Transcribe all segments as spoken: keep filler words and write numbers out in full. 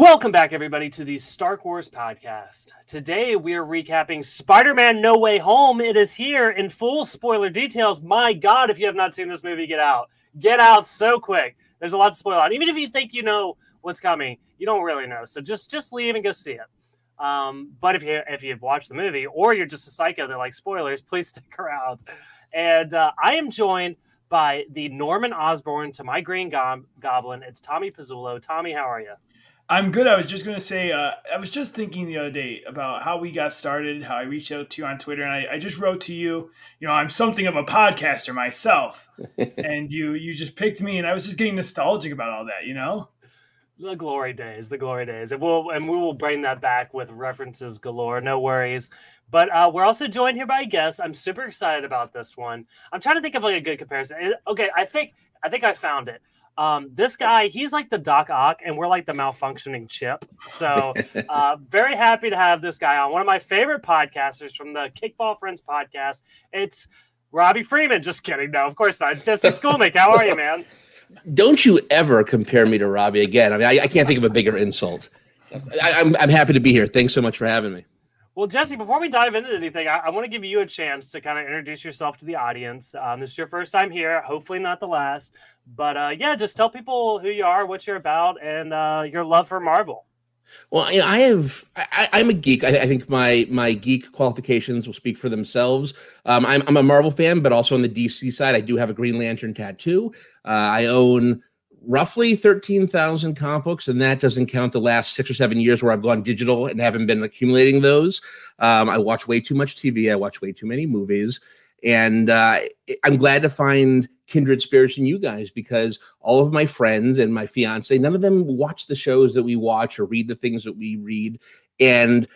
Welcome back, everybody, to the Stark Wars podcast. Today, we are recapping Spider-Man No Way Home. It is here in full spoiler details. My God, if you have not seen this movie, get out. Get out so quick. There's a lot to spoil on. Even if you think you know what's coming, you don't really know. So just, just leave and go see it. Um, but if, you, if you've watched the movie or you're just a psycho that likes spoilers, please stick around. And uh, I am joined by the Norman Osborn to my Green go- Goblin. It's Tommy Pizzullo. Tommy, how are you? I'm good. I was just going to say, uh, I was just thinking the other day about how we got started, how I reached out to you on Twitter, and I, I just wrote to you, you know, I'm something of a podcaster myself, and you you just picked me, and I was just getting nostalgic about all that, you know? The glory days, the glory days. And, we'll, and we will bring that back with references galore, no worries. But uh, we're also joined here by a guest. I'm super excited about this one. I'm trying to think of like a good comparison. Okay, I think I think I found it. Um, this guy, he's like the Doc Ock, and we're like the malfunctioning chip. So uh, very happy to have this guy on. One of my favorite podcasters from the Kickball Friends podcast. It's Robbie Freeman. Just kidding. No, of course not. It's Jesse Schoolnik. How are you, man? Don't you ever compare me to Robbie again. I mean, I, I can't think of a bigger insult. I, I'm, I'm happy to be here. Thanks so much for having me. Well, Jesse, before we dive into anything, I, I want to give you a chance to kind of introduce yourself to the audience. Um, this is your first time here, hopefully not the last. But uh, yeah, just tell people who you are, what you're about, and uh, your love for Marvel. Well, you know, I have. I, I'm a geek. I, I think my my geek qualifications will speak for themselves. Um, I'm, I'm a Marvel fan, but also on the D C side, I do have a Green Lantern tattoo. Uh, I own roughly thirteen thousand comic books, and that doesn't count the last six or seven years where I've gone digital and haven't been accumulating those. Um, I watch way too much T V. I watch way too many movies. And uh, I'm glad to find kindred spirits in you guys, because all of my friends and my fiance, none of them watch the shows that we watch or read the things that we read. And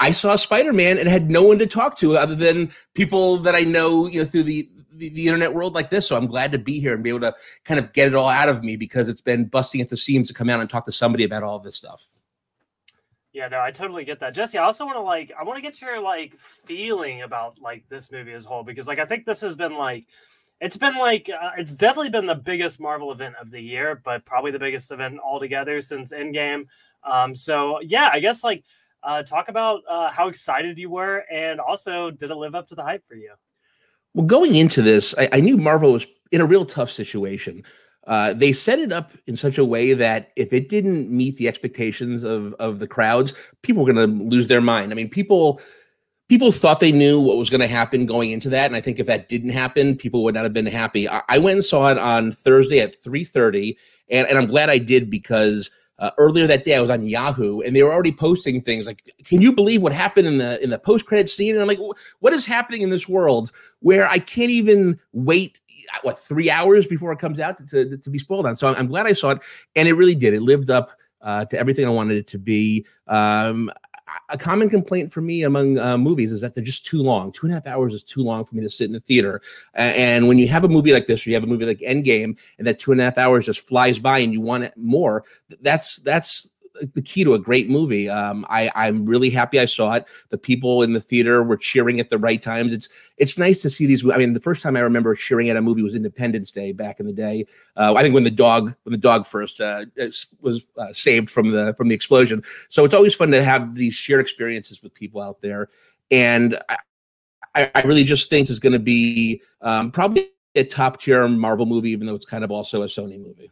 I saw Spider-Man and had no one to talk to other than people that I know, you know, through the The, the internet world like this. So I'm glad to be here and be able to kind of get it all out of me, because it's been busting at the seams to come out and talk to somebody about all this stuff. Yeah, no, I totally get that. Jesse, I also want to like, I want to get your like feeling about like this movie as a whole, because like, I think this has been like, it's been like, uh, it's definitely been the biggest Marvel event of the year, but probably the biggest event altogether since Endgame. Um, so yeah, I guess like uh, talk about uh, how excited you were, and also did it live up to the hype for you? Well, going into this, I, I knew Marvel was in a real tough situation. Uh, they set it up in such a way that if it didn't meet the expectations of, of the crowds, people were going to lose their mind. I mean, people people thought they knew what was going to happen going into that, and I think if that didn't happen, people would not have been happy. I, I went and saw it on Thursday at three thirty, and, and I'm glad I did, because Uh, earlier that day, I was on Yahoo, and they were already posting things like, "Can you believe what happened in the in the post credit scene?" And I'm like, "What is happening in this world where I can't even wait what three hours before it comes out to to, to be spoiled on?" So I'm glad I saw it, and it really did. It lived up uh, to everything I wanted it to be. Um, a common complaint for me among uh, movies is that they're just too long. Two and a half hours is too long for me to sit in the theater. Uh, and when you have a movie like this, or you have a movie like Endgame, and that two and a half hours just flies by and you want it more, that's that's the key to a great movie. Um, I, I'm really happy I saw it. The people in the theater were cheering at the right times. It's it's nice to see these. I mean, the first time I remember cheering at a movie was Independence Day back in the day. Uh, I think when the dog when the dog first uh, was uh, saved from the from the explosion. So it's always fun to have these shared experiences with people out there. And I, I really just think it's going to be um, probably a top tier Marvel movie, even though it's kind of also a Sony movie.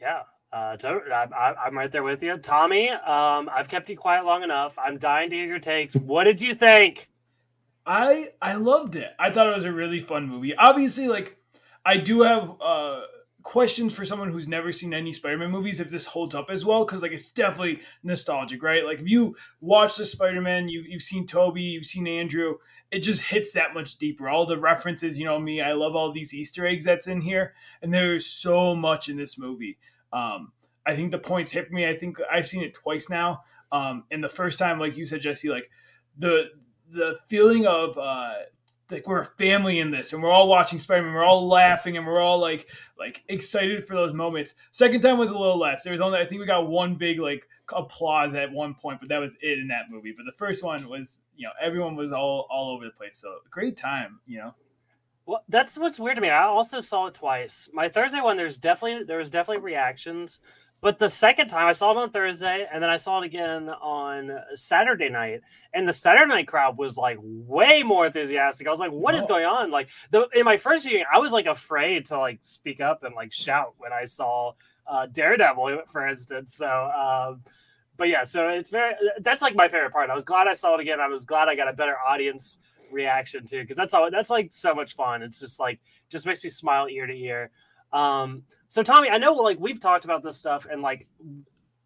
Yeah. Uh, I, I'm right there with you, Tommy. Um, I've kept you quiet long enough. I'm dying to hear your takes. What did you think? I I loved it. I thought it was a really fun movie. Obviously, like I do have uh, questions for someone who's never seen any Spider-Man movies if this holds up as well, because like it's definitely nostalgic, right? Like if you watch the Spider-Man, you you've seen Tobey, you've seen Andrew. It just hits that much deeper. All the references, you know me. I love all these Easter eggs that's in here, and there's so much in this movie. Um, I think the points hit me. I think I've seen it twice now. Um, and the first time, like you said, Jesse, like the, the feeling of, uh, like we're a family in this and we're all watching Spider-Man, we're all laughing and we're all like, like excited for those moments. Second time was a little less. There was only, I think we got one big like applause at one point, but that was it in that movie. But the first one was, you know, everyone was all, all over the place. So great time, you know? Well, that's what's weird to me. I also saw it twice. My Thursday one, there's definitely there was definitely reactions, But the second time, I saw it on Thursday, and then I saw it again on Saturday night. And the Saturday night crowd was, like, way more enthusiastic. I was like, what is going on? Like, the, in my first viewing, I was, like, afraid to, like, speak up and, like, shout when I saw uh, Daredevil, for instance. So, um, but, yeah, so it's very – that's, like, my favorite part. I was glad I saw it again. I was glad I got a better audience reaction, too, because that's all. That's, like, so much fun. It's just, like, just makes me smile ear to ear. Um, so Tommy, I know, like, we've talked about this stuff, and like,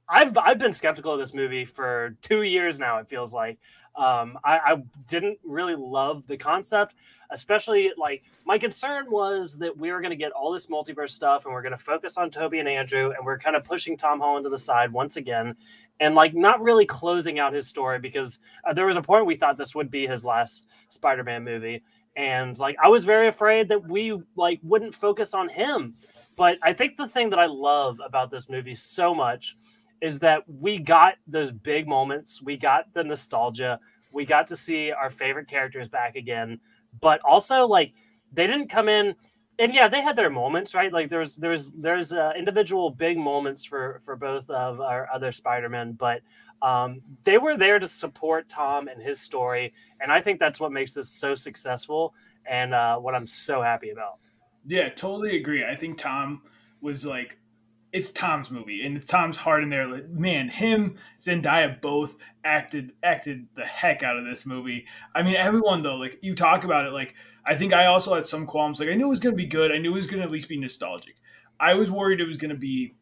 I've, I've been skeptical of this movie for two years now. It feels like, um, I, I didn't really love the concept, especially like my concern was that we were going to get all this multiverse stuff and we're going to focus on Tobey and Andrew, and we're kind of pushing Tom Holland to the side once again, and like not really closing out his story, because uh, there was a point we thought this would be his last Spider-Man movie. And, like, I was very afraid that we, like, wouldn't focus on him. But I think the thing that I love about this movie so much is that we got those big moments. We got the nostalgia. We got to see our favorite characters back again. But also, like, they didn't come in. And, yeah, they had their moments, right? Like, there's there's there's uh, individual big moments for, for both of our other Spider-Men. But um, they were there to support Tom and his story. And I think that's what makes this so successful and uh, what I'm so happy about. Yeah, totally agree. I think Tom was like, it's Tom's movie. And it's Tom's heart in there. Like, man, him, Zendaya both acted acted the heck out of this movie. I mean, everyone, though, like, you talk about it, like, I think I also had some qualms. Like, I knew it was going to be good. I knew it was going to at least be nostalgic. I was worried it was going to be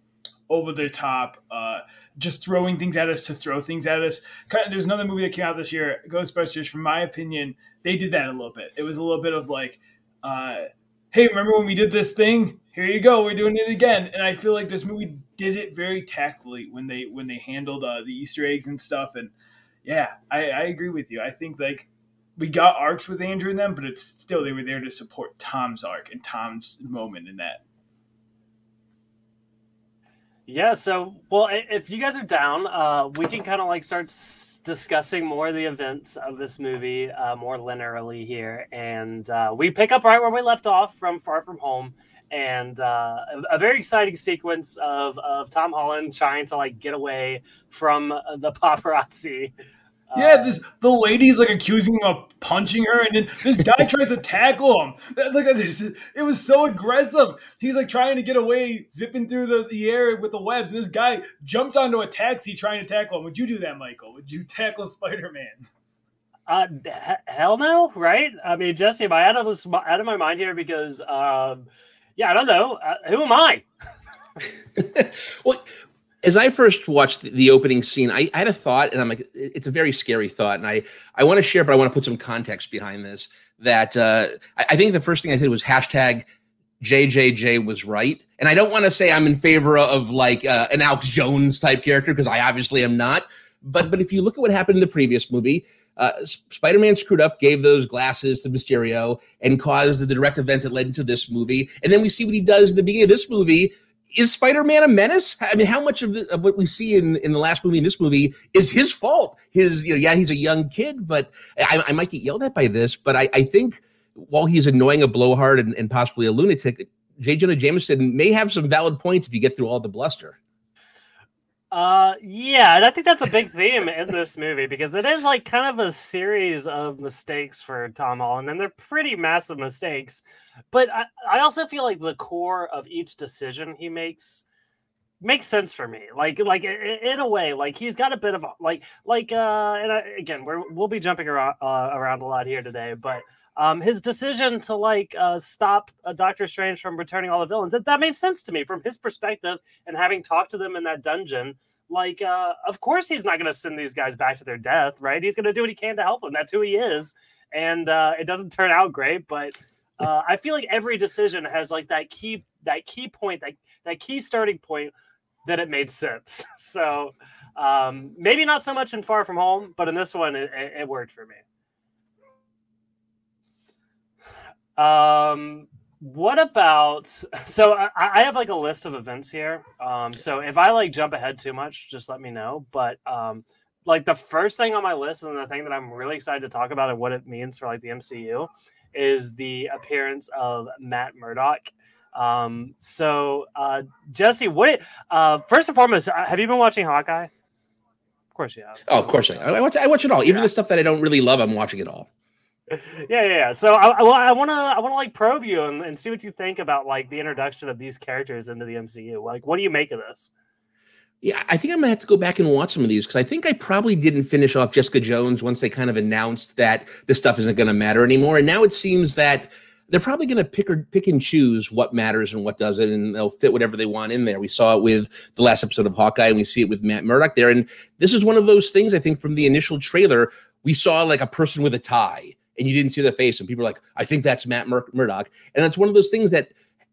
over the top, uh, just throwing things at us to throw things at us. There's another movie that came out this year, Ghostbusters. From my opinion, they did that a little bit. It was a little bit of like, uh, hey, remember when we did this thing? Here you go. We're doing it again. And I feel like this movie did it very tactfully when they when they handled uh, the Easter eggs and stuff. And, yeah, I, I agree with you. I think, like, we got arcs with Andrew and them, but it's still, they were there to support Tom's arc and Tom's moment in that. Yeah. So, well, if you guys are down, uh, we can kind of like start s- discussing more of the events of this movie uh, more linearly here. And uh, we pick up right where we left off from Far From Home, and uh, a very exciting sequence of, of Tom Holland trying to like get away from the paparazzi. Yeah, this the lady's like accusing him of punching her, and then this guy tries to tackle him. Look at this; it was so aggressive. He's like trying to get away, zipping through the, the air with the webs, and this guy jumps onto a taxi trying to tackle him. Would you do that, Michael? Would you tackle Spider-Man? Uh, h- hell no, right? I mean, Jesse, am I out of this, out of my mind here? Because, um, yeah, I don't know. Uh, who am I? Well, as I first watched the opening scene, I, I had a thought, and I'm like, it's a very scary thought, and I, I want to share, but I want to put some context behind this, that uh, I, I think the first thing I did was hashtag J J J was right, and I don't want to say I'm in favor of like uh, an Alex Jones type character, because I obviously am not, but but if you look at what happened in the previous movie, uh, Spider-Man screwed up, gave those glasses to Mysterio, and caused the direct event that led into this movie, and then we see what he does at the beginning of this movie. Is Spider-Man a menace? I mean, how much of, the, of what we see in, in the last movie, in this movie, is his fault? His, you know, yeah, he's a young kid, but I, I might get yelled at by this, but I, I think while he's annoying a blowhard and, and possibly a lunatic, J. Jonah Jameson may have some valid points if you get through all the bluster. Uh, yeah, and I think that's a big theme in this movie, because it is like kind of a series of mistakes for Tom Holland, and they're pretty massive mistakes. But I, I also feel like the core of each decision he makes makes sense for me. Like, like in a way, like he's got a bit of a, like, like, uh, and I, again, we're, we'll be jumping around, uh, around a lot here today, but um, his decision to like uh, stop uh, Doctor Strange from returning all the villains, that, that made sense to me from his perspective, and having talked to them in that dungeon. Like, uh, of course he's not going to send these guys back to their death, right? He's going to do what he can to help them. That's who he is. And uh, it doesn't turn out great, but uh, I feel like every decision has like that key, that key point, that, that key starting point that it made sense. So um, maybe not so much in Far From Home, but in this one, it, it worked for me. Um, what about, so I, I have like a list of events here. Um, so if I like jump ahead too much, just let me know. But um, like the first thing on my list, and the thing that I'm really excited to talk about and what it means for like the M C U, is the appearance of Matt Murdock. Um, so, uh, Jesse, what? Uh, first and foremost, have you been watching Hawkeye? Of course you have. Oh, of course I have. I watch. I watch it all. Even yeah. the stuff that I don't really love, I'm watching it all. yeah, yeah, yeah. So I, I, I wanna, I wanna like probe you and, and see what you think about like the introduction of these characters into the M C U. Like, what do you make of this? Yeah, I think I'm going to have to go back and watch some of these because I think I probably didn't finish off Jessica Jones once they kind of announced that this stuff isn't going to matter anymore. And now it seems that they're probably going to pick or pick and choose what matters and what doesn't, and they'll fit whatever they want in there. We saw it with the last episode of Hawkeye, and we see it with Matt Murdock there. And this is one of those things, I think, from the initial trailer, we saw like a person with a tie, and you didn't see their face, and people are like, I think that's Matt Mur- Murdock. And that's one of those things that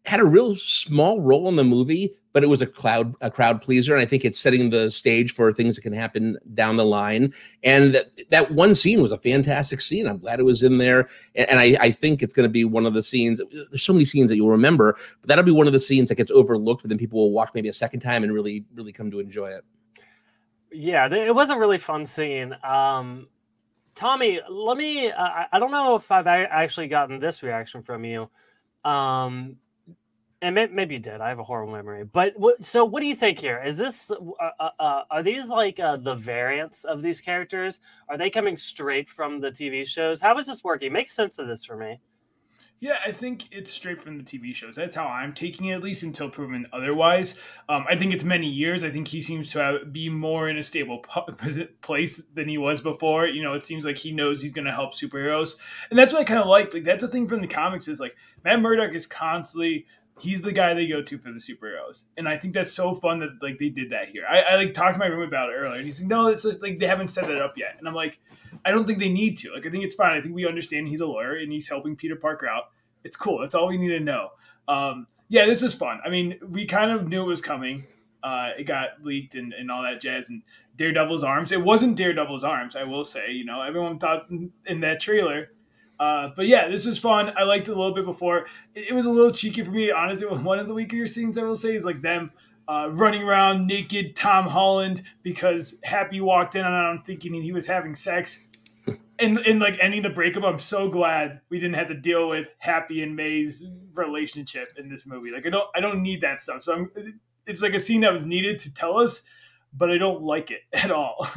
had a real small role in the movie, but it was a cloud, a crowd pleaser. And I think it's setting the stage for things that can happen down the line. And that, that one scene was a fantastic scene. I'm glad it was in there. And, and I, I think it's going to be one of the scenes. There's so many scenes that you'll remember, but that'll be one of the scenes that gets overlooked, but then people will watch maybe a second time and really, really come to enjoy it. Yeah, it was a really fun scene. Um, Tommy, let me, uh, I don't know if I've actually gotten this reaction from you. Um, And maybe you did. I have a horrible memory. But what, so what do you think here? Is this uh, uh, are these like uh, the variants of these characters? Are they coming straight from the T V shows? How is this working? Make sense of this for me. Yeah, I think it's straight from the T V shows. That's how I'm taking it, at least until proven otherwise. Um, I think it's many years. I think he seems to have, be more in a stable p- place than he was before. You know, it seems like he knows he's going to help superheroes. And that's what I kind of like. Like, that's the thing from the comics is, like, Matt Murdock is constantly – he's the guy they go to for the superheroes. And I think that's so fun that, like, they did that here. I, I like, talked to my roommate about it earlier, and he's like, no, it's just, like, they haven't set that up yet. And I'm like, I don't think they need to. Like, I think it's fine. I think we understand he's a lawyer, and he's helping Peter Parker out. It's cool. That's all we need to know. Um, yeah, this was fun. I mean, we kind of knew it was coming. Uh, it got leaked and, and all that jazz, and Daredevil's arms. It wasn't Daredevil's arms, I will say. You know, everyone thought in that trailer – Uh, but yeah, this was fun. I liked it a little bit before. It, it was a little cheeky for me, honestly. One of the weaker scenes, I will say, is like them uh, running around naked Tom Holland because Happy walked in on him thinking he was having sex. And, and like ending the breakup, I'm so glad we didn't have to deal with Happy and May's relationship in this movie. Like I don't, I don't need that stuff. So I'm, it's like a scene that was needed to tell us, but I don't like it at all.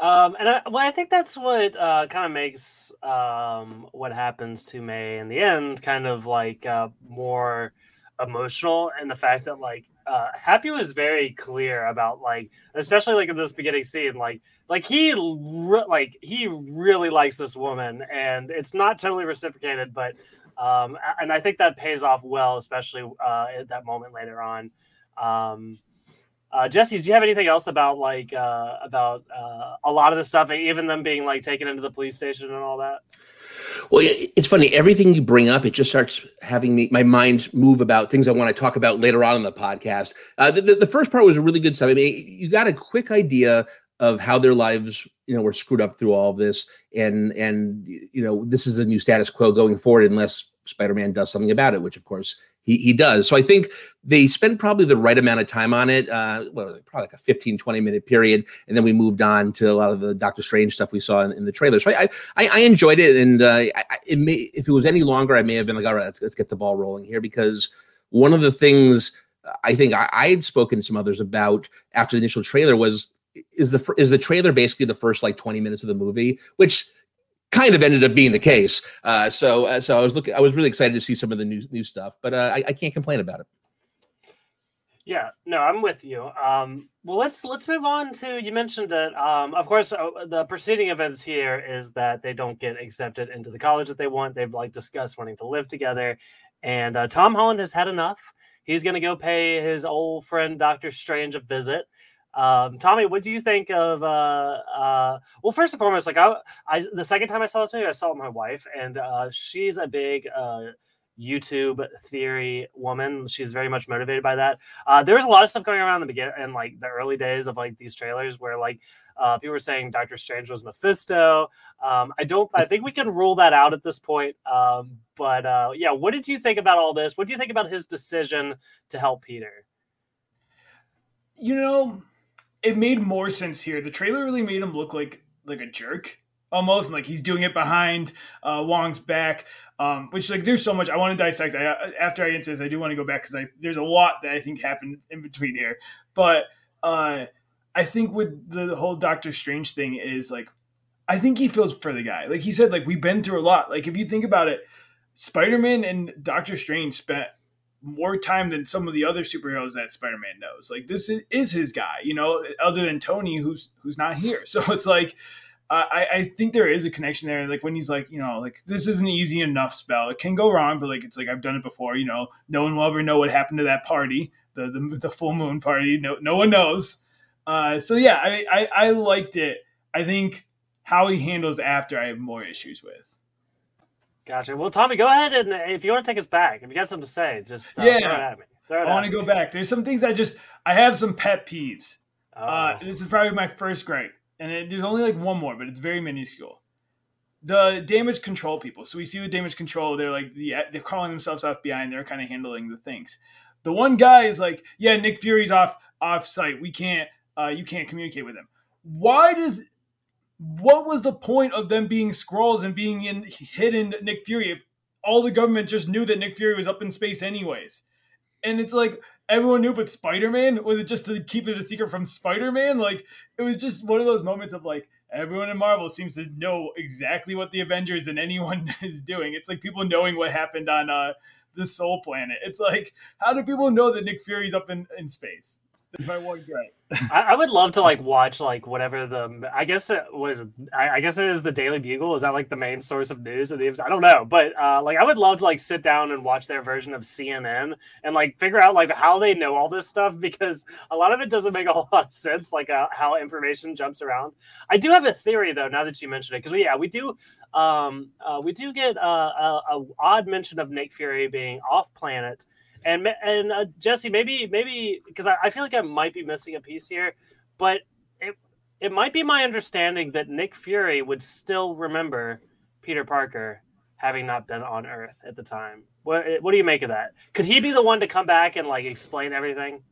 Um, and I, well, I think that's what uh, kind of makes um, what happens to May in the end kind of like uh, more emotional, and the fact that like uh, Happy was very clear about like, especially like in this beginning scene, like like he re- like he really likes this woman, and it's not totally reciprocated, but um, and I think that pays off well, especially uh, at that moment later on. Um, Uh, Jesse, do you have anything else about like uh, about uh, a lot of the stuff, even them being like taken into the police station and all that? Well, it's funny. Everything you bring up, it just starts having me, my mind move about things I want to talk about later on in the podcast. Uh, the, the first part was a really good stuff. I mean, you got a quick idea of how their lives, you know, were screwed up through all of this, and and you know, this is a new status quo going forward, unless Spider-Man does something about it, which of course he, he does. So I think they spent probably the right amount of time on it. Uh, well, probably like a fifteen, twenty minute period. And then we moved on to a lot of the Doctor Strange stuff we saw in, in the trailer. So I, I, I enjoyed it. And uh, I, it may, if it was any longer, I may have been like, all right, let's, let's get the ball rolling here, because one of the things I think I, I had spoken to some others about after the initial trailer was, is the, is the trailer basically the first like twenty minutes of the movie, which kind of ended up being the case. Uh, so, uh, so I was looking, I was really excited to see some of the new new stuff, but uh, I, I can't complain about it. Yeah, no, I'm with you. Um, well, let's let's move on to, you mentioned that, um, of course, uh, the preceding events here is that they don't get accepted into the college that they want. They've like discussed wanting to live together, and uh, Tom Holland has had enough. He's going to go pay his old friend Doctor Strange a visit. Um, Tommy, what do you think of, uh, uh, well, first and foremost, like I, I, the second time I saw this movie, I saw it with my wife, and, uh, she's a big, uh, YouTube theory woman. She's very much motivated by that. Uh, there was a lot of stuff going around in the beginning and like the early days of like these trailers where like, uh, people were saying Doctor Strange was Mephisto. Um, I don't, I think we can rule that out at this point. Um, but, uh, yeah, what did you think about all this? What do you think about his decision to help Peter? You know, it made more sense here. The trailer really made him look like like a jerk, almost, and like he's doing it behind uh, Wong's back, um, which like there's so much I want to dissect. I, after I answer this, I do want to go back because there's a lot that I think happened in between here. But uh, I think with the whole Doctor Strange thing is like, I think he feels for the guy. Like he said, like we've been through a lot. Like if you think about it, Spider-Man and Doctor Strange spent more time than some of the other superheroes that Spider-Man knows. Like this is, is his guy, you know, other than Tony, who's who's not here. So it's like, Uh, I, I think there is a connection there. Like when he's like, you know, like this is an easy enough spell. It can go wrong, but like, it's like, I've done it before, you know, no one will ever know what happened to that party, the the, the full moon party. No, no one knows. Uh, so yeah, I, I, I liked it. I think how he handles after I have more issues with. Gotcha. Well, Tommy, go ahead. And if you want to take us back, if you got something to say, just uh, yeah. throw it at me. Throw it I want to go back. There's some things I just, I have some pet peeves. Oh. Uh, this is probably my first gripe. And it, there's only like one more, but it's very minuscule. The damage control people. So we see the damage control. They're like, the, they're calling themselves F B I, and they're kind of handling the things. The one guy is like, yeah, Nick Fury's off off site. We can't, uh, you can't communicate with him. Why does, what was the point of them being Skrulls and being in hidden Nick Fury if all the government just knew that Nick Fury was up in space anyways? And it's like, everyone knew but Spider-Man? Was it just to keep it a secret from Spider-Man? Like, it was just one of those moments of, like, everyone in Marvel seems to know exactly what the Avengers and anyone is doing. It's like people knowing what happened on uh, the Soul Planet. It's like, how do people know that Nick Fury's up in, in space? That's my one gripe. I, I would love to, like, watch, like, whatever the... I guess it was... I, I guess it is the Daily Bugle. Is that, like, the main source of news? Of the, I don't know. But, uh, like, I would love to, like, sit down and watch their version of C N N and, like, figure out, like, how they know all this stuff because a lot of it doesn't make a whole lot of sense, like, uh, how information jumps around. I do have a theory, though, now that you mentioned it. Because, yeah, we do... Um, uh, we do get uh, a, a odd mention of Nick Fury being off-planet. And and uh, Jesse, maybe maybe because I, I feel like I might be missing a piece here, but it it might be my understanding that Nick Fury would still remember Peter Parker having not been on Earth at the time. What what do you make of that? Could he be the one to come back and like explain everything?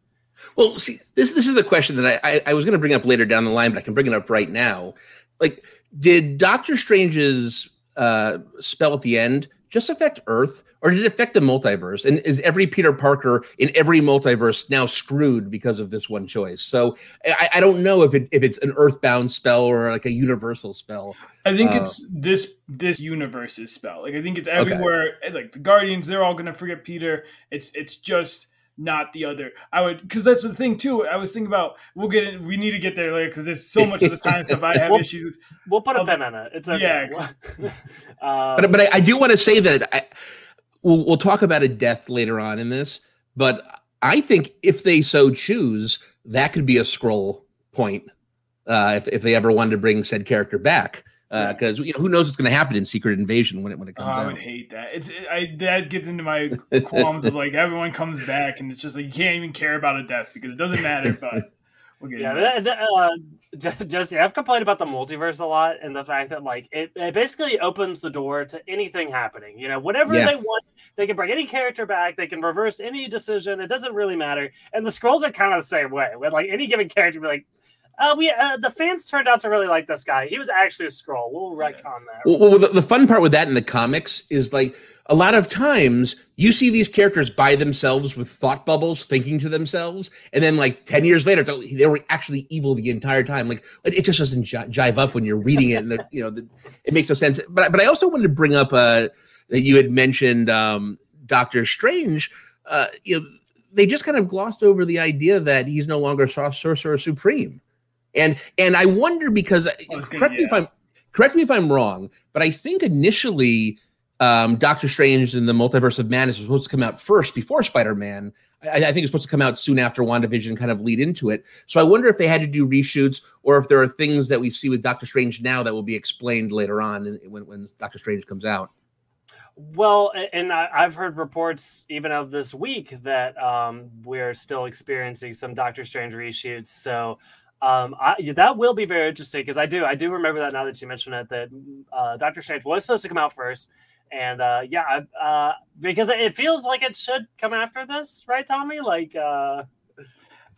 Well, see, this this is the question that I I, I was going to bring up later down the line, but I can bring it up right now. Like, did Doctor Strange's uh, spell at the end just affect Earth? Or did it affect the multiverse? And is every Peter Parker in every multiverse now screwed because of this one choice? So I, I don't know if it if it's an Earthbound spell or like a universal spell. I think uh, it's this this universe's spell. Like I think it's everywhere. Okay. Like the Guardians, they're all gonna forget Peter. It's it's just not the other. I would because that's the thing too. I was thinking about we'll get in, we need to get there later because there's so much of the time stuff I have we'll, issues with. We'll put a um, pen on it. It's okay. Yeah. um, but but I, I do want to say that. I, We'll, we'll talk about a death later on in this, but I think if they so choose, that could be a Skrull point uh, if if they ever wanted to bring said character back, because uh, you know who knows what's going to happen in Secret Invasion when it when it comes. Oh, out. I would hate that. It's it, I that gets into my qualms of like everyone comes back and it's just like you can't even care about a death because it doesn't matter. But we'll get yeah, that, that, uh, Jesse, I've complained about the multiverse a lot and the fact that like it, it basically opens the door to anything happening. You know, whatever yeah. they want. They can bring any character back. They can reverse any decision. It doesn't really matter. And the Skrulls are kind of the same way. With like any given character, be like, uh, we uh, the fans turned out to really like this guy. He was actually a Skrull. We'll retcon that. Well, well the, the fun part with that in the comics is like a lot of times you see these characters by themselves with thought bubbles, thinking to themselves, and then like ten years later, it's like, they were actually evil the entire time. Like it just doesn't j- jive up when you're reading it, and the, you know the, it makes no sense. But but I also wanted to bring up a. Uh, that you had mentioned um, Doctor Strange, uh, you know, they just kind of glossed over the idea that he's no longer Sorcerer Supreme. And and I wonder because, oh, correct, yeah. me if I'm, correct me if I'm wrong, but I think initially um, Doctor Strange and the Multiverse of Madness was supposed to come out first before Spider-Man. I, I think it was supposed to come out soon after WandaVision, kind of lead into it. So I wonder if they had to do reshoots or if there are things that we see with Doctor Strange now that will be explained later on in, when, when Doctor Strange comes out. Well, and I've heard reports even of this week that um, we're still experiencing some Doctor Strange reshoots. So um, I, that will be very interesting because I do I do remember that now that you mentioned it, that uh, Doctor Strange was supposed to come out first. And uh, yeah, uh, because it feels like it should come after this. Right, Tommy? Like, uh,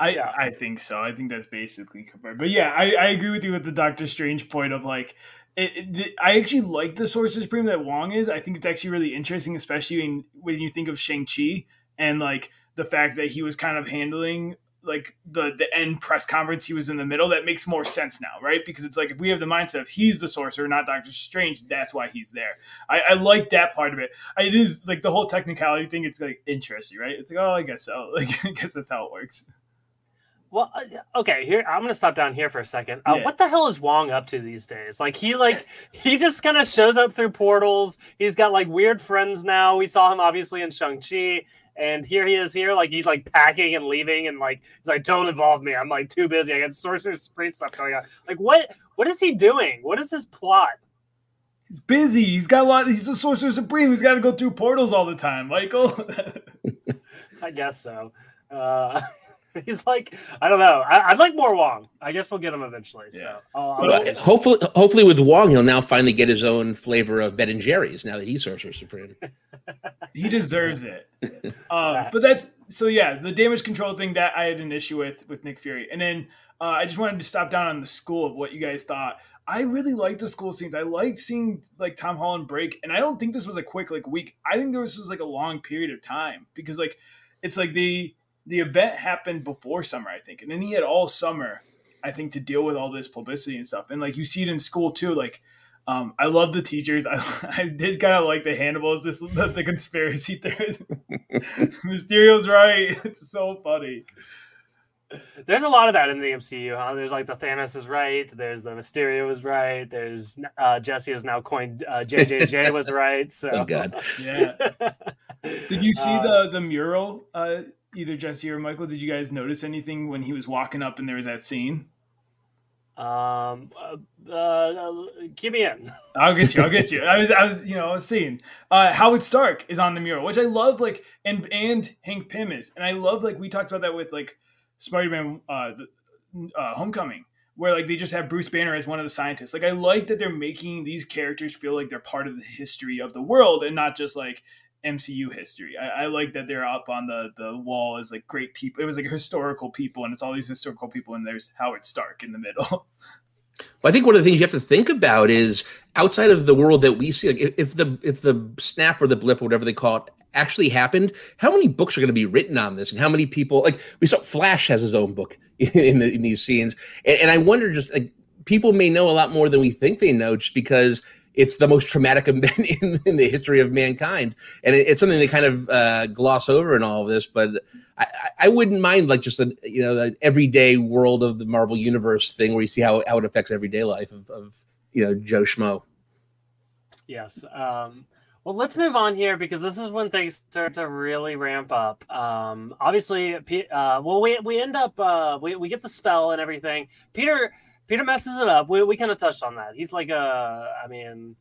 I, yeah. I think so. I think that's basically confirmed. But yeah, I, I agree with you with the Doctor Strange point of like, It, it, I actually like the Sorcerer's Supreme that Wong is. I think it's actually really interesting, especially in, when you think of Shang-Chi and like the fact that he was kind of handling like the, the end press conference. He was in the middle. That makes more sense now, right? Because it's like if we have the mindset of he's the sorcerer, not Doctor Strange, that's why he's there. I, I like that part of it. I, it is like the whole technicality thing. It's like interesting, right? It's like, oh, I guess so. Like, I guess that's how it works. Well, okay, here I'm going to stop down here for a second. Uh, yeah. What the hell is Wong up to these days? Like, he like he just kind of shows up through portals. He's got, like, weird friends now. We saw him, obviously, in Shang-Chi. And here he is here. Like, he's, like, packing and leaving. And, like, he's like, don't involve me. I'm, like, too busy. I got Sorcerer's Supreme stuff going on. Like, what? What is he doing? What is his plot? He's busy. He's got a lot. He's the Sorcerer Supreme. He's got to go through portals all the time, Michael. I guess so. Uh... He's like, I don't know. I, I'd like more Wong. I guess we'll get him eventually. So yeah. I'll, I'll well, hopefully, hopefully with Wong, he'll now finally get his own flavor of Ben and Jerry's now that he's Sorcerer Supreme. He deserves it. Uh, but that's so yeah. The damage control thing that I had an issue with with Nick Fury, and then uh, I just wanted to stop down on the school of what you guys thought. I really liked the school scenes. I liked seeing like Tom Holland break, and I don't think this was a quick like week. I think this was like a long period of time because like it's like the. The event happened before summer, I think. And then he had all summer, I think, to deal with all this publicity and stuff. And, like, you see it in school, too. Like, um, I love the teachers. I, I did kind of like the Hannibals, this, the, the conspiracy theories. Mysterio's right. It's so funny. There's a lot of that in the M C U, huh? There's, like, the Thanos is right. There's the Mysterio is right. There's uh, Jesse is now coined uh, J J J was right. So. Oh, God. Yeah. Did you see uh, the, the mural, uh either Jesse or Michael, did you guys notice anything when he was walking up and there was that scene? Um, uh, uh, give me in. I'll get you. I'll get you. I was, I was, you know, I was seeing uh, Howard Stark is on the mural, which I love. Like, and and Hank Pym is, and I love like we talked about that with like Spider-Man, uh, uh, Homecoming, where like they just have Bruce Banner as one of the scientists. Like, I like that they're making these characters feel like they're part of the history of the world and not just like M C U history. I, I like that they're up on the the wall as like great people. It was like historical people, and it's all these historical people, and there's Howard Stark in the middle. Well, I think one of the things you have to think about is outside of the world that we see, like if the if the snap or the blip or whatever they call it actually happened, how many books are going to be written on this, and how many people, like we saw Flash has his own book in, the, in these scenes, and, and I wonder just like people may know a lot more than we think they know just because it's the most traumatic event in, in the history of mankind. And it, it's something they kind of uh, gloss over in all of this, but I, I wouldn't mind like just the, you know, the everyday world of the Marvel Universe thing where you see how, how it affects everyday life of, of you know, Joe Schmo. Yes. Um, well, let's move on here because this is when things start to really ramp up. Um, obviously, uh, well, we, we end up, uh, we, we get the spell and everything. Peter... Peter messes it up. We we kind of touched on that. He's like a, I mean,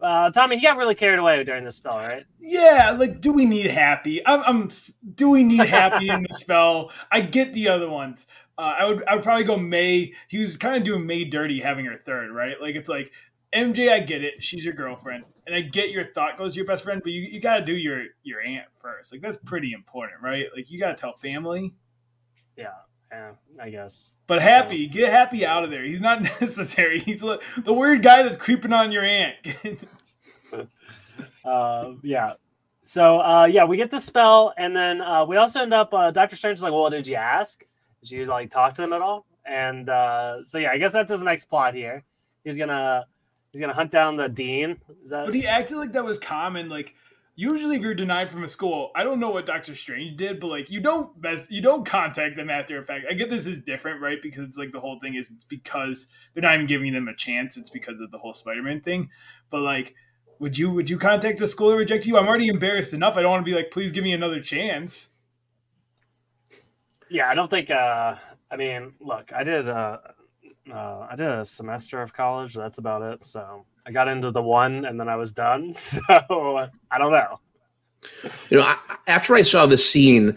uh, Tommy, he got really carried away during the spell, right? Yeah, like, do we need Happy? I'm, I'm do we need Happy in the spell? I get the other ones. Uh, I would I would probably go May. He was kind of doing May dirty having her third, right? Like, it's like, M J, I get it. She's your girlfriend. And I get your thought goes to your best friend, but you, you got to do your, your aunt first. Like, that's pretty important, right? Like, you got to tell family. Yeah. Yeah, I guess. But Happy, yeah. Get Happy out of there. He's not necessary. He's the weird guy that's creeping on your aunt. uh, yeah. So, uh, yeah, we get the spell, and then uh, we also end up, uh, Doctor Strange is like, well, did you ask? Did you, like, talk to them at all? And uh, so, yeah, I guess that's his next plot here. He's gonna he's gonna hunt down the dean. Is that but he acted like that was common, like, usually if you're denied from a school, I don't know what Doctor Strange did, but like you don't best, you don't contact them after a fact. I get this is different, right? Because it's like the whole thing is it's because they're not even giving them a chance. It's because of the whole Spider-Man thing. But like, would you would you contact the school and reject you? I'm already embarrassed enough. I don't want to be like, please give me another chance. Yeah, I don't think. Uh, I mean, look, I did. Uh, uh, I did a semester of college. That's about it. So. I got into the one and then I was done. So I don't know. You know, I, after I saw the scene,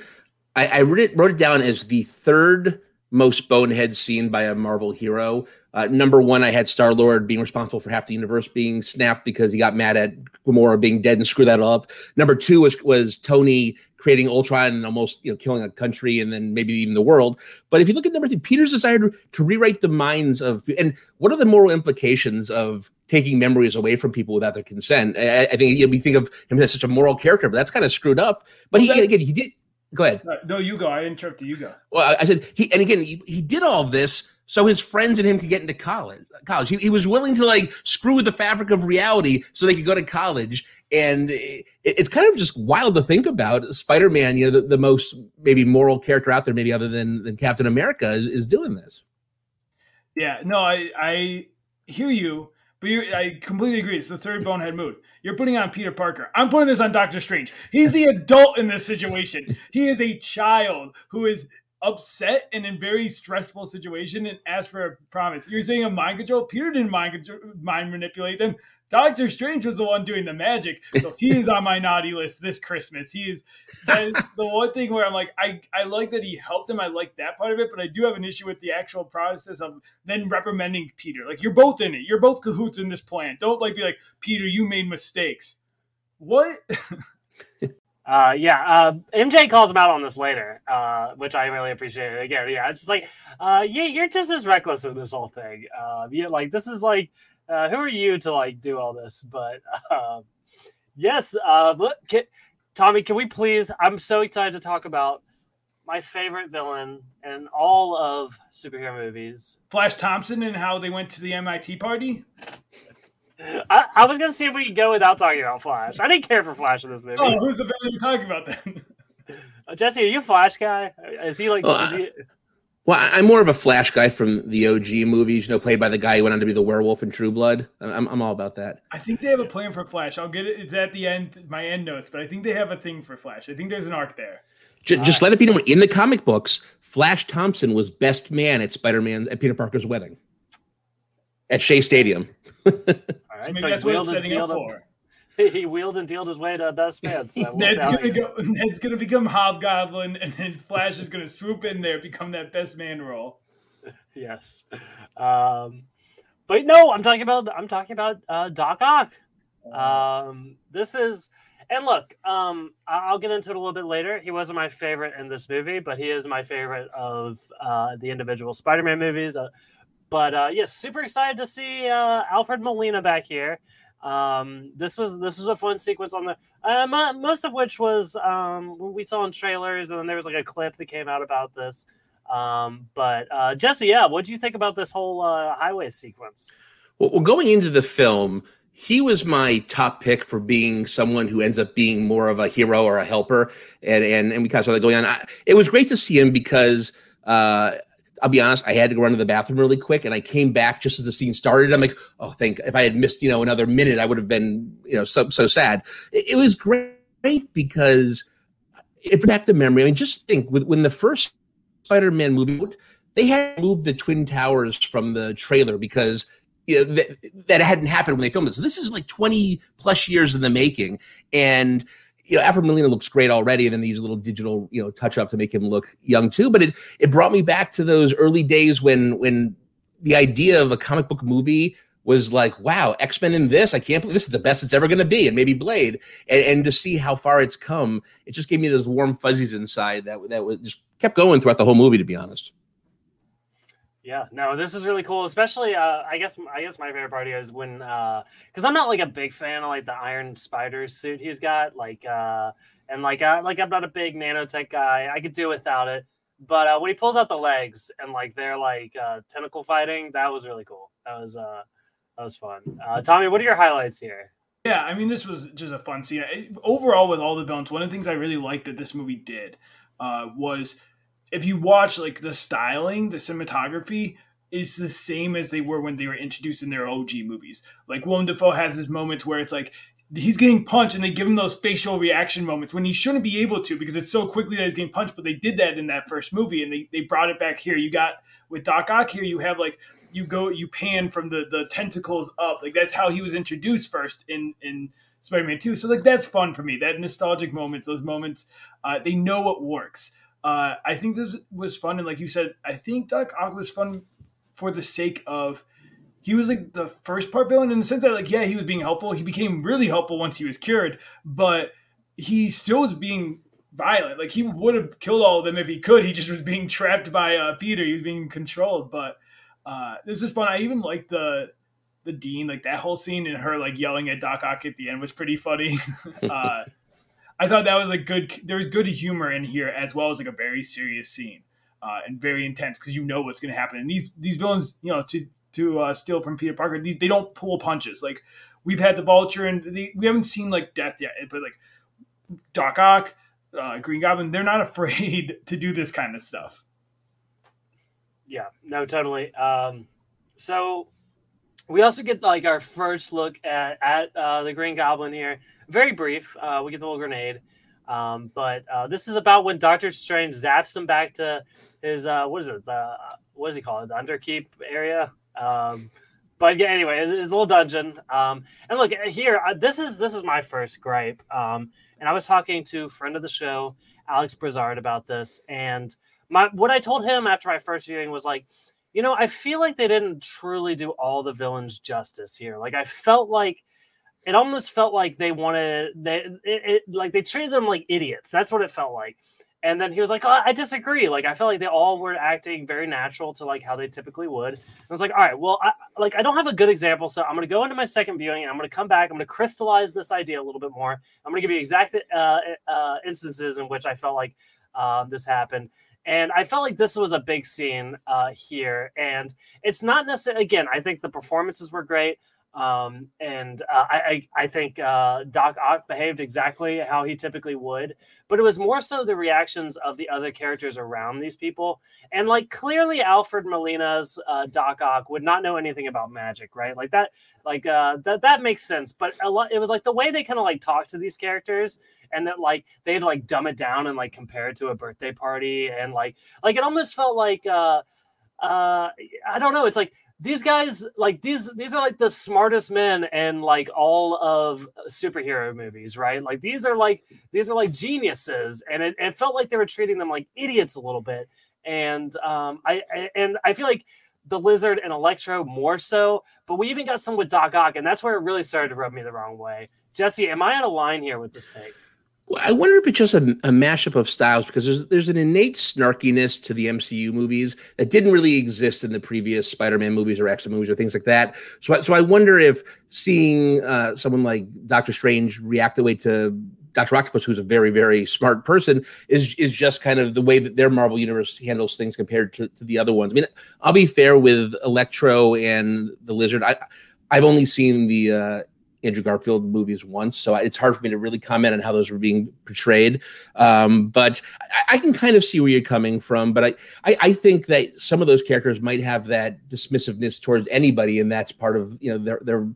I, I wrote, it, wrote it down as the third most bonehead scene by a Marvel hero. Uh, number one, I had Star-Lord being responsible for half the universe being snapped because he got mad at Gamora being dead and screwed that up. Number two was was Tony creating Ultron and almost, you know, killing a country and then maybe even the world. But if you look at number three, Peter's desire to rewrite the minds of, and what are the moral implications of taking memories away from people without their consent? I, I think you know, we think of him as such a moral character, but that's kind of screwed up. But well, he again, he did. Go ahead. No, you go. I interrupted. You go. Well, I said he, and again, he, he did all of this so his friends and him could get into college. College. He, he was willing to like screw with the fabric of reality so they could go to college. And it, it's kind of just wild to think about. Spider-Man, you know, the, the most maybe moral character out there, maybe other than, than Captain America, is, is doing this. Yeah. No, I I hear you, but you're, I completely agree. It's the third bonehead move. You're putting on Peter Parker. I'm putting this on Doctor Strange. He's the adult in this situation. He is a child who is upset and in very stressful situation and asked for a promise. You're saying a mind control? Peter didn't mind, mind manipulate them. Doctor Strange was the one doing the magic. So he is on my naughty list this Christmas. He is, that is the one thing where I'm like, I, I like that he helped him. I like that part of it, but I do have an issue with the actual process of then reprimanding Peter. Like, you're both in it. You're both cahoots in this plan. Don't like be like, Peter, you made mistakes. What? Uh, yeah, uh, M J calls him out on this later, uh, which I really appreciate. Again, yeah, it's just like, uh, yeah, you're just as reckless in this whole thing. Uh, yeah, like, this is like, uh, who are you to, like, do all this? But, uh, yes, uh, look, can, Tommy, can we please, I'm so excited to talk about my favorite villain in all of superhero movies. Flash Thompson and how they went to the M I T party? I, I was going to see if we could go without talking about Flash. I didn't care for Flash in this movie. Oh, who's the villain you're talking about then? Uh, Jesse, are you a Flash guy? Is he like... Well, is he... well, I'm more of a Flash guy from the O G movies, you know, played by the guy who went on to be the werewolf in True Blood. I'm, I'm all about that. I think they have a plan for Flash. I'll get it. It's at the end, my end notes, but I think they have a thing for Flash. I think there's an arc there. Just, just right. Let it be known, in the comic books, Flash Thompson was best man at Spider-Man at Peter Parker's wedding. At Shea Stadium. All right, so, so that's what setting up for. He wheeled and dealed his way to best man. So we'll Ned's going like to become Hobgoblin, and then Flash is going to swoop in there, become that best man role. Yes, um, but no, I'm talking about I'm talking about uh, Doc Ock. Um, this is, and look, um, I'll get into it a little bit later. He wasn't my favorite in this movie, but he is my favorite of uh, the individual Spider-Man movies. Uh, But, uh, yeah, super excited to see uh, Alfred Molina back here. Um, this was this was a fun sequence on the uh, my, most of which was um, we saw in trailers, and then there was like a clip that came out about this. Um, but, uh, Jesse, yeah, what do you think about this whole uh, highway sequence? Well, going into the film, he was my top pick for being someone who ends up being more of a hero or a helper, and, and, and we kind of saw that going on. I, it was great to see him because uh, – I'll be honest, I had to go run to the bathroom really quick, and I came back just as the scene started. I'm like, oh, thank God. If I had missed, you know, another minute, I would have been, you know, so so sad. It, it was great because it brought back the memory. I mean, just think, with, when the first Spider-Man movie, they had moved the Twin Towers from the trailer because you know, that, that hadn't happened when they filmed it. So this is like twenty plus years in the making, and you know, Alfred Molina looks great already, and then these little digital, you know, touch up to make him look young too. But it it brought me back to those early days when when the idea of a comic book movie was like, wow, X-Men in this, I can't believe this is the best it's ever going to be, and maybe Blade, and, and to see how far it's come, it just gave me those warm fuzzies inside that that was just kept going throughout the whole movie, to be honest. Yeah, no, this is really cool. Especially, uh, I guess, I guess my favorite part here is when, because uh, I'm not like a big fan of like the Iron Spider suit he's got, like, uh, and like, uh, like I'm not a big nanotech guy. I could do without it. But uh, when he pulls out the legs and like they're like uh, tentacle fighting, that was really cool. That was uh, that was fun. Uh, Tommy, what are your highlights here? Yeah, I mean, this was just a fun scene. Overall, with all the villains, one of the things I really liked that this movie did uh, was, if you watch like the styling, the cinematography is the same as they were when they were introduced in their O G movies. Like Willem Dafoe has his moments where it's like he's getting punched and they give him those facial reaction moments when he shouldn't be able to because it's so quickly that he's getting punched, but they did that in that first movie and they, they brought it back here. You got with Doc Ock here, you have like you go you pan from the, the tentacles up. Like that's how he was introduced first in in Spider-Man two. So like that's fun for me. That nostalgic moments, those moments, uh, they know what works. Uh, I think this was fun, and like you said, I think Doc Ock was fun for the sake of, he was like the first part villain in the sense that, like, yeah, he was being helpful. He became really helpful once he was cured, but he still was being violent. Like, he would have killed all of them if he could. He just was being trapped by uh, Peter. He was being controlled. But uh, this was fun. I even liked the the Dean, like that whole scene, and her like yelling at Doc Ock at the end was pretty funny. uh, I thought that was like good. There was good humor in here as well as like a very serious scene uh, and very intense because you know what's going to happen. And these these villains, you know, to to uh, steal from Peter Parker, these, they don't pull punches. Like, we've had the Vulture, and they, we haven't seen like Death yet, but like Doc Ock, Uh, Green Goblin, they're not afraid to do this kind of stuff. Yeah, no, totally. Um, so we also get like our first look at, at uh, the Green Goblin here. Very brief. Uh, we get the little grenade. Um, but uh, this is about when Doctor Strange zaps him back to his, uh, what is it? The, what does he call it? The Underkeep area? Um, but yeah, anyway, it's, it's a little dungeon. Um, and look, here, uh, this is this is my first gripe. Um, And I was talking to a friend of the show, Alex Brizard, about this. And my what I told him after my first viewing was like, you know, I feel like they didn't truly do all the villains justice here. Like, I felt like it almost felt like they wanted they it, it, like they treated them like idiots. That's what it felt like. And then he was like, oh, I disagree. Like, I felt like they all were acting very natural to like how they typically would. And I was like, all right, well, I, like I don't have a good example. So I'm going to go into my second viewing and I'm going to come back. I'm going to crystallize this idea a little bit more. I'm going to give you exact uh, uh, instances in which I felt like uh, this happened. And I felt like this was a big scene uh, here. And it's not necessarily, again, I think the performances were great. Um, and uh, I, I think uh, Doc Ock behaved exactly how he typically would, but it was more so the reactions of the other characters around these people. And like, clearly Alfred Molina's uh, Doc Ock would not know anything about magic, right? Like that, like uh, that, that makes sense. But a lot, it was like the way they kind of like talk to these characters and that like, they'd like dumb it down and like compare it to a birthday party. And like, like it almost felt like, uh, uh, I don't know. It's like, These guys, like, these these are, like, the smartest men in, like, all of superhero movies, right? Like, these are, like, these are like geniuses. And it, it felt like they were treating them like idiots a little bit. And um, I, I and I feel like the Lizard and Electro more so. But we even got some with Doc Ock, and that's where it really started to rub me the wrong way. Jesse, am I out of line here with this take? Well, I wonder if it's just a, a mashup of styles because there's there's an innate snarkiness to the M C U movies that didn't really exist in the previous Spider-Man movies or X-Men movies or things like that. So, so I wonder if seeing uh, someone like Doctor Strange react the way to Doctor Octopus, who's a very, very smart person, is is just kind of the way that their Marvel universe handles things compared to, to the other ones. I mean, I'll be fair with Electro and the Lizard. I I've only seen the Uh, Andrew Garfield movies once, so it's hard for me to really comment on how those were being portrayed. Um, but I, I can kind of see where you're coming from. But I, I, I think that some of those characters might have that dismissiveness towards anybody, and that's part of you know their their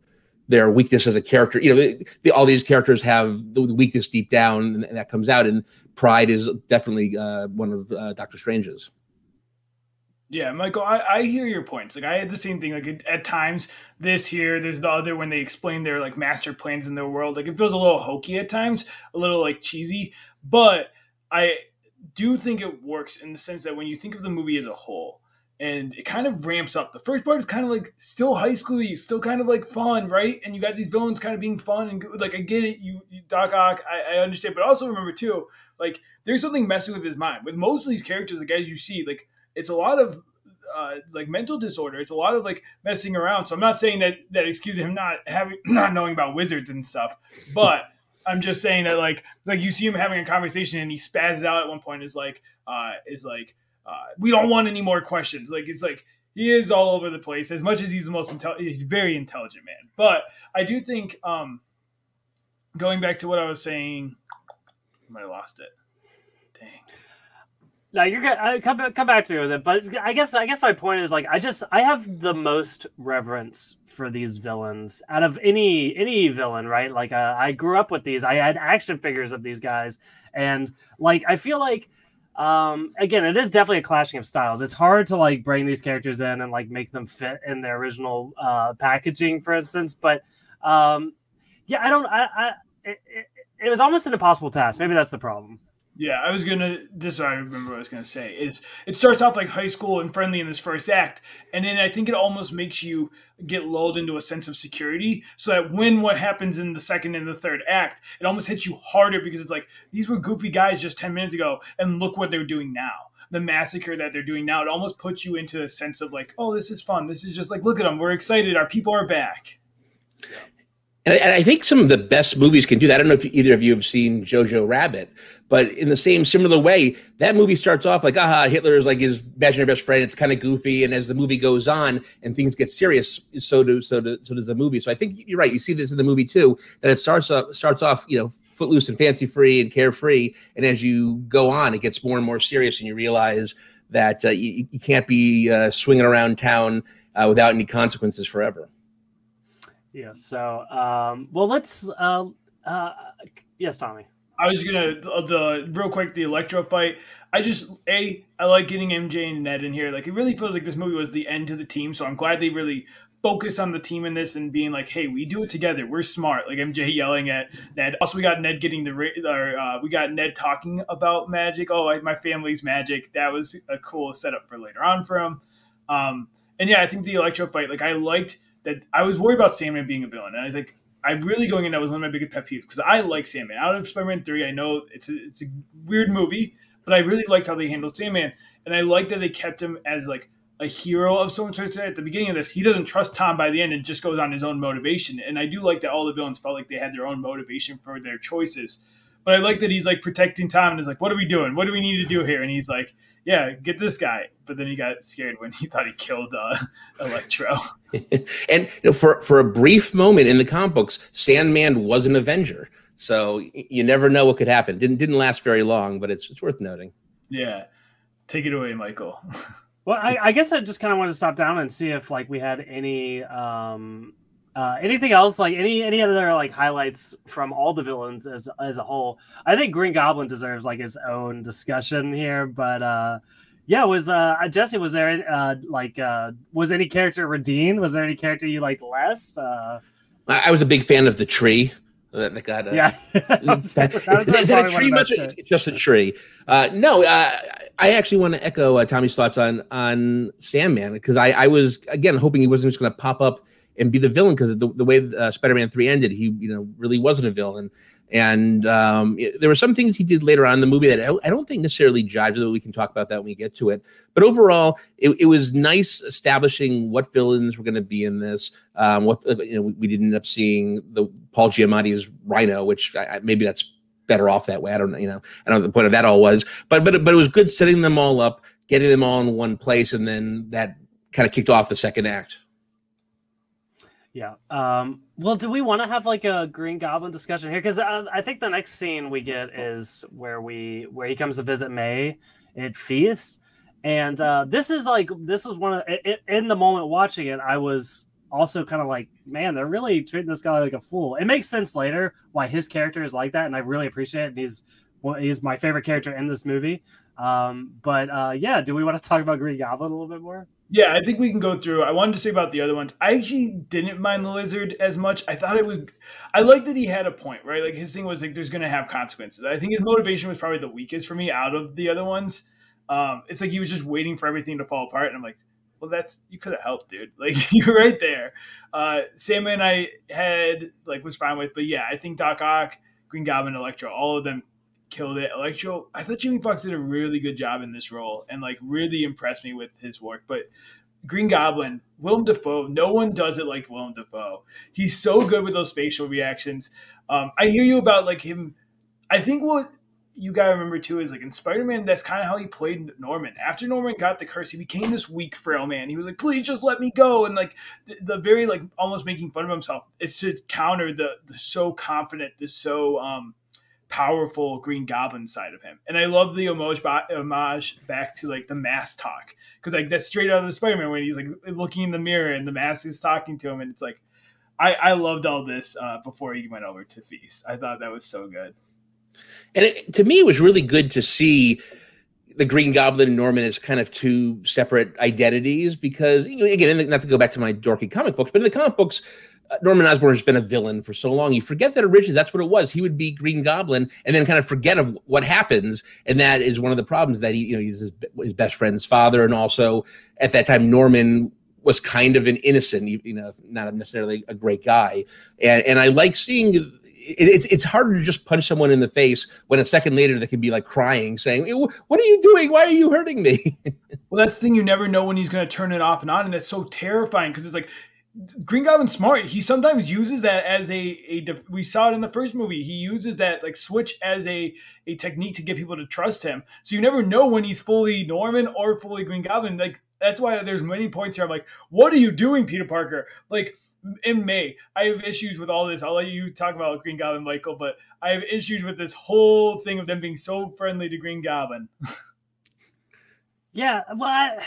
their weakness as a character. You know, they, they, all these characters have the weakness deep down, and, and that comes out. And pride is definitely uh, one of uh, Doctor Strange's. Yeah, Michael, I, I hear your points. Like, I had the same thing. Like, it, at times, this here, there's the other when they explain their, like, master plans in their world. Like, it feels a little hokey at times, a little, like, cheesy. But I do think it works in the sense that when you think of the movie as a whole, and it kind of ramps up. The first part is kind of, like, still high school-y, still kind of, like, fun, right? And you got these villains kind of being fun and good. Like, I get it, you, you Doc Ock, I, I understand. But also remember, too, like, there's something messing with his mind. With most of these characters, the guys you see, like, it's a lot of uh, like mental disorder. It's a lot of like messing around. So I'm not saying that that excuses him not having, not knowing about wizards and stuff. But I'm just saying that like like you see him having a conversation and he spazzes out at one point. Is like uh, is like uh, we don't want any more questions. Like it's like he is all over the place. As much as he's the most intelligent, he's a very intelligent man. But I do think um, going back to what I was saying, I might have lost it. Dang. No, you're gonna come back, come back to me with it, but I guess I guess my point is like I just I have the most reverence for these villains out of any any villain, right? Like uh, I grew up with these, I had action figures of these guys, and like I feel like um, again, it is definitely a clashing of styles. It's hard to like bring these characters in and like make them fit in their original uh, packaging, for instance. But um, yeah, I don't. I, I it, it, it was almost an impossible task. Maybe that's the problem. Yeah, I was gonna. This is what I remember. What I was gonna say is it starts off like high school and friendly in this first act, and then I think it almost makes you get lulled into a sense of security, so that when what happens in the second and the third act, it almost hits you harder because it's like these were goofy guys just ten minutes ago, and look what they're doing now. The massacre that they're doing now, it almost puts you into a sense of like, oh, this is fun. This is just like, look at them. We're excited. Our people are back. Yeah. And I, and I think some of the best movies can do that. I don't know if either of you have seen Jojo Rabbit, but in the same similar way, that movie starts off like, aha, Hitler is like his imaginary best friend. It's kind of goofy. And as the movie goes on and things get serious, so do so do, so does the movie. So I think you're right. You see this in the movie too, that it starts off, starts off, you know, footloose and fancy free and carefree. And as you go on, it gets more and more serious and you realize that uh, you, you can't be uh, swinging around town uh, without any consequences forever. Yeah. So, um, well, let's, uh, uh, yes, Tommy. I was going to, uh, the real quick, the Electro fight. I just, A, I like getting M J and Ned in here. Like, it really feels like this movie was the end to the team. So I'm glad they really focus on the team in this and being like, hey, we do it together. We're smart. Like M J yelling at Ned. Also, we got Ned getting the, or, uh, we got Ned talking about magic. Oh, I, my family's magic. That was a cool setup for later on for him. Um, and yeah, I think the Electro fight, like I liked that. I was worried about Sandman being a villain. And I think I really going in, that was one of my biggest pet peeves because I like Sandman. Out of Spider-Man three, I know it's a, it's a weird movie, but I really liked how they handled Sandman. And I liked that they kept him as like, a hero of someone. So at the beginning of this, he doesn't trust Tom by the end and just goes on his own motivation. And I do like that all the villains felt like they had their own motivation for their choices. But I like that he's like protecting Tom and is like, what are we doing? What do we need to do here? And he's like, yeah, get this guy. But then he got scared when he thought he killed uh, Electro. And you know, for, for a brief moment in the comic books, Sandman was an Avenger. So you never know what could happen. Didn't didn't last very long, but it's it's worth noting. Yeah. Take it away, Michael. Well, I, I guess I just kind of wanted to stop down and see if like we had any um, uh, anything else, like any any other like highlights from all the villains as as a whole. I think Green Goblin deserves like his own discussion here, but uh, yeah, was uh, Jesse, was there uh, like uh, was any character redeemed? Was there any character you liked less? Uh, I was a big fan of the tree. That got a, yeah. that was, that, that was is that a tree? Much or, it's just a tree. Uh, no, uh, I actually want to echo uh, Tommy's thoughts on on Sandman because I, I was again hoping he wasn't just going to pop up and be the villain because the, the way uh, Spider-Man three ended, he you know really wasn't a villain. And um, it, there were some things he did later on in the movie that I, I don't think necessarily jives, though we can talk about that when we get to it. But overall, it, it was nice establishing what villains were going to be in this. Um, what you know, we, we didn't end up seeing the Paul Giamatti's Rhino, which I, I, maybe that's better off that way. I don't know, you know, I don't know what the point of that all was. But but but it was good setting them all up, getting them all in one place, and then that kind of kicked off the second act. Yeah. Um, well, do we want to have like a Green Goblin discussion here? Because uh, I think the next scene we get is where we where he comes to visit May at Feast, and uh, this is like this is one of it, it, in the moment watching it, I was also kind of like, man, they're really treating this guy like a fool. It makes sense later why his character is like that, and I really appreciate it. And he's he's my favorite character in this movie. Um, but uh, yeah, do we want to talk about Green Goblin a little bit more? Yeah, I think we can go through. I wanted to say about the other ones. I actually didn't mind the Lizard as much. I thought it would. I liked that he had a point, right? Like his thing was like, there's going to have consequences. I think his motivation was probably the weakest for me out of the other ones. Um, it's like he was just waiting for everything to fall apart, and I'm like, well, that's you could have helped, dude. Like you're right there. Uh, Sandman, I had like was fine with, but yeah, I think Doc Ock, Green Goblin, Electro, all of them killed it. Electro, I thought Jimmy Fox did a really good job in this role and like really impressed me with his work. But Green Goblin, Willem Dafoe, no one does it like Willem Dafoe. He's so good with those facial reactions. Um, I hear you about like him. I think what you gotta remember too is like in Spider-Man, that's kind of how he played Norman. After Norman got the curse, he became this weak, frail man. He was like, please just let me go. And like the, the very like almost making fun of himself. It's to counter the, the so confident, the so, um, powerful Green Goblin side of him. And I love the homage, homage back to like the mask talk, because like that's straight out of the Spider-Man when he's like looking in the mirror and the mask is talking to him, and it's like I, I loved all this uh, before he went over to Feast. I thought that was so good. And it, to me, it was really good to see the Green Goblin and Norman as kind of two separate identities because, you know, again, not to go back to my dorky comic books, but in the comic books, Norman Osborn has been a villain for so long. You forget that originally that's what it was. He would be Green Goblin and then kind of forget of what happens. And that is one of the problems that he, you know, he's his, his best friend's father. And also at that time, Norman was kind of an innocent, you know, not necessarily a great guy. And, and I like seeing... It's it's harder to just punch someone in the face when a second later they could be like crying, saying, "What are you doing? Why are you hurting me?" Well, that's the thing. You never know when he's going to turn it off and on, and it's so terrifying because it's like Green Goblin's smart. He sometimes uses that as a a we saw it in the first movie. He uses that like switch as a a technique to get people to trust him. So you never know when he's fully Norman or fully Green Goblin. Like that's why there's many points here. I'm like, "What are you doing, Peter Parker?" Like. In May, I have issues with all this. I'll let you talk about Green Goblin, Michael, but I have issues with this whole thing of them being so friendly to Green Goblin. Yeah, well, I,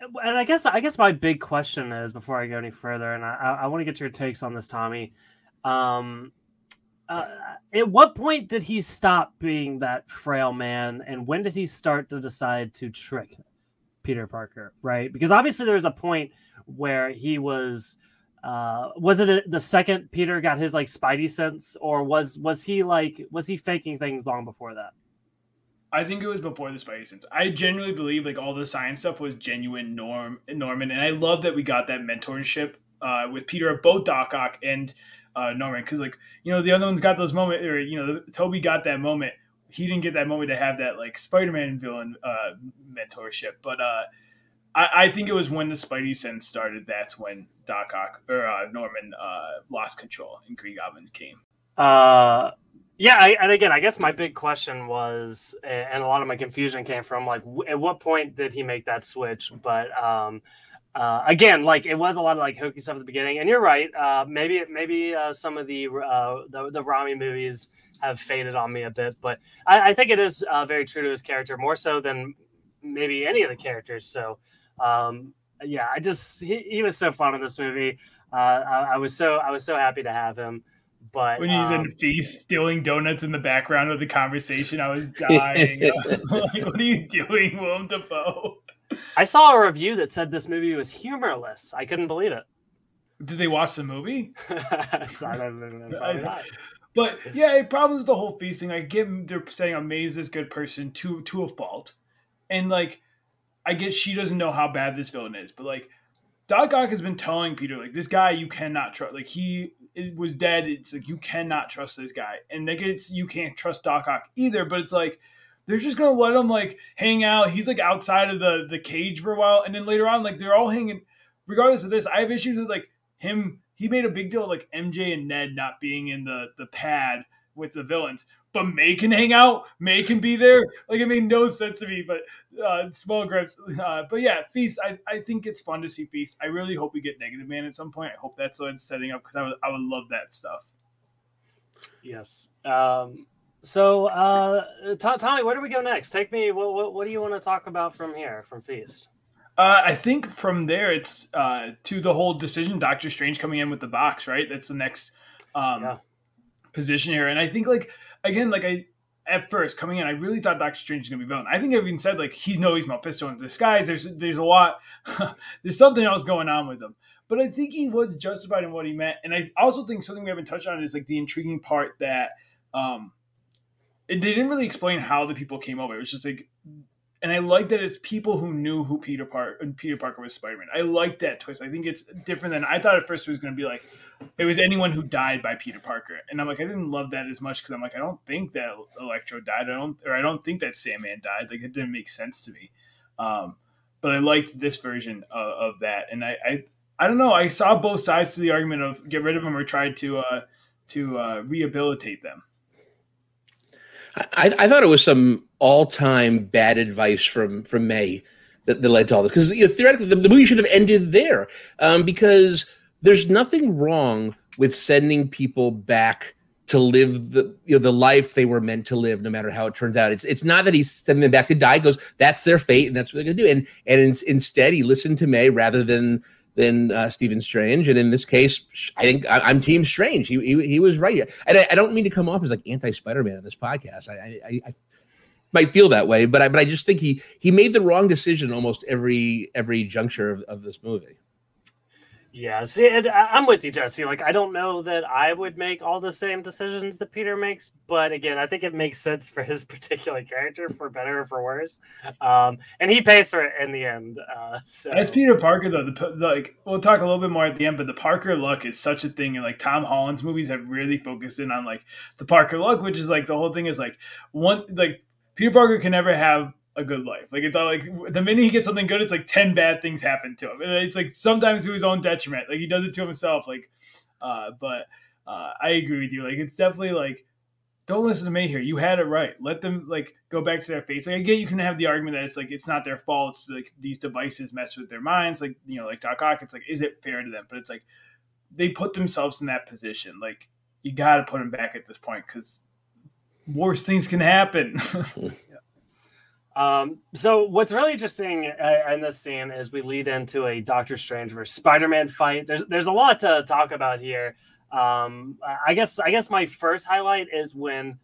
and I guess I guess my big question is before I go any further, and I, I want to get your takes on this, Tommy. Um, uh, at what point did he stop being that frail man, and when did he start to decide to trick Peter Parker? Right, because obviously there was a point where he was. Uh, was it the second Peter got his like Spidey sense, or was was he like was he faking things long before that? I think it was before the Spidey sense. I genuinely believe like all the science stuff was genuine Norm Norman, and I love that we got that mentorship uh, with Peter at both Doc Ock and uh, Norman, because like you know the other ones got those moments, or you know Toby got that moment. He didn't get that moment to have that like Spider-Man villain uh, mentorship, but. Uh, I think it was when the Spidey sense started. That's when Doc Ock or uh, Norman uh, lost control and Green Goblin came. Uh, yeah, I, and again, I guess my big question was, and a lot of my confusion came from like, at what point did he make that switch? But um, uh, again, like it was a lot of like hokey stuff at the beginning. And you're right, uh, maybe maybe uh, some of the, uh, the the Rami movies have faded on me a bit, but I, I think it is uh, very true to his character, more so than maybe any of the characters. So. Um, yeah, I just, he, he was so fun in this movie. Uh, I, I was so, I was so happy to have him, but when he's um, in Feast stealing donuts in the background of the conversation, I was dying. I was like, what are you doing, Willem Dafoe? I saw a review that said this movie was humorless. I couldn't believe it. Did they watch the movie? Sorry, I don't know. But yeah, it problems with the whole Feast thing. I get them, they're saying May's this good person to, to a fault. And like, I guess she doesn't know how bad this villain is, but like Doc Ock has been telling Peter, like this guy, you cannot trust, like he is, was dead. It's like, you cannot trust this guy. And like, it's, you can't trust Doc Ock either, but it's like, they're just going to let him like hang out. He's like outside of the, the cage for a while. And then later on, like they're all hanging regardless of this. I have issues with like him. He made a big deal of like M J and Ned not being in the, the pad with the villains. But May can hang out. May can be there. Like, it made no sense to me, but uh, small grips. Uh, but yeah, Feast, I, I think it's fun to see Feast. I really hope we get Negative Man at some point. I hope that's what it's setting up because I would, I would love that stuff. Yes. Um, so, uh, Tommy, where do we go next? Take me, what, what, what do you want to talk about from here, from Feast? Uh, I think from there it's uh, to the whole decision, Doctor Strange coming in with the box, right? That's the next um, yeah. position here. And I think, like, Again, like I, at first coming in, I really thought Doctor Strange was gonna be villain. I think I even said like he knows he's Mephisto in disguise. There's there's a lot, there's something else going on with him. But I think he was justified in what he meant. And I also think something we haven't touched on is like the intriguing part that um, it, they didn't really explain how the people came over. It was just like, and I like that it's people who knew who Peter Parker Peter Parker was Spider-Man. I like that twist. I think it's different than I thought at first. It was gonna be like. It was anyone who died by Peter Parker. And I'm like, I didn't love that as much because I'm like, I don't think that Electro died. I don't, or I don't think that Sandman died. Like, it didn't make sense to me. Um, but I liked this version of, of that. And I, I, I don't know. I saw both sides to the argument of get rid of them or try to, uh, to uh, rehabilitate them. I, I thought it was some all-time bad advice from, from May that, that led to all this. Because you know, theoretically, the, the movie should have ended there um, because... There's nothing wrong with sending people back to live the you know the life they were meant to live, no matter how it turns out. It's it's not that he's sending them back to die. He goes, that's their fate, and that's what they're gonna do. And and in, instead, he listened to May rather than than uh, Stephen Strange. And in this case, I think I, I'm Team Strange. He he, he was right. And I, I don't mean to come off as like anti-Spider-Man on this podcast. I I, I might feel that way, but I but I just think he he made the wrong decision almost every every juncture of, of this movie. Yeah, see, and I'm with you, Jesse. Like, I don't know that I would make all the same decisions that Peter makes, but again, I think it makes sense for his particular character, for better or for worse. Um, and he pays for it in the end. Uh, so. As Peter Parker, though, the, the, like we'll talk a little bit more at the end, but the Parker look is such a thing. And like Tom Holland's movies have really focused in on like the Parker look, which is like the whole thing is like one like Peter Parker can never have a good life. Like it's all like the minute he gets something good, it's like ten bad things happen to him. And it's like sometimes to his own detriment. Like he does it to himself. Like, uh, but uh, I agree with you. Like it's definitely like, don't listen to me here. You had it right. Let them like go back to their fates. Like I get you can have the argument that it's like it's not their fault. It's like these devices mess with their minds. Like you know, like Doc Ock. It's like is it fair to them? But it's like they put themselves in that position. Like you got to put them back at this point because worse things can happen. Yeah. Um, so what's really interesting uh, in this scene is we lead into a Doctor Strange versus Spider-Man fight. There's there's a lot to talk about here. Um, I guess I guess my first highlight is when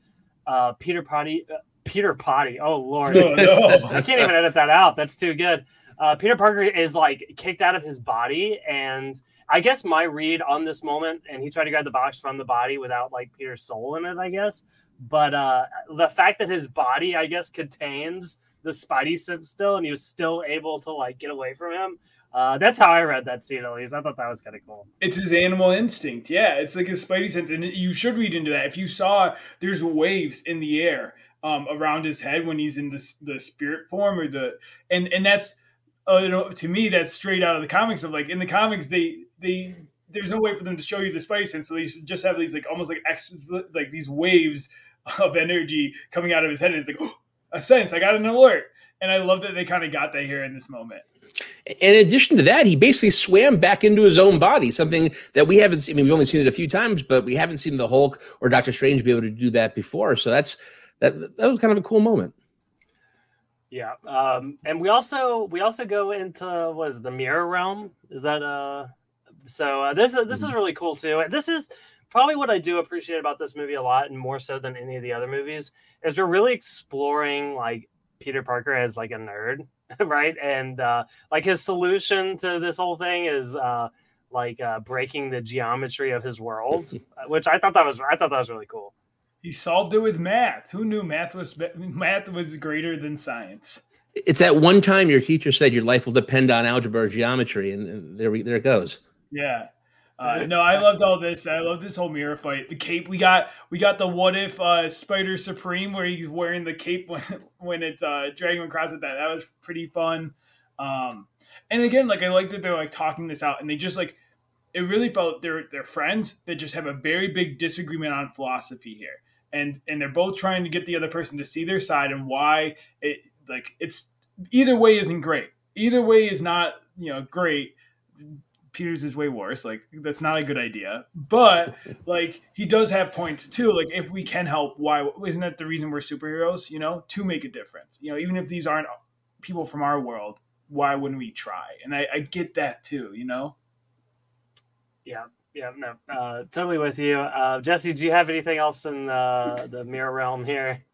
uh, Peter Potty, uh, Peter Potty. Oh Lord, oh, no. I can't even edit that out. That's too good. Uh, Peter Parker is like kicked out of his body, and I guess my read on this moment, and he tried to grab the box from the body without like Peter's soul in it, I guess. But uh, the fact that his body, I guess, contains the Spidey sense still, and he was still able to, like, get away from him. Uh, that's how I read that scene, at least. I thought that was kind of cool. It's his animal instinct. Yeah, it's like his Spidey sense. And you should read into that. If you saw, there's waves in the air um, around his head when he's in the, the spirit form. or the And, and that's, uh, you know, to me, that's straight out of the comics. Of like, in the comics, they they... there's no way for them to show you the Spidey sense, so they just have these like almost like extra, like these waves of energy coming out of his head, and it's like, oh, a sense, I got an alert. And I love that they kind of got that here in this moment. In addition to that, he basically swam back into his own body, something that we haven't seen. I mean, we've only seen it a few times, but we haven't seen the Hulk or Doctor Strange be able to do that before. So that's that that was kind of a cool moment. Yeah. Um, and we also we also go into what is it, the mirror realm? Is that uh So uh, this, this is really cool, too. This is probably what I do appreciate about this movie a lot, and more so than any of the other movies, is we're really exploring, like, Peter Parker as, like, a nerd, right? And, uh, like, his solution to this whole thing is, uh, like, uh, breaking the geometry of his world, which I thought that was I thought that was really cool. He solved it with math. Who knew math was math was greater than science? It's that one time your teacher said your life will depend on algebra or geometry, and, and there we, there it goes. Yeah. Uh, no, I loved all this. I love this whole mirror fight. The cape we got, we got the what if uh, Spider Supreme where he's wearing the cape when when it's uh, dragging across at that. That was pretty fun. Um, and again, like I like that they're like talking this out, and they just like it really felt they're they're friends that just have a very big disagreement on philosophy here, and and they're both trying to get the other person to see their side and why it like it's either way isn't great. Either way is not you know great. Peter's is way worse. Like that's not a good idea. But like he does have points too. Like if we can help, why isn't that the reason we're superheroes? You know, to make a difference. You know, even if these aren't people from our world, why wouldn't we try? And I, I get that too. You know. Yeah. Yeah. No. Uh, totally with you, uh, Jesse. Do you have anything else in uh, the mirror realm here?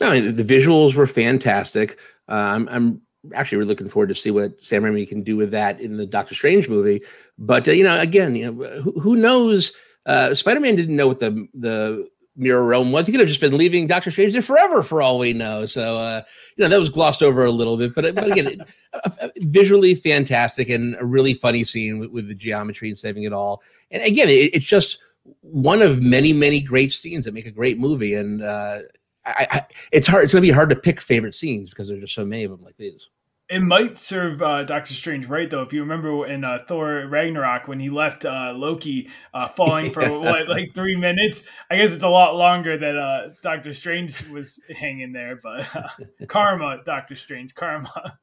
No, the visuals were fantastic. Uh, I'm. I'm Actually, we're looking forward to see what Sam Raimi can do with that in the Doctor Strange movie. But uh, you know, again, you know, who, who knows? Uh, Spider-Man didn't know what the the mirror realm was. He could have just been leaving Doctor Strange there forever, for all we know. So uh, you know, that was glossed over a little bit. But, but again, it, uh, visually fantastic and a really funny scene with, with the geometry and saving it all. And again, it, it's just one of many, many great scenes that make a great movie. And uh, I, I, it's hard. It's going to be hard to pick favorite scenes because there's just so many of them like these. It might serve uh, Doctor Strange right, though. If you remember in uh, Thor Ragnarok when he left uh, Loki uh, falling for, yeah. what, like three minutes? I guess it's a lot longer that uh, Doctor Strange was hanging there. But uh, karma, Doctor Strange, karma.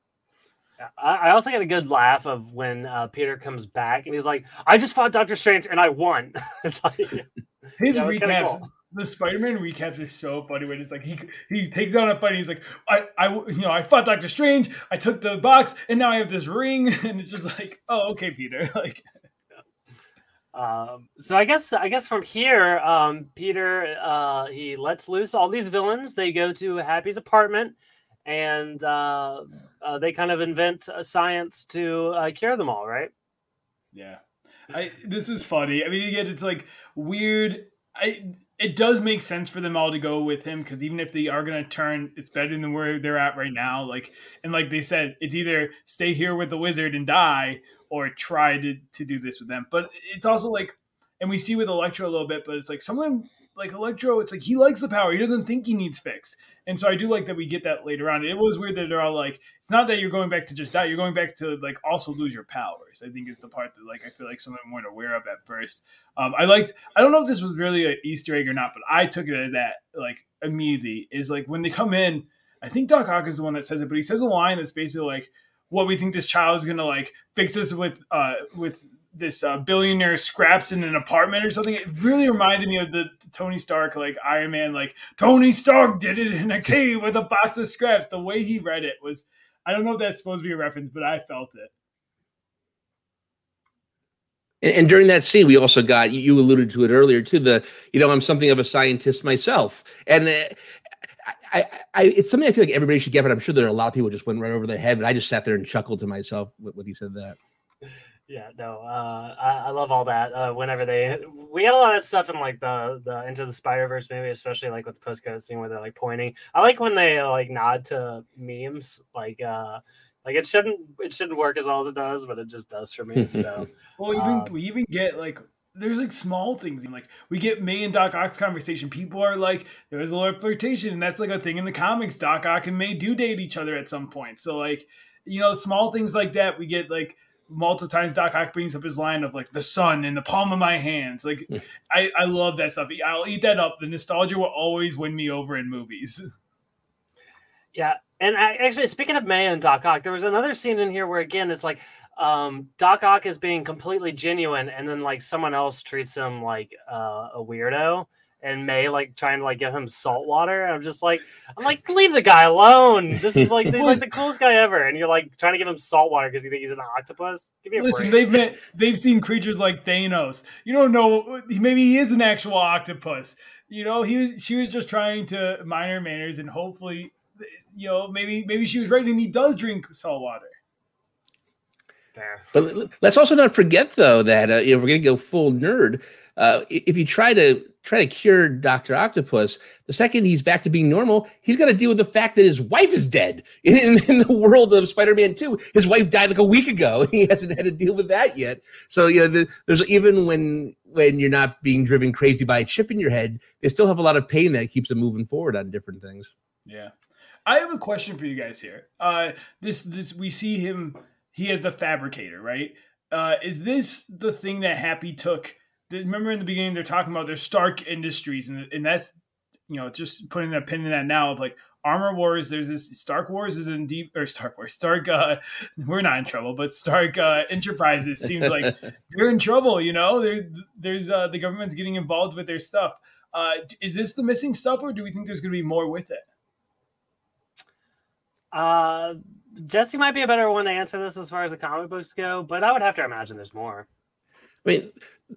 I also get a good laugh of when uh, Peter comes back and he's like, I just fought Doctor Strange and I won. It's like, his yeah, recaps. The Spider-Man recaps are so funny when it's like he he takes on a fight. And he's like, I I you know I fought Doctor Strange. I took the box, and now I have this ring. And it's just like, oh, okay, Peter. Like, um, so I guess I guess from here, um, Peter uh, he lets loose all these villains. They go to Happy's apartment, and uh, uh, they kind of invent a science to uh, cure them all, right? Yeah. I this is funny. I mean, again, it's like weird. I it does make sense for them all to go with him, because even if they are going to turn, it's better than where they're at right now. Like, and like they said, it's either stay here with the wizard and die, or try to, to do this with them. But it's also like, and we see with Electro a little bit, but it's like some of them, like Electro, it's like he likes the power. He doesn't think he needs fixed. And so I do like that we get that later on. It was weird that they're all like, it's not that you're going back to just die. You're going back to like also lose your powers. I think is the part that like I feel like some of them weren't aware of at first. Um, I liked, I don't know if this was really an Easter egg or not, but I took it as that like immediately is like when they come in, I think Doc Ock is the one that says it, but he says a line that's basically like, what we think this child is going to like fix us with, uh, with, this uh, billionaire scraps in an apartment or something. It really reminded me of the, the Tony Stark, like Iron Man, like Tony Stark did it in a cave with a box of scraps. The way he read it was, I don't know if that's supposed to be a reference, but I felt it. And, and during that scene, we also got, you alluded to it earlier too, the, you know, I'm something of a scientist myself. And uh, I, I, it's something I feel like everybody should get, but I'm sure there are a lot of people just went right over their head, but I just sat there and chuckled to myself when he said that. Yeah, no, uh, I, I love all that. Uh, whenever they, we got a lot of stuff in like the the Into the Spider-Verse movie, especially like with the post-credits scene where they're like pointing. I like when they like nod to memes, like uh, like it shouldn't it shouldn't work as well as it does, but it just does for me. So, well, even um, we even get like. There's like small things. Like we get May and Doc Ock's conversation. People are like, there was a little flirtation, and that's like a thing in the comics. Doc Ock and May do date each other at some point. So like, you know, small things like that. We get like multiple times Doc Ock brings up his line of like the sun in the palm of my hands. Like yeah. I, I love that stuff. I'll eat that up. The nostalgia will always win me over in movies. Yeah. And I, actually speaking of May and Doc Ock, there was another scene in here where again, it's like, Um, Doc Ock is being completely genuine, and then like someone else treats him like uh, a weirdo, and May like trying to like give him salt water. And I'm just like, I'm like, leave the guy alone. This is like, he's like the coolest guy ever, and you're like trying to give him salt water because you think he's an octopus. Give me a Listen, break. They've met, they've seen creatures like Thanos. You don't know, maybe he is an actual octopus. You know, he she was just trying to mind her manners, and hopefully, you know, maybe maybe she was right, and he does drink salt water. There. But let's also not forget, though, that uh, you know, we're going to go full nerd. Uh, if you try to try to cure Doctor Octopus, the second he's back to being normal, he's got to deal with the fact that his wife is dead. In, in the world of Spider-Man two, his wife died like a week ago. And he hasn't had to deal with that yet. So you know, the, there's even when when you're not being driven crazy by a chip in your head, they still have a lot of pain that keeps them moving forward on different things. Yeah, I have a question for you guys here. Uh, this this we see him. He is the fabricator, right? Uh, is this the thing that Happy took? Remember in the beginning, they're talking about their Stark Industries, and, and that's, you know, just putting a pin in that now of like Armor Wars. There's this Stark Wars is in deep, or Stark Wars, Stark, uh, we're not in trouble, but Stark uh, Enterprises seems like they're in trouble, you know? They're, there's uh, the government's getting involved with their stuff. Uh, is this the missing stuff, or do we think there's going to be more with it? Uh, Jesse might be a better one to answer this as far as the comic books go, but I would have to imagine there's more. I mean,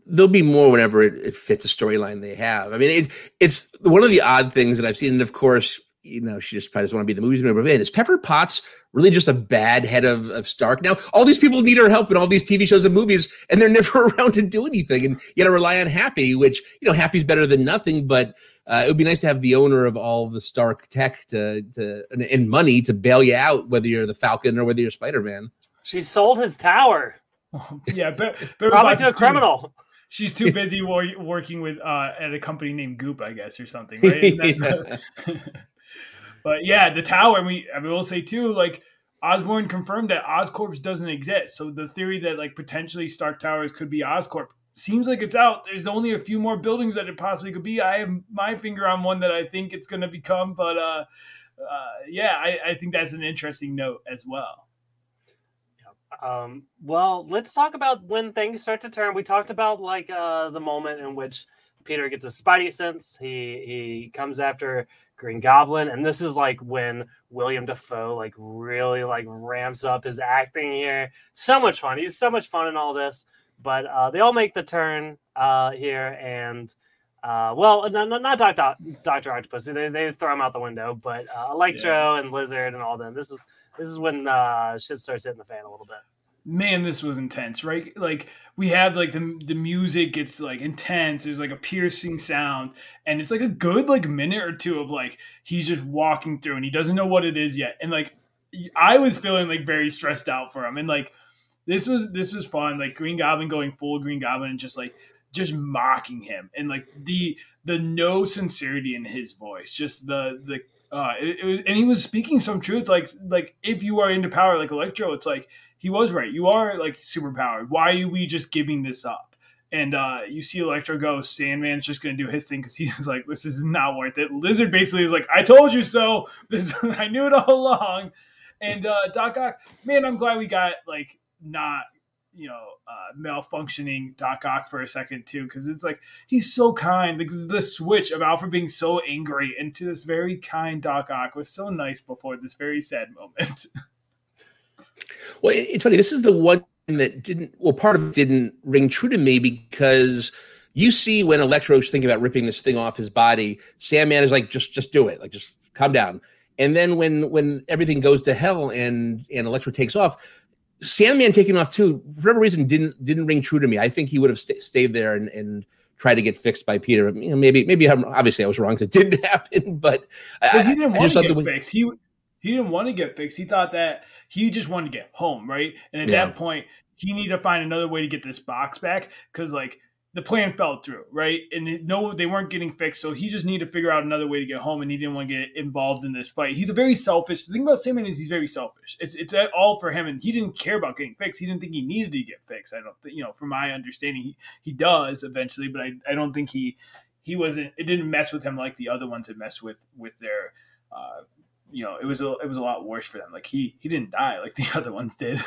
there'll be more whenever it, it fits a storyline they have. I mean, it, it's one of the odd things that I've seen. And of course, you know, she just probably doesn't want to be in the movies anymore. But man, is Pepper Potts really just a bad head of, of Stark? Now, all these people need her help in all these T V shows and movies, and they're never around to do anything. And you got to rely on Happy, which, you know, Happy's better than nothing, but uh, it would be nice to have the owner of all of the Stark tech to, to and, and money to bail you out, whether you're the Falcon or whether you're Spider-Man. She sold his tower. Yeah, but probably to a criminal. She's too busy working with uh, at a company named Goop, I guess, or something, right? Isn't that the... But yeah, the tower, and we, I will say too, like Osborn confirmed that Oscorp doesn't exist. So the theory that like potentially Stark Towers could be Oscorp seems like it's out. There's only a few more buildings that it possibly could be. I have my finger on one that I think it's going to become, but uh, uh, yeah, I, I think that's an interesting note as well. Um, well, let's talk about when things start to turn. We talked about like uh, the moment in which Peter gets a Spidey sense. He he comes after Green Goblin, and this is like when Willem Dafoe like really like ramps up his acting here. So much fun. He's so much fun in all this, but uh, they all make the turn uh, here, and uh, well, not not Doctor Doctor Octopus. They they throw him out the window, but uh, Electro yeah. and Lizard and all them. This is this is when uh, shit starts hitting the fan a little bit. man, this was intense, right? Like, we have like the the music gets like intense. There's like a piercing sound, and it's like a good like minute or two of like he's just walking through and he doesn't know what it is yet. And like I was feeling like very stressed out for him. And like this was this was fun. Like Green Goblin going full Green Goblin and just like just mocking him, and like the the no sincerity in his voice, just the the uh it, it was, and he was speaking some truth. Like like if you are into power like Electro, it's like, he was right. You are like superpowered. Why are we just giving this up? And uh, you see Electro go, Sandman's just going to do his thing because he was like, this is not worth it. Lizard basically is like, I told you so. This, I knew it all along. And uh, Doc Ock, man, I'm glad we got like not, you know, uh, malfunctioning Doc Ock for a second too, because it's like, he's so kind. Like, the switch of Alfred being so angry into this very kind Doc Ock was so nice before this very sad moment. Well, it's funny. This is the one that didn't, well, part of it didn't ring true to me, because you see when Electro's thinking about ripping this thing off his body, Sandman is like, just just do it. Like, just calm down. And then when when everything goes to hell and, and Electro takes off, Sandman taking off too, for whatever reason, didn't didn't ring true to me. I think he would have st- stayed there and, and tried to get fixed by Peter. You know, maybe, maybe I'm, obviously I was wrong because it didn't happen, but well, I, he didn't I, want I just to get was, fixed. He... He didn't want to get fixed. He thought that he just wanted to get home, right? And at yeah. that point, he needed to find another way to get this box back, because like the plan fell through, right? And it, no, they weren't getting fixed, so he just needed to figure out another way to get home, and he didn't want to get involved in this fight. He's a very selfish. The thing about Sandman is he's very selfish. It's it's all for him, and he didn't care about getting fixed. He didn't think he needed to get fixed. I don't think, you know, from my understanding, he, he does eventually, but I, I don't think he he wasn't. It didn't mess with him like the other ones had messed with with their. Uh, You know, it was a, it was a lot worse for them. Like he he didn't die like the other ones did.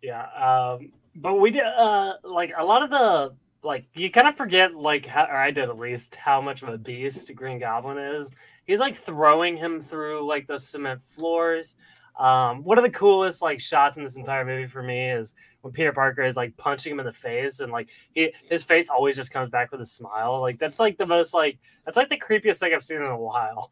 yeah, um, but we did uh, like a lot of the like you kind of forget like how, or I did at least, how much of a beast Green Goblin is. He's like throwing him through like the cement floors. Um, one of the coolest like shots in this entire movie for me is when Peter Parker is like punching him in the face, and like he, his face always just comes back with a smile. Like that's like the most like that's like the creepiest thing I've seen in a while.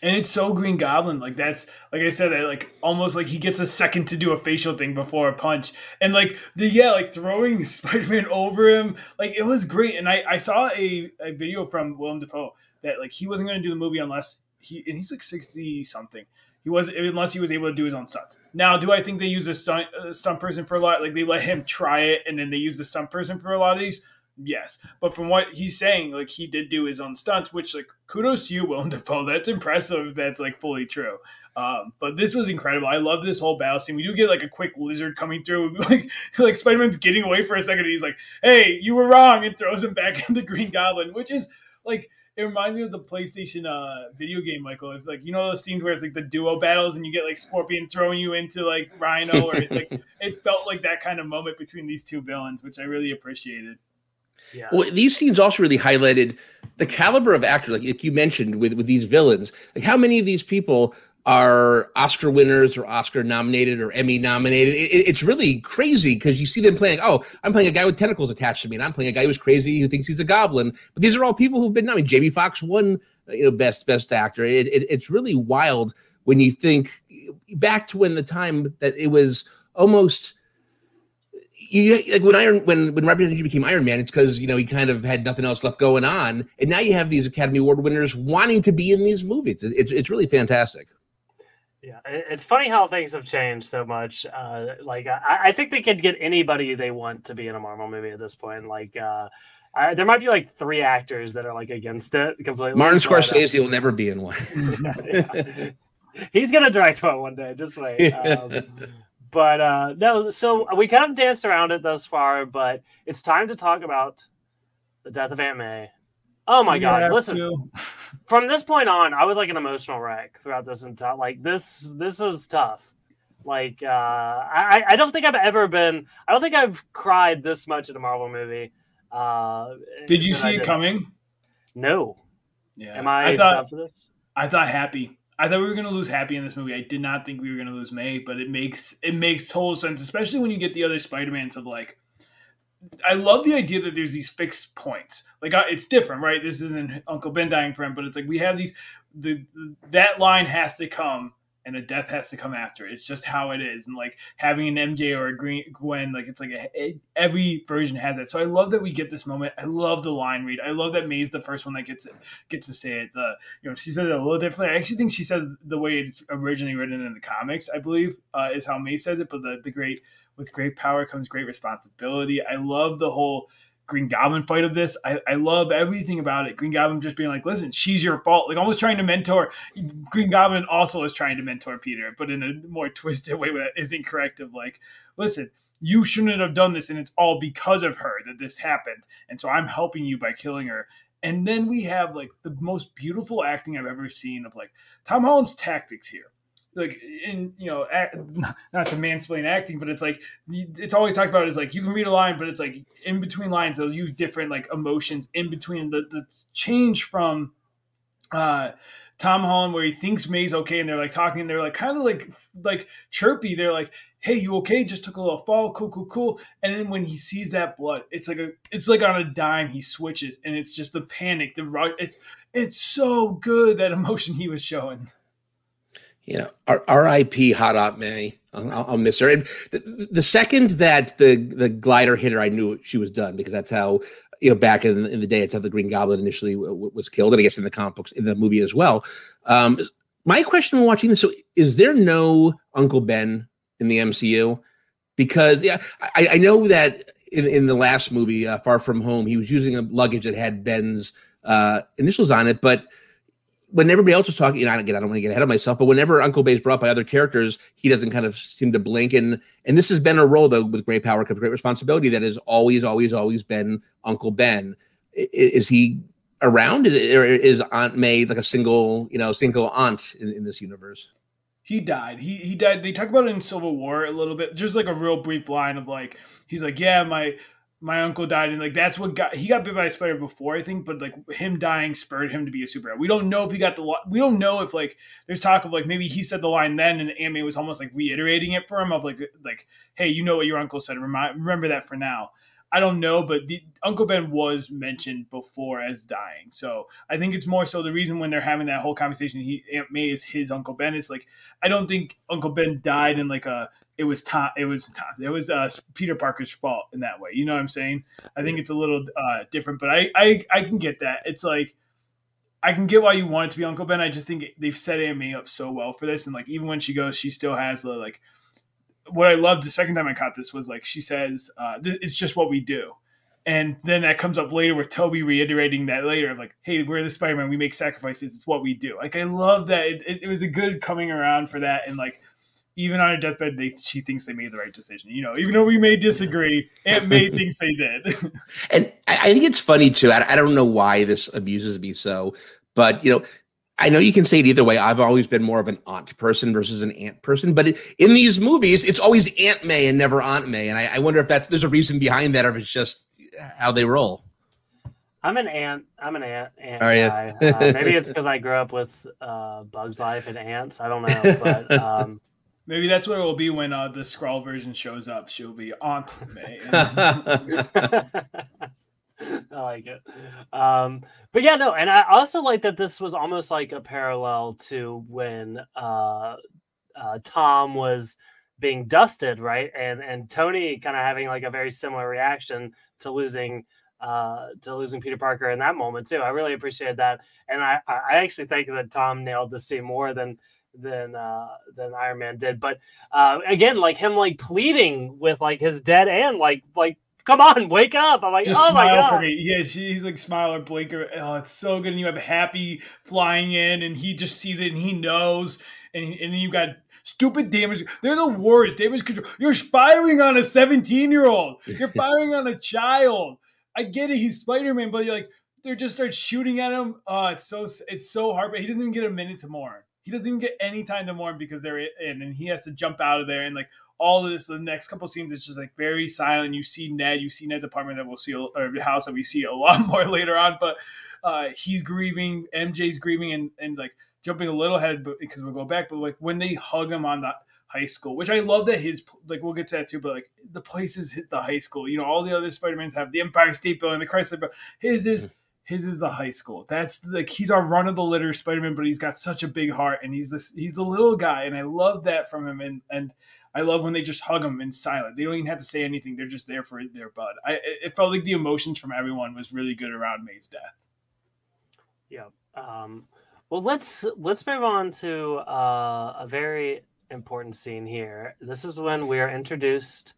And it's so Green Goblin. Like that's, like I said, I like almost like he gets a second to do a facial thing before a punch. And like the, yeah, like throwing Spider-Man over him. Like it was great. And I, I saw a, a video from Willem Dafoe that like he wasn't going to do the movie unless he, and he's like sixty something. He was unless he was able to do his own stunts. Now, do I think they use a stunt, a stunt person for a lot? Like they let him try it and then they use the stunt person for a lot of these. Yes, but from what he's saying, like he did do his own stunts, which like kudos to you, Willem Dafoe. That's impressive. That's like fully true. Um, but this was incredible. I love this whole battle scene. We do get like a quick Lizard coming through, like like Spider-Man's getting away for a second. And he's like, "Hey, you were wrong," and throws him back into Green Goblin, which is like it reminds me of the PlayStation uh, video game, Michael. It's like you know those scenes where it's like the duo battles, and you get like Scorpion throwing you into like Rhino, or it, like it felt like that kind of moment between these two villains, which I really appreciated. Yeah. Well, these scenes also really highlighted the caliber of actors, like, like you mentioned with, with these villains. Like, how many of these people are Oscar winners or Oscar nominated or Emmy nominated? It, it's really crazy because you see them playing. Oh, I'm playing a guy with tentacles attached to me, and I'm playing a guy who's crazy who thinks he's a goblin. But these are all people who've been. I mean, Jamie Foxx won, you know, best best actor. It, it, it's really wild when you think back to when the time that it was almost. You, like when Iron when when Robert Downey Junior became Iron Man, it's because you know he kind of had nothing else left going on, and now you have these Academy Award winners wanting to be in these movies. It's it's really fantastic. Yeah, it's funny how things have changed so much. Uh, like I, I think they can get anybody they want to be in a Marvel movie at this point. Like uh, I, there might be like three actors that are like against it completely. Martin Scorsese will never be in one. yeah, yeah. He's gonna direct one one day. Just wait. Um, But uh, no, so we kind of danced around it thus far, but it's time to talk about the death of Aunt May. Oh my God! Listen, to. From this point on, I was like an emotional wreck throughout this entire. Like this, this was tough. Like uh, I, I don't think I've ever been. I don't think I've cried this much in a Marvel movie. Uh, did you see it coming? No. Yeah. Am I, I thought, done for this? I thought Happy. I thought we were going to lose Happy in this movie. I did not think we were going to lose May, but it makes it makes total sense, especially when you get the other Spider-Mans of like. I love the idea that there's these fixed points. Like it's different, right? This isn't Uncle Ben dying for him, but it's like we have these. The that line has to come and a death has to come after. It's just how it is. And like having an M J or a Gwen, like it's like a, it, every version has that. So I love that we get this moment. I love the line read. I love that May's the first one that gets it, gets to say it. The, you know, she says it a little differently. I actually think she says the way it's originally written in the comics, I believe, uh, is how May says it. But the, the great, with great power comes great responsibility. I love the whole Green Goblin fight of this. I, I love everything about it. Green Goblin just being like, listen, she's your fault. Like almost trying to mentor. Green Goblin also is trying to mentor Peter, but in a more twisted way that isn't correct of like, listen, you shouldn't have done this. And it's all because of her that this happened. And so I'm helping you by killing her. And then we have like the most beautiful acting I've ever seen of like Tom Holland's tactics here. Like, in, you know, act, not to mansplain acting, but it's like, it's always talked about as like, you can read a line, but it's like in between lines, they'll use different like emotions in between the, the change from uh, Tom Holland, where he thinks May's okay. And they're like talking and they're like, kind of like, like chirpy. They're like, hey, you okay? Just took a little fall. Cool, cool, cool. And then when he sees that blood, it's like a, it's like on a dime, he switches and it's just the panic. The it's, it's so good. That emotion he was showing. You know, R I P Hot Aunt May. I'll, I'll miss her. And the, the second that the, the glider hit her, I knew she was done because that's how, you know, back in, in the day, it's how the Green Goblin initially w- was killed. And I guess in the comic books, in the movie as well. Um, my question when watching this, so is there no Uncle Ben in the M C U? Because yeah, I, I know that in, in the last movie, uh, Far From Home, he was using a luggage that had Ben's uh, initials on it, but when everybody else was talking, you know, again, I don't want to get ahead of myself, but whenever Uncle Ben's brought by other characters, he doesn't kind of seem to blink. And and this has been a role, though, with great power comes great responsibility, that has always, always, always been Uncle Ben. Is he around? Or is Aunt May like a single, you know, single aunt in, in this universe? He died. He he died. They talk about it in Civil War a little bit, just like a real brief line of like, he's like, yeah, my... my uncle died, and like that's what got he got bit by a spider before, I think. But like him dying spurred him to be a superhero. We don't know if he got the we don't know if like there's talk of like maybe he said the line then, and Aunt May was almost like reiterating it for him of like like hey, you know what your uncle said. Remind, remember that for now. I don't know, but the, Uncle Ben was mentioned before as dying, so I think it's more so the reason when they're having that whole conversation. He Aunt May is his Uncle Ben. It's like I don't think Uncle Ben died in like a. It was Tom. It was Tom. It was uh, Peter Parker's fault in that way. You know what I'm saying? I think it's a little uh, different, but I, I I can get that. It's like I can get why you want it to be Uncle Ben. I just think they've set Aunt May up so well for this, and like even when she goes, she still has the like. What I loved the second time I caught this was like she says, uh, "It's just what we do," and then that comes up later with Toby reiterating that later of like, "Hey, we're the Spider-Man. We make sacrifices. It's what we do." Like I love that. It, it, it was a good coming around for that, and like. Even on her deathbed, they, she thinks they made the right decision. You know, even though we may disagree, Aunt May thinks they did. And I, I think it's funny, too. I, I don't know why this abuses me so. But, you know, I know you can say it either way. I've always been more of an aunt person versus an aunt person. But it, in these movies, it's always Aunt May and never Aunt May. And I, I wonder if that's there's a reason behind that or if it's just how they roll. I'm an ant. I'm an ant. ant Are guy. You? uh, maybe it's because I grew up with uh, Bugs Life and ants. I don't know. But... Um, maybe that's what it will be when uh, the Skrull version shows up. She'll be Aunt May. I like it. Um, but yeah, no. And I also like that this was almost like a parallel to when uh, uh, Tom was being dusted, right? And and Tony kind of having like a very similar reaction to losing uh, to losing Peter Parker in that moment too. I really appreciated that. And I, I actually think that Tom nailed the scene more than than uh than Iron Man did, but uh again, like him like pleading with like his dead aunt, like like come on, wake up. I'm like, just oh my god, yeah, she's like smile or blink or oh, it's so good. And you have Happy flying in, and he just sees it, and he knows, and and you got stupid damage. They're the worst. Damage control. You're firing on a seventeen year old. You're firing on a child. I get it. He's Spider-Man, but you're like they just start shooting at him. Oh, it's so it's so hard. But he doesn't even get a minute to mourn. He doesn't even get any time to mourn because they're in, and he has to jump out of there. And like all of this, the next couple of scenes, it's just like very silent. You see Ned, you see Ned's apartment that we'll see, or the house that we see a lot more later on. But uh, he's grieving, M J's grieving, and and like jumping a little ahead because we'll go back. But like when they hug him on the high school, which I love that his like we'll get to that too. But like the places hit the high school, you know, all the other Spider-Mans have the Empire State Building, the Chrysler Building. His is. His is the high school. That's like, he's our run of the litter Spider-Man, but he's got such a big heart, and he's this, he's the little guy. And I love that from him. And, and I love when they just hug him in silence. They don't even have to say anything. They're just there for their bud. I, it felt like the emotions from everyone was really good around May's death. Yeah. Um, well, let's, let's move on to uh, a very important scene here. This is when we are introduced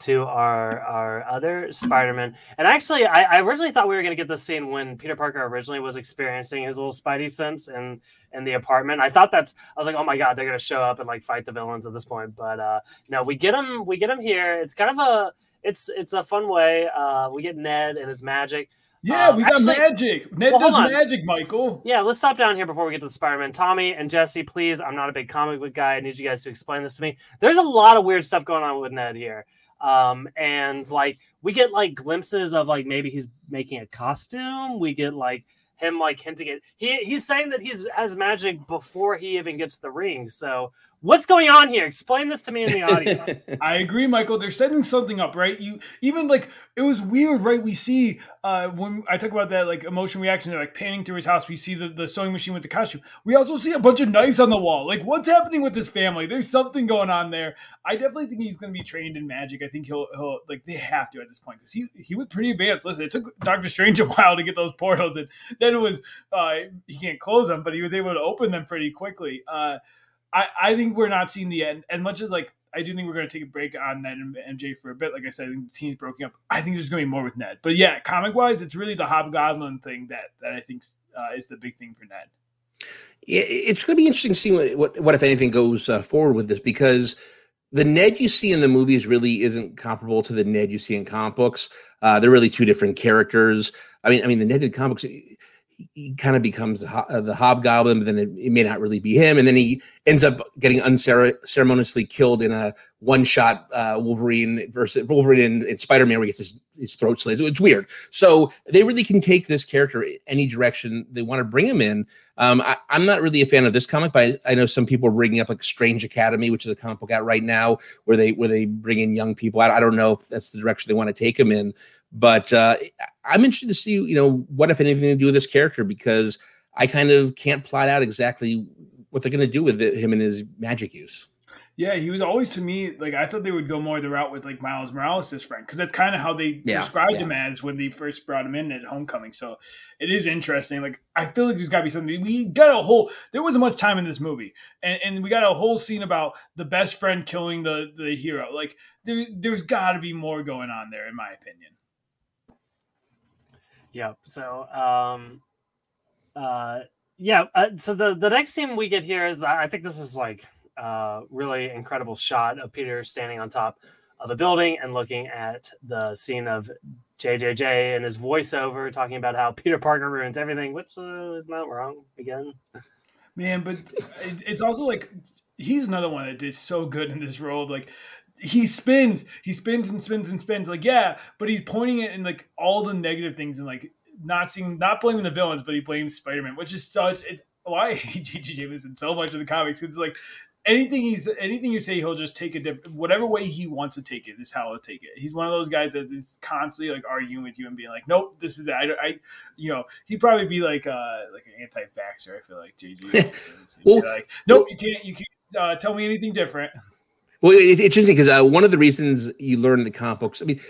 to our our other Spider-Man. And actually, I, I originally thought we were going to get this scene when Peter Parker originally was experiencing his little Spidey sense in, in the apartment. I thought that's... I was like, oh my God, they're going to show up and like fight the villains at this point. But uh, no, we get him we get him here. It's kind of a... It's it's a fun way. Uh, we get Ned and his magic. Yeah, um, we got actually, magic. Ned well, does magic, Michael. Yeah, let's stop down here before we get to the Spider-Man. Tommy and Jesse, please. I'm not a big comic book guy. I need you guys to explain this to me. There's a lot of weird stuff going on with Ned here. Um, and like, we get like glimpses of like, maybe he's making a costume. We get like him, like hinting at, he he's saying that he's has magic before he even gets the ring. So what's going on here? Explain this to me in the audience. I agree, Michael. They're setting something up, right? You even like, it was weird, right? We see, uh, when I talk about that, like emotion reaction, they're like panning through his house. We see the, the sewing machine with the costume. We also see a bunch of knives on the wall. Like, what's happening with this family? There's something going on there. I definitely think he's going to be trained in magic. I think he'll, he'll like, they have to at this point, because he, he was pretty advanced. Listen, it took Doctor Strange a while to get those portals, and then it was, uh, he can't close them, but he was able to open them pretty quickly. Uh, I, I think we're not seeing the end. As much as, like, I do think we're going to take a break on Ned and M J for a bit. Like I said, I think the team's broken up. I think there's going to be more with Ned. But, yeah, comic-wise, it's really the Hobgoblin thing that, that I think uh, is the big thing for Ned. It's going to be interesting to see what, what, what if anything, goes uh, forward with this, because the Ned you see in the movies really isn't comparable to the Ned you see in comic books. Uh, they're really two different characters. I mean, I mean, the Ned in comic books... he kind of becomes the Hobgoblin, but then it, it may not really be him. And then he ends up getting unceremoniously killed in a one-shot uh, Wolverine versus Wolverine and, and Spider-Man, where he gets his, his throat slashed. It's weird. So they really can take this character any direction they want to bring him in. Um, I, I'm not really a fan of this comic, but I, I know some people are bringing up like Strange Academy, which is a comic book out right now, where they where they bring in young people. I, I don't know if that's the direction they want to take him in. But uh, I'm interested to see, you know, what, if anything, to do with this character, because I kind of can't plot out exactly what they're going to do with it, him and his magic use. Yeah, he was always, to me, like, I thought they would go more the route with, like, Miles Morales' friend, because that's kind of how they yeah, described yeah. him as when they first brought him in at Homecoming. So it is interesting. Like, I feel like there's got to be something. We got a whole – there wasn't much time in this movie, and, and we got a whole scene about the best friend killing the, the hero. Like, there, there's got to be more going on there, in my opinion. Yep. So, um, uh, yeah. Uh, so the, the next scene we get here is, I think this is like a uh, really incredible shot of Peter standing on top of a building and looking at the scene of J J J and his voiceover talking about how Peter Parker ruins everything, which uh, is not wrong again. Man, but it's also like, he's another one that did so good in this role. Like, He spins, he spins and spins and spins. Like, yeah, but he's pointing it in like all the negative things and like not seeing, not blaming the villains, but he blames Spider-Man, which is such. It, oh, I hate J J Jameson so much in the comics. It's like anything he's, anything you say, he'll just take it dip, whatever way he wants to take it is how he'll take it. He's one of those guys that is constantly like arguing with you and being like, nope, this is it. I, I you know, he'd probably be like uh like an anti-vaxxer. I feel like J J. Well, like, nope, you can't, you can't uh, tell me anything different. Well, it's interesting because uh, one of the reasons you learn the comic books, I mean,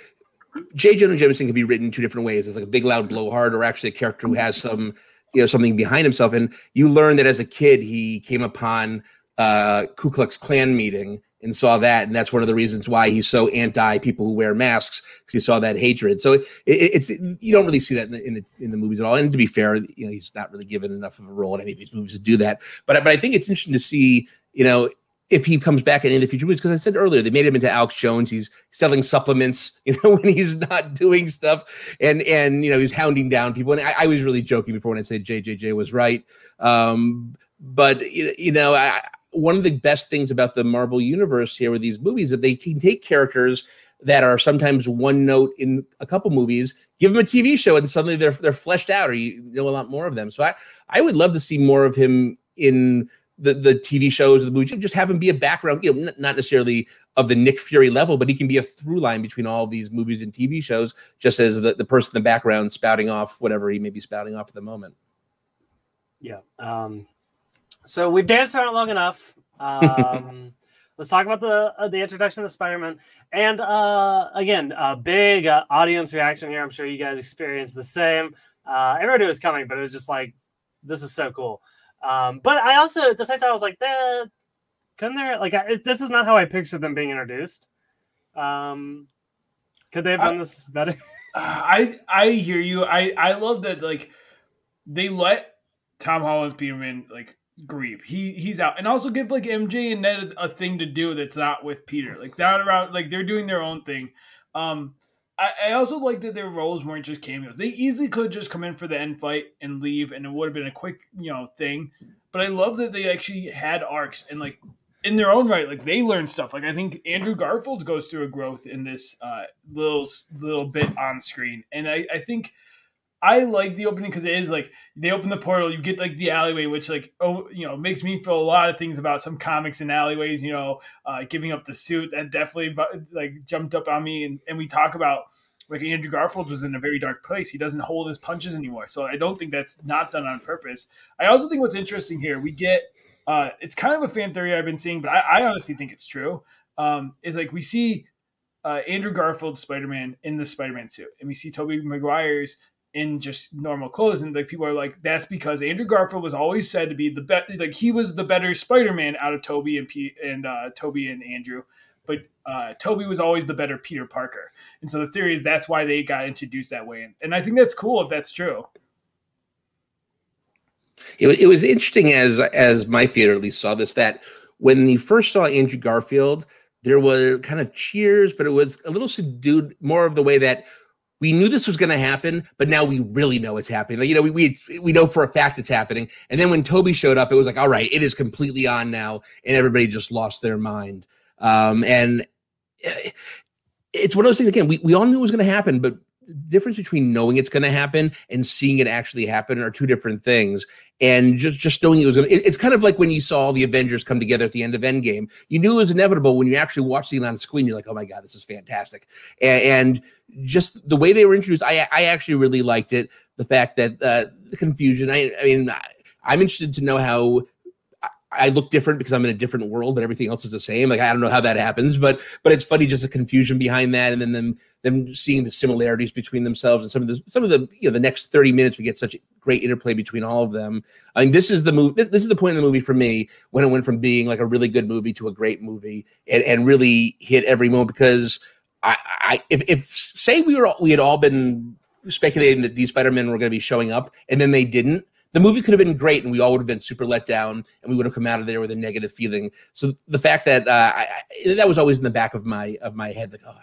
J. Jonah Jameson can be written two different ways. It's like a big, loud blowhard, or actually a character who has some, you know, something behind himself. And you learn that as a kid, he came upon uh, Ku Klux Klan meeting and saw that, and that's one of the reasons why he's so anti people who wear masks, because he saw that hatred. So it, it, it's you don't really see that in the, in the in the movies at all. And to be fair, you know, he's not really given enough of a role in any of these movies to do that. But but I think it's interesting to see, you know, if he comes back in the future movies, because I said earlier, they made him into Alex Jones. He's selling supplements, you know, when he's not doing stuff, and, and you know, he's hounding down people. And I, I was really joking before when I said J J J was right. Um, but, you know, I, one of the best things about the Marvel Universe here with these movies is that they can take characters that are sometimes one note in a couple movies, give them a T V show, and suddenly they're they're fleshed out, or you know a lot more of them. So I, I would love to see more of him in the the T V shows or the movies. Just have him be a background, you know, not necessarily of the Nick Fury level, but he can be a through line between all of these movies and T V shows, just as the, the person in the background spouting off whatever he may be spouting off at the moment. Yeah. Um, so we've danced around long enough. Um, let's talk about the uh, the introduction of Spider-Man. And uh, again, a big uh, audience reaction here. I'm sure you guys experienced the same. Uh, everyone knew it was coming, but it was just like, this is so cool. Um, but I also, at the same time, I was like, eh, couldn't there, like, I, this is not how I pictured them being introduced. Um, could they have done I, this better? I I hear you. I, I love that, like, they let Tom Holland's Peterman, like, grieve. He he's out, and also give like M J and Ned a, a thing to do that's not with Peter. Like that around, like they're doing their own thing. Um, I, I also like that their roles weren't just cameos. They easily could just come in for the end fight and leave, and it would have been a quick, you know, thing. But I love that they actually had arcs and like in their own right, like they learned stuff. Like I think Andrew Garfield goes through a growth in this uh, little little bit on screen, and I I think. I like the opening because it is like they open the portal, you get like the alleyway, which like, oh, you know, makes me feel a lot of things about some comics and alleyways, you know, uh, giving up the suit that definitely like jumped up on me. And, and we talk about like Andrew Garfield was in a very dark place. He doesn't hold his punches anymore. So I don't think that's not done on purpose. I also think what's interesting here, we get, uh, it's kind of a fan theory I've been seeing, but I, I honestly think it's true. Um, is like we see uh, Andrew Garfield's Spider-Man in the Spider-Man suit, and we see Tobey Maguire's in just normal clothes, and like people are like, that's because Andrew Garfield was always said to be the best, like he was the better Spider-Man out of Toby and P- and uh, Toby and Andrew, but uh, Toby was always the better Peter Parker, and so the theory is that's why they got introduced that way, and, and I think that's cool if that's true. It, it was interesting as as my theater at least saw this, that when you first saw Andrew Garfield, there were kind of cheers, but it was a little subdued, more of the way that. We knew this was going to happen, but now we really know it's happening. Like, you know, we, we we know for a fact it's happening. And then when Toby showed up, it was like, all right, it is completely on now, and everybody just lost their mind. Um, and it's one of those things, again, we, we all knew it was going to happen, but the difference between knowing it's going to happen and seeing it actually happen are two different things. And just, just knowing it was going to, it, it's kind of like when you saw all the Avengers come together at the end of Endgame. You knew it was inevitable. When you actually watched it on screen, you're like, oh my God, this is fantastic. And, and just the way they were introduced, I I actually really liked it. The fact that uh, the confusion, I, I mean, I, I'm interested to know how I, I look different because I'm in a different world, but everything else is the same. Like, I don't know how that happens, but but it's funny, just the confusion behind that. And then them, them seeing the similarities between themselves and some of the, some of the, you know, the next thirty minutes, we get such great interplay between all of them. I mean, this is the movie, this, this is the point of the movie for me, when it went from being like a really good movie to a great movie and, and really hit every moment, because I, I if, if say we were all, we had all been speculating that these Spider-Men were going to be showing up and then they didn't, the movie could have been great and we all would have been super let down and we would have come out of there with a negative feeling. So the fact that uh, I, I, that was always in the back of my of my head, like, oh,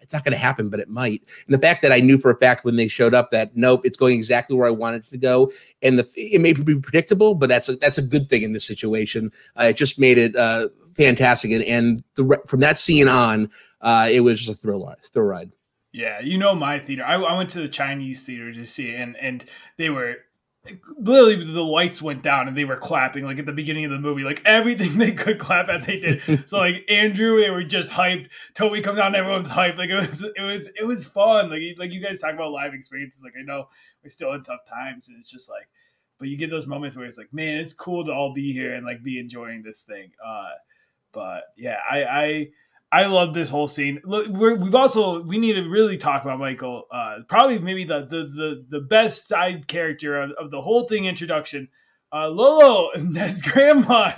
it's not going to happen, but it might. And the fact that I knew for a fact when they showed up that nope, it's going exactly where I wanted it to go, and the it may be predictable, but that's a, that's a good thing in this situation. Uh, it just made it uh, fantastic, and and the, from that scene on. Uh, it was just a thrill ride, thrill ride. Yeah, you know my theater. I, I went to the Chinese theater to see it, and, and they were literally the lights went down and they were clapping like at the beginning of the movie, like everything they could clap at they did. So like Andrew, they were just hyped. Toby comes out, and everyone's hyped. Like it was, it was, it was fun. Like like you guys talk about live experiences. Like I know we're still in tough times, and it's just like, but you get those moments where it's like, man, it's cool to all be here and like be enjoying this thing. Uh, but yeah, I. I I love this whole scene. Look, we're, we've also we need to really talk about Michael. Uh, probably maybe the, the the the best side character of, of the whole thing. Introduction, uh, Lolo and Ned's grandma.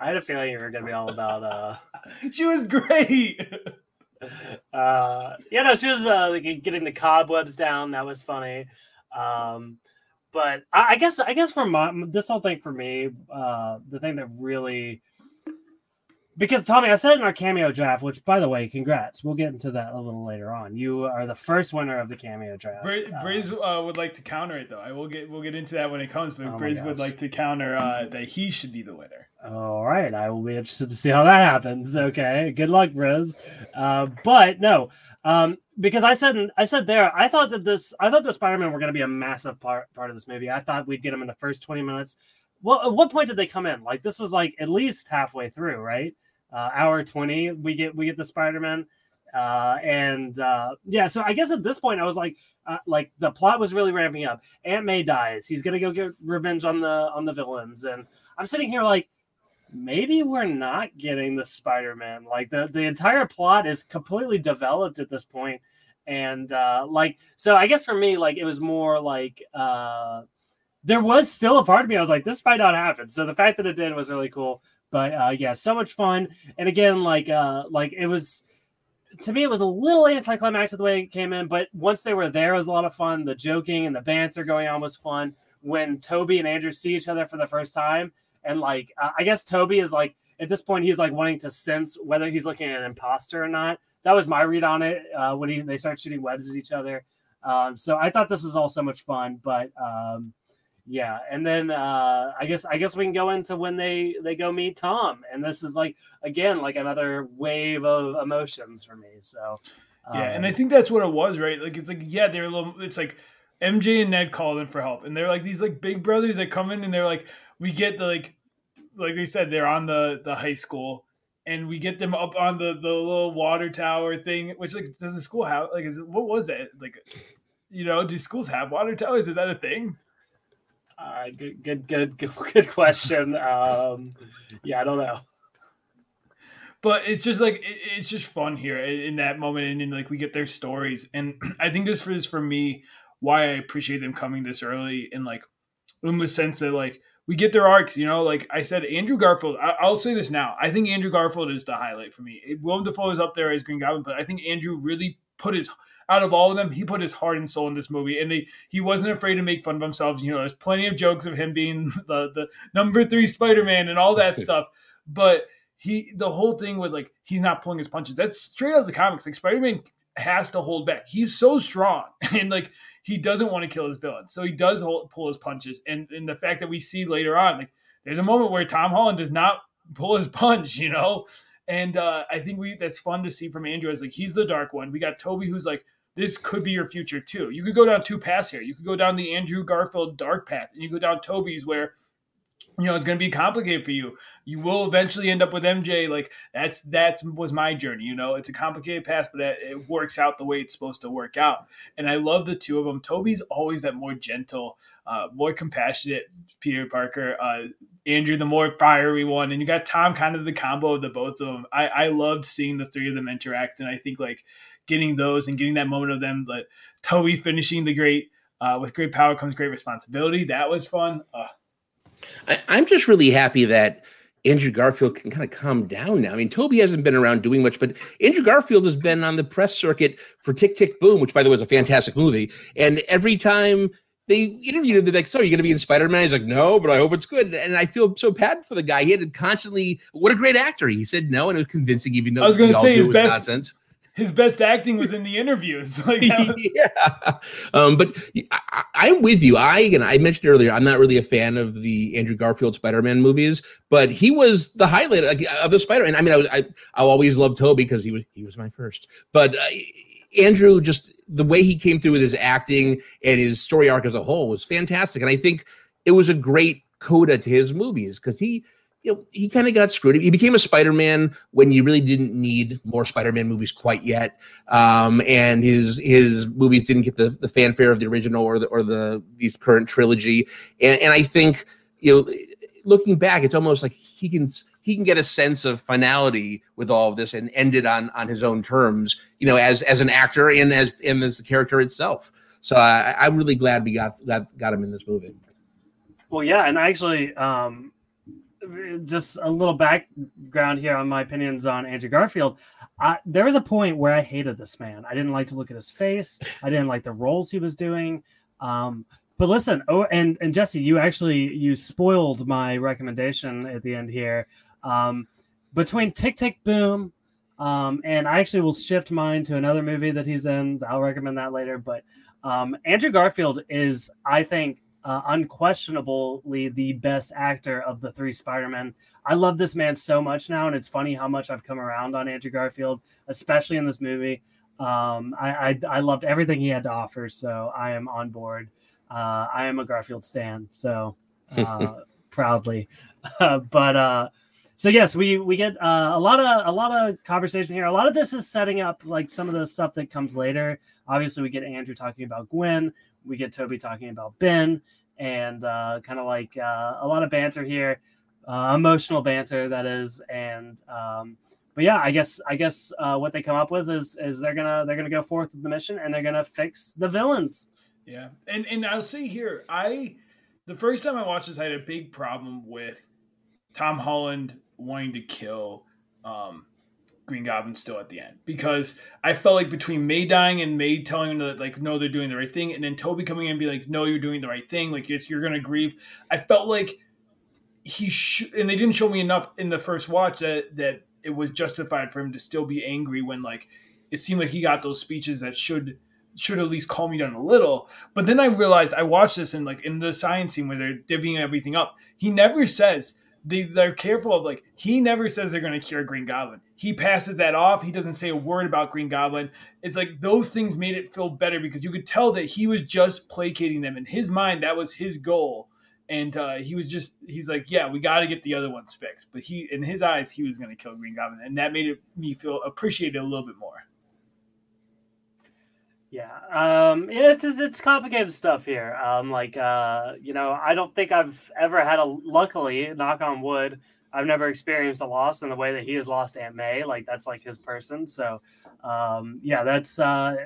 I had a feeling you were going to be all about. Uh... She was great. uh, yeah, no, she was uh, like getting the cobwebs down. That was funny. Um, but I, I guess I guess for my, this whole thing for me, uh, the thing that really. Because, Tommy, I said in our cameo draft, which, by the way, congrats. We'll get into that a little later on. You are the first winner of the cameo draft. Bri- Briz uh, would like to counter it, though. I will get we'll get into that when it comes, but oh Briz would like to counter uh, that he should be the winner. All right. I will be interested to see how that happens. Okay. Good luck, Briz. Uh, but, no, um, because I said I said there, I thought that this – I thought the Spider-Man were going to be a massive part, part of this movie. I thought we'd get him in the first twenty minutes. Well, at what point did they come in? Like, this was like at least halfway through, right? Uh, hour twenty, we get we get the Spider-Man, uh, and uh, yeah. So I guess at this point, I was like, uh, like the plot was really ramping up. Aunt May dies. He's gonna go get revenge on the on the villains, and I'm sitting here like, maybe we're not getting the Spider-Man. Like the the entire plot is completely developed at this point, and uh, like so. I guess for me, like it was more like. Uh, There was still a part of me. I was like, this might not happen. So the fact that it did was really cool. But uh, yeah, so much fun. And again, like, uh, like it was, to me, it was a little anticlimactic the way it came in. But once they were there, it was a lot of fun. The joking and the banter going on was fun. When Tobey and Andrew see each other for the first time. And like, uh, I guess Tobey is like, at this point, he's like wanting to sense whether he's looking at an imposter or not. That was my read on it uh, when he, they start shooting webs at each other. Um, so I thought this was all so much fun. But, um, yeah, and then uh, I guess I guess we can go into when they, they go meet Tom, and this is like again like another wave of emotions for me. So um, yeah, and I think that's what it was, right? Like it's like yeah, they're a little. It's like M J and Ned called in for help, and they're like these like big brothers that come in, and they're like we get the like like they said they're on the, the high school, and we get them up on the, the little water tower thing, which like does the school have like is what was that like you know do schools have water towers? Is that a thing? Uh, good, good, good, good, good question. Um, yeah, I don't know, but it's just like it, it's just fun here in that moment, and then like we get their stories, and I think this is for me why I appreciate them coming this early, and like in the sense that like we get their arcs, you know. Like I said, Andrew Garfield. I, I'll say this now. I think Andrew Garfield is the highlight for me. Willem Dafoe is up there as Green Goblin, but I think Andrew really put his. Out of all of them, he put his heart and soul in this movie, and they, he wasn't afraid to make fun of himself. You know, there's plenty of jokes of him being the, the number three Spider-Man and all that stuff. But he, the whole thing was like he's not pulling his punches. That's straight out of the comics. Like Spider-Man has to hold back. He's so strong, and like he doesn't want to kill his villain, so he does hold, pull his punches. And and the fact that we see later on, like there's a moment where Tom Holland does not pull his punch. You know. And uh, I think we that's fun to see from Andrew. Is like he's the dark one. We got Tobey, who's like, this could be your future too. You could go down two paths here. You could go down the Andrew Garfield dark path, and you go down Tobey's where, you know, it's going to be complicated for you. You will eventually end up with M J. Like that's that's was my journey. You know, it's a complicated path, but it, it works out the way it's supposed to work out. And I love the two of them. Tobey's always that more gentle, uh, more compassionate Peter Parker. Uh, Andrew, the more fiery one, and you got Tom, kind of the combo of the both of them. I, I loved seeing the three of them interact, and I think like getting those and getting that moment of them, but Tobey finishing the great uh, with great power comes great responsibility. That was fun. Uh. I, I'm just really happy that Andrew Garfield can kind of calm down now. I mean, Tobey hasn't been around doing much, but Andrew Garfield has been on the press circuit for Tick, Tick, Boom, which by the way is a fantastic movie, and every time. They interviewed him. They're like, so are you going to be in Spider-Man? He's like, no, but I hope it's good. And I feel so bad for the guy. He had to constantly, what a great actor. He said no, and it was convincing, even though I was going to say his best, nonsense. His best acting was in the interviews. Like, was- yeah. Um, but I, I'm with you. I, again, I mentioned earlier, I'm not really a fan of the Andrew Garfield Spider-Man movies, but he was the highlight of the Spider-Man. I mean, I, I, I always loved Tobey because he was, he was my first. But uh, Andrew just... the way he came through with his acting and his story arc as a whole was fantastic. And I think it was a great coda to his movies because he, you know, he kind of got screwed. He became a Spider-Man when you really didn't need more Spider-Man movies quite yet. Um, and his his movies didn't get the, the fanfare of the original or the or the, the current trilogy. And, and I think, you know, looking back, it's almost like he can he can get a sense of finality with all of this and end it on on his own terms, you know, as as an actor and as and as the character itself. So I, I'm really glad we got got got him in this movie. Well, yeah, and actually, um, just a little background here on my opinions on Andrew Garfield. I, there was a point where I hated this man. I didn't like to look at his face. I didn't like the roles he was doing. Um, But listen, oh, and, and Jesse, you actually, you spoiled my recommendation at the end here. Um, between Tick, Tick, Boom, um, and I actually will shift mine to another movie that he's in. I'll recommend that later. But um, Andrew Garfield is, I think, uh, unquestionably the best actor of the three Spider-Men. I love this man so much now, and it's funny how much I've come around on Andrew Garfield, especially in this movie. Um, I, I, I loved everything he had to offer, so I am on board. Uh, I am a Garfield stan, so uh, proudly. Uh, but uh, so yes, we we get uh, a lot of a lot of conversation here. A lot of this is setting up like some of the stuff that comes later. Obviously, we get Andrew talking about Gwen. We get Tobey talking about Ben, and uh, kind of like uh, a lot of banter here, uh, emotional banter that is. And um, but yeah, I guess I guess uh, what they come up with is is they're gonna they're gonna go forth with the mission, and they're gonna fix the villains. Yeah, and and I'll say here, I the first time I watched this, I had a big problem with Tom Holland wanting to kill um, Green Goblin still at the end, because I felt like between May dying and May telling him that, like, no, they're doing the right thing, and then Tobey coming in and be like, no, you're doing the right thing, like, yes, you're going to grieve. I felt like he should, and they didn't show me enough in the first watch that, that it was justified for him to still be angry when, like, it seemed like he got those speeches that should should at least calm me down a little. But then I realized, I watched this, and, like, in the science scene where they're divvying everything up, he never says... They, they're careful of, like, he never says they're going to cure Green Goblin. He passes that off. He doesn't say a word about Green Goblin. It's like those things made it feel better, because you could tell that he was just placating them. In his mind, that was his goal. And uh, he was just, he's like, yeah, we got to get the other ones fixed. But he, in his eyes, he was going to kill Green Goblin. And that made it, me feel appreciated a little bit more. Yeah, um, it's it's complicated stuff here. Um, like, uh, you know, I don't think I've ever had a, luckily, knock on wood, I've never experienced a loss in the way that he has lost Aunt May. Like, that's like his person. So, um, yeah, that's, uh,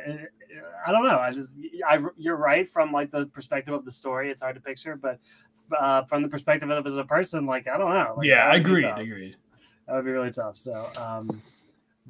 I don't know. I just, I, you're right. From like the perspective of the story, it's hard to picture. But uh, from the perspective of as a person, like, I don't know. Like, yeah, I agreed. I agreed. That would be really tough. So, um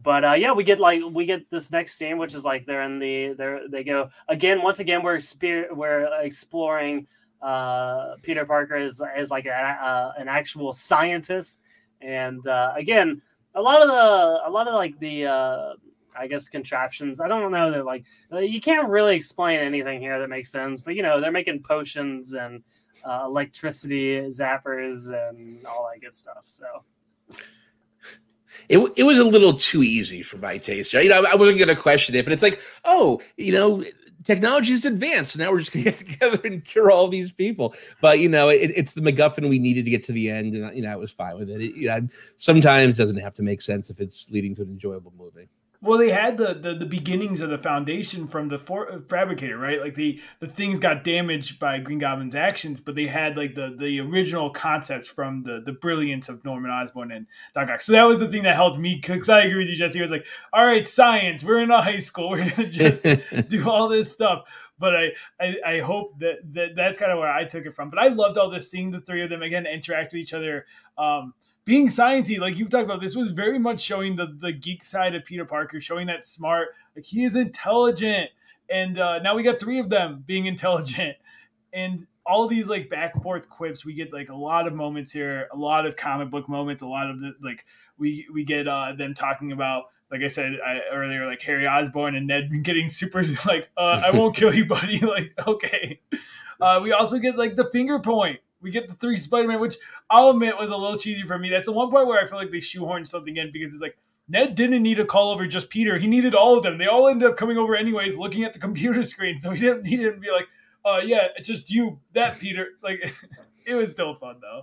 But uh, yeah, we get like we get this next scene, which is like they're in the they're they go again. Once again, we're exper- we're exploring uh, Peter Parker as as like a, uh, an actual scientist, and uh, again, a lot of the a lot of like the uh, I guess contraptions. I don't know. They're like you can't really explain anything here that makes sense. But you know, they're making potions and uh, electricity zappers and all that good stuff. So. It it was a little too easy for my taste, right? You know, I, I wasn't going to question it, but it's like, oh, you know, technology is advanced, so now we're just going to get together and cure all these people. But you know, it, it's the MacGuffin we needed to get to the end, and you know, I was fine with it. It you know, sometimes doesn't have to make sense if it's leading to an enjoyable movie. Well, they had the, the, the beginnings of the foundation from the for, fabricator, right? Like the, the things got damaged by Green Goblin's actions, but they had like the, the original concepts from the, the brilliance of Norman Osborn and Doc Ock. So that was the thing that helped me, because I agree with you, Jesse. I was like, all right, science, we're in a high school. We're going to just do all this stuff. But I, I, I hope that, that that's kind of where I took it from. But I loved all this, seeing the three of them, again, interact with each other. Um, Being sciencey, like you've talked about, this was very much showing the, the geek side of Peter Parker, showing that smart, like he is intelligent. And uh, now we got three of them being intelligent. And all these like back and forth quips, we get like a lot of moments here, a lot of comic book moments, a lot of the, like we we get uh, them talking about, like I said I, earlier, like Harry Osborn and Ned getting super like, uh, I won't kill you, buddy. Like, okay. Uh, we also get like the finger point. We get the three Spider-Man, which I'll admit was a little cheesy for me. That's the one part where I feel like they shoehorned something in, because it's like, Ned didn't need to call over just Peter. He needed all of them. They all ended up coming over anyways, looking at the computer screen. So he didn't need to be like, uh, yeah, it's just you, that Peter. Like, it was still fun, though.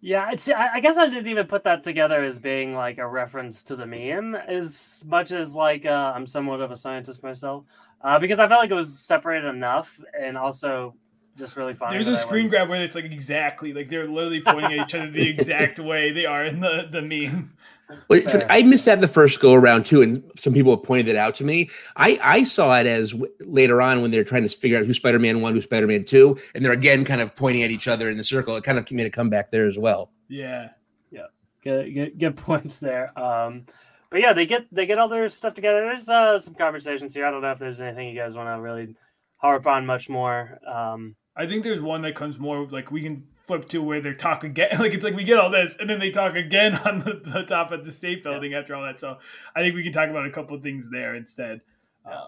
Yeah, it's, I guess I didn't even put that together as being like a reference to the meme as much as like uh, I'm somewhat of a scientist myself, uh, because I felt like it was separated enough, and also... just really fun. There's a screen grab where it's like exactly like they're literally pointing at each other the exact way they are in the, the meme. Well, so I missed that the first go around too, and some people have pointed it out to me. I, I saw it as w- later on when they're trying to figure out who Spider-Man one, who Spider-Man two, and they're again kind of pointing at each other in the circle. It kind of made a comeback there as well. Yeah, yeah, good, good, good points there. Um, but yeah, they get they get all their stuff together. There's uh, some conversations here. I don't know if there's anything you guys want to really harp on much more. Um, I think there's one that comes more like we can flip to where they're talking again. Like it's like we get all this and then they talk again on the, the top of the state building yeah. after all that. So I think we can talk about a couple of things there instead. Yeah.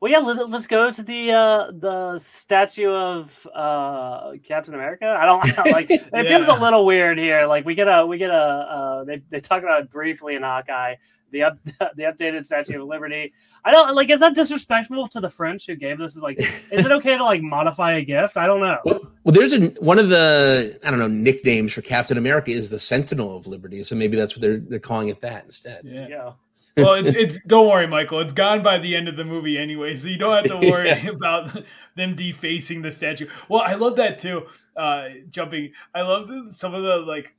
Well, yeah, let, let's go to the uh, the statue of uh, Captain America. I don't, I don't like. It yeah. feels a little weird here. Like we get a we get a uh, they they talk about it briefly in Hawkeye, the up, the updated Statue of Liberty. I don't like. Is that disrespectful to the French who gave this? Is like, is it okay to like modify a gift? I don't know. Well, well, there's a, one of the I don't know nicknames for Captain America is the Sentinel of Liberty. So maybe that's what they're they're calling it that instead. Yeah. yeah. Well, it's, it's don't worry, Michael. It's gone by the end of the movie anyway, so you don't have to worry yeah. about them defacing the statue. Well, I love that too. Uh, jumping, I love the, some of the like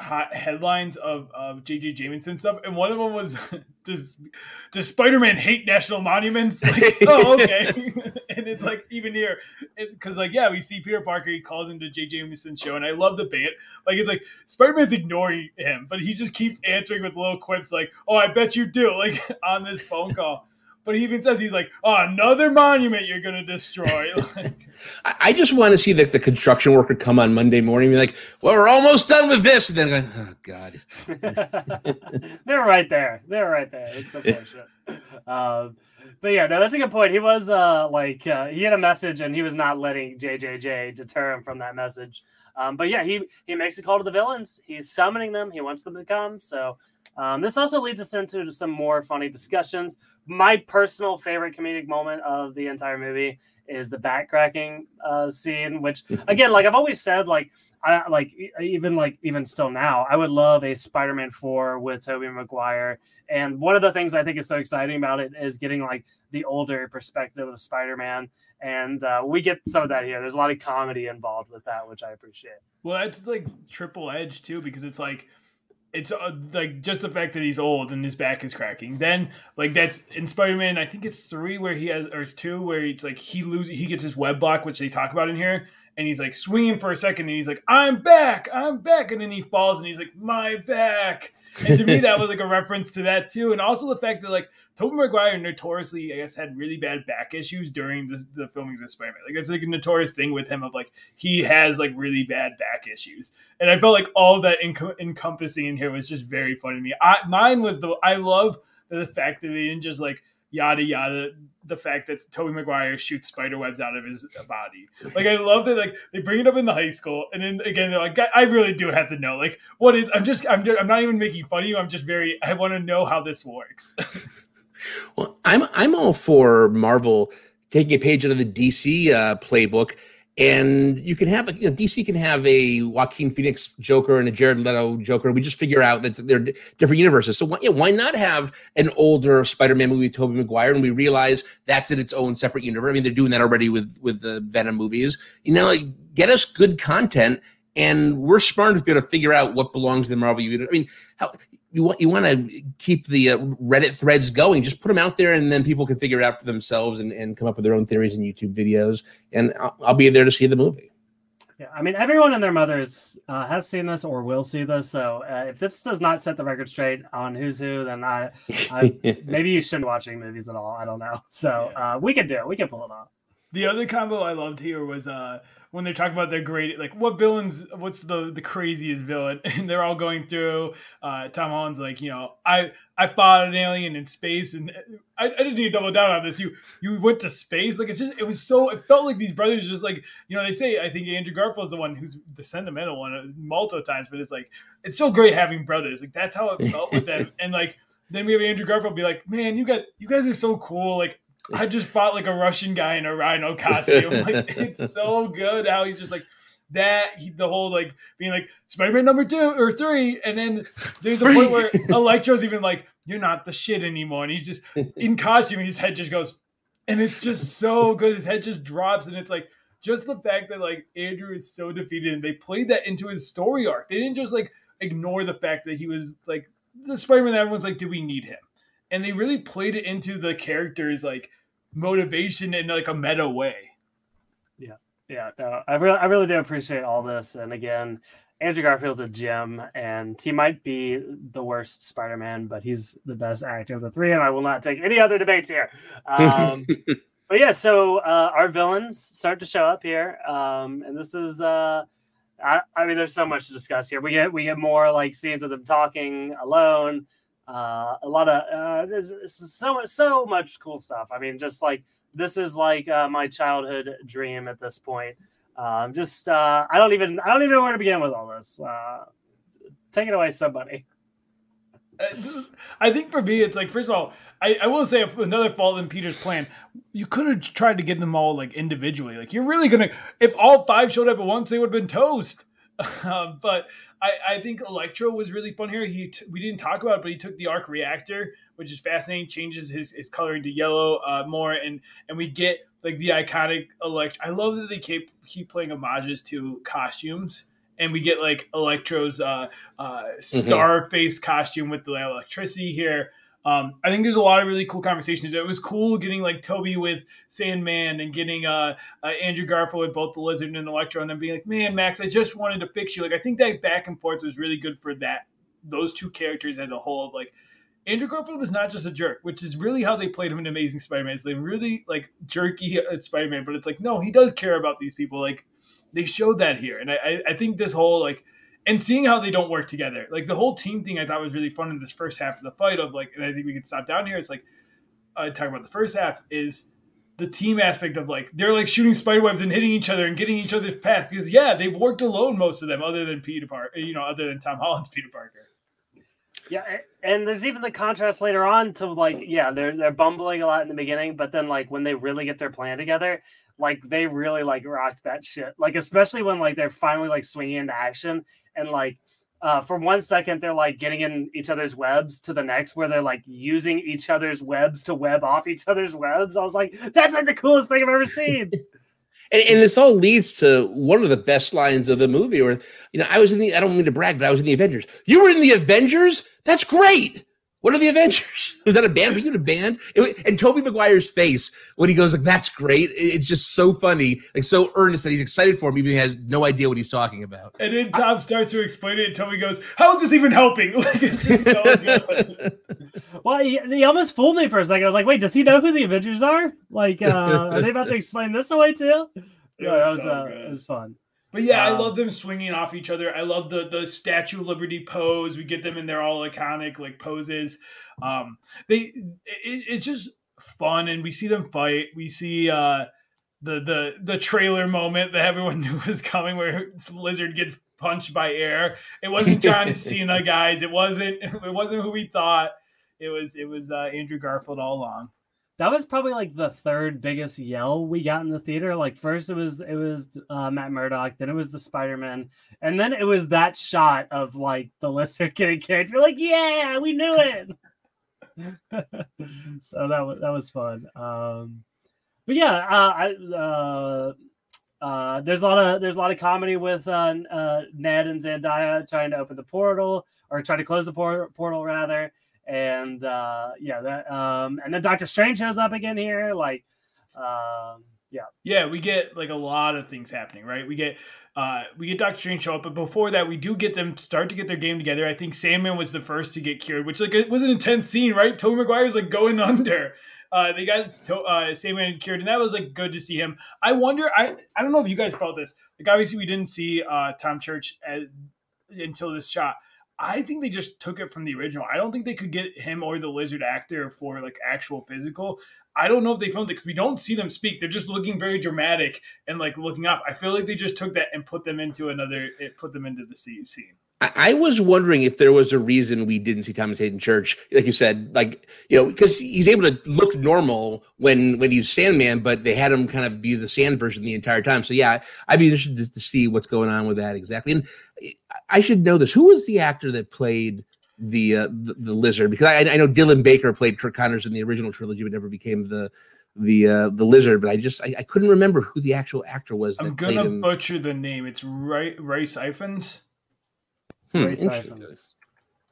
hot headlines of of J J Jameson stuff, and one of them was, "Does does Spider-Man hate national monuments?" Like, oh, okay. And it's like even here, because like yeah, we see Peter Parker. He calls into J J Jameson's show, and I love the band. Like it's like Spider-Man's ignoring him, but he just keeps answering with little quips like, "Oh, I bet you do," like on this phone call. But he even says he's like, "Oh, another monument you're gonna destroy." Like, I just want to see the, the construction worker come on Monday morning and be like, "Well, we're almost done with this," and then going, "Oh God." They're right there. They're right there. It's unfortunate. Um, but yeah, no, that's a good point. He was uh, like, uh, he had a message, and he was not letting J J J deter him from that message. Um, but yeah, he he makes a call to the villains. He's summoning them. He wants them to come. So. Um, this also leads us into some more funny discussions. My personal favorite comedic moment of the entire movie is the back cracking uh, scene, which again, like I've always said, like I like even like even still now, I would love a Spider-Man four with Tobey Maguire. And one of the things I think is so exciting about it is getting like the older perspective of Spider-Man. And uh, we get some of that here. There's a lot of comedy involved with that, which I appreciate. Well, that's like triple edge too, because it's like, it's uh, like just the fact that he's old and his back is cracking. Then like that's in Spider-Man, I think it's three where he has, or it's two where it's like he loses, he gets his web block, which they talk about in here. And he's like swinging for a second and he's like, I'm back, I'm back. And then he falls and he's like, my back. And to me, that was like a reference to that too. And also the fact that like Tobey Maguire notoriously, I guess, had really bad back issues during the, the filmings of Spider-Man. Like it's like a notorious thing with him of like, he has like really bad back issues. And I felt like all that enc- encompassing in here was just very funny to me. I, mine was the, I love the fact that they didn't just like, yada, yada, the fact that Tobey Maguire shoots spider webs out of his body. Like, I love that, like, they bring it up in the high school, and then, again, they're like, I really do have to know, like, what is, I'm just, I'm, I'm not even making fun of you, I'm just very, I want to know how this works. Well, I'm, I'm all for Marvel taking a page out of the D C uh, playbook, and you can have, you know, D C can have a Joaquin Phoenix Joker and a Jared Leto Joker. We just figure out that they're different universes. So why, yeah, why not have an older Spider-Man movie with Tobey Maguire, and we realize that's in its own separate universe? I mean, they're doing that already with, with the Venom movies. You know, like, get us good content, and we're smart enough to be able to figure out what belongs to the Marvel universe. I mean, how... You want you want to keep the uh, Reddit threads going. Just put them out there, and then people can figure it out for themselves and, and come up with their own theories and YouTube videos. And I'll, I'll be there to see the movie. Yeah, I mean, everyone and their mothers uh, has seen this or will see this. So uh, if this does not set the record straight on who's who, then I, I maybe you shouldn't be watching movies at all. I don't know. So yeah. uh, we can do it. We can pull it off. The other combo I loved here was uh, when they're talking about their great, like what villains, what's the, the craziest villain? And they're all going through, uh, Tom Holland's like, you know, I, I fought an alien in space, and I, I didn't need to double down on this. You, you went to space. Like, it's just, it was so, it felt like these brothers just like, you know, they say, I think Andrew Garfield is the one who's the sentimental one multiple times, but it's like, it's so great having brothers. Like that's how it felt with them. And like, then we have Andrew Garfield be like, man, you got, you guys are so cool. Like, I just fought like a Russian guy in a rhino costume. Like it's so good how he's just like that. He, the whole like being like Spider-Man number two or three, and then there's a point where Electro's even like, "You're not the shit anymore," and he's just in costume. And his head just goes, and it's just so good. His head just drops, and it's like just the fact that like Andrew is so defeated, and they played that into his story arc. They didn't just like ignore the fact that he was like the Spider-Man that everyone's like, "Do we need him?" And they really played it into the character's like motivation in like a meta way. Yeah, yeah. No, I really, I really do appreciate all this. And again, Andrew Garfield's a gem, and he might be the worst Spider-Man, but he's the best actor of the three. And I will not take any other debates here. Um, but yeah, so uh, our villains start to show up here, um, and this is. Uh, I, I mean, there's so much to discuss here. We get we get more like scenes of them talking alone. Uh, a lot of uh, so so much cool stuff. I mean, just like this is like uh, my childhood dream at this point. Um, just uh, I don't even I don't even know where to begin with all this. Uh, take it away, somebody. I think for me, it's like, first of all, I, I will say another fault in Peter's plan. You could have tried to get them all like individually. Like you're really gonna, if all five showed up at once, they would have been toast. Uh, but I, I think Electro was really fun here. He t- we didn't talk about it, but he took the arc reactor, which is fascinating. Changes his, his coloring to yellow uh, more, and and we get like the iconic Electro. I love that they keep keep playing homages to costumes. And we get like Electro's uh, uh, star face mm-hmm. costume with the electricity here. Um, I think there's a lot of really cool conversations. It was cool getting like Toby with Sandman and getting uh, uh, Andrew Garfield with both the Lizard and Electro, and then being like, "Man, Max, I just wanted to fix you." Like, I think that back and forth was really good for that. Those two characters as a whole, of like, Andrew Garfield is not just a jerk, which is really how they played him in Amazing Spider-Man. It's like really like jerky Spider-Man, but it's like, no, he does care about these people. Like. They showed that here. And I, I think this whole, like, and seeing how they don't work together, like the whole team thing I thought was really fun in this first half of the fight of like, and I think we can stop down here. It's like, uh, talking about the first half is the team aspect of like, they're like shooting spiderwebs and hitting each other and getting each other's path. Because yeah, they've worked alone, most of them, other than Peter Parker, you know, other than Tom Holland's Peter Parker. Yeah. And there's even the contrast later on to like, yeah, they're, they're bumbling a lot in the beginning, but then like when they really get their plan together, like they really like rocked that shit. Like, especially when like they're finally like swinging into action and like uh, for one second they're like getting in each other's webs to the next where they're like using each other's webs to web off each other's webs. I was like, that's like the coolest thing I've ever seen. And, and this all leads to one of the best lines of the movie where, you know, I was in the, I don't mean to brag, but I was in the Avengers. You were in the Avengers? That's great. What are the Avengers? Was that a band? Were you in a band? It, and Tobey Maguire's face when he goes like, "That's great!" It, it's just so funny, like so earnest that he's excited for him, even if he has no idea what he's talking about. And then Tom I, starts to explain it, and Tobey goes, "How is this even helping?" Like it's just so good. Well, he, he almost fooled me for a second. I was like, "Wait, does he know who the Avengers are? Like, uh, are they about to explain this away too?" It was, that was, so uh, it was fun. But yeah, um, I love them swinging off each other. I love the the Statue of Liberty pose. We get them in their all iconic like poses. Um, they it, it's just fun, and we see them fight. We see uh, the the the trailer moment that everyone knew was coming, where Lizard gets punched by air. It wasn't John Cena, guys. It wasn't it wasn't who we thought. It was it was uh, Andrew Garfield all along. That was probably like the third biggest yell we got in the theater. Like first it was it was uh, Matt Murdock, then it was the Spider-Man, and then it was that shot of like the Lizard getting kicked. We're like, yeah, we knew it. So that was that was fun. Um, but yeah, uh, I, uh, uh, there's a lot of there's a lot of comedy with uh, uh, Ned and Zendaya trying to open the portal or trying to close the por- portal rather. And uh yeah that um and then Doctor Strange shows up again here like um yeah yeah we get like a lot of things happening, right? We get uh we get Doctor Strange show up, but before that we do get them start to get their game together. I think Sandman was the first to get cured, which like it was an intense scene, right? Tobey Maguire's like going under. Uh they got to- uh Sandman cured, and that was like good to see him. I wonder I I don't know if you guys felt this. Like obviously we didn't see uh Tom Church as, until this shot. I think they just took it from the original. I don't think they could get him or the Lizard actor for like actual physical. I don't know if they filmed it because we don't see them speak. They're just looking very dramatic and like looking up. I feel like they just took that and put them into another, it put them into the scene. I, I was wondering if there was a reason we didn't see Thomas Hayden Church, like you said, like, you know, because he's able to look normal when, when he's Sandman, but they had him kind of be the Sand version the entire time. So yeah, I'd be interested to, to see what's going on with that exactly. And I should know this. Who was the actor that played the uh, the, the Lizard? Because I, I know Dylan Baker played Kirk Connors in the original trilogy, but never became the the uh, the Lizard. But I just I, I couldn't remember who the actual actor was. That I'm gonna played him. Butcher the name. It's Ray, Rhys Ifans. Hmm, Rhys Ifans.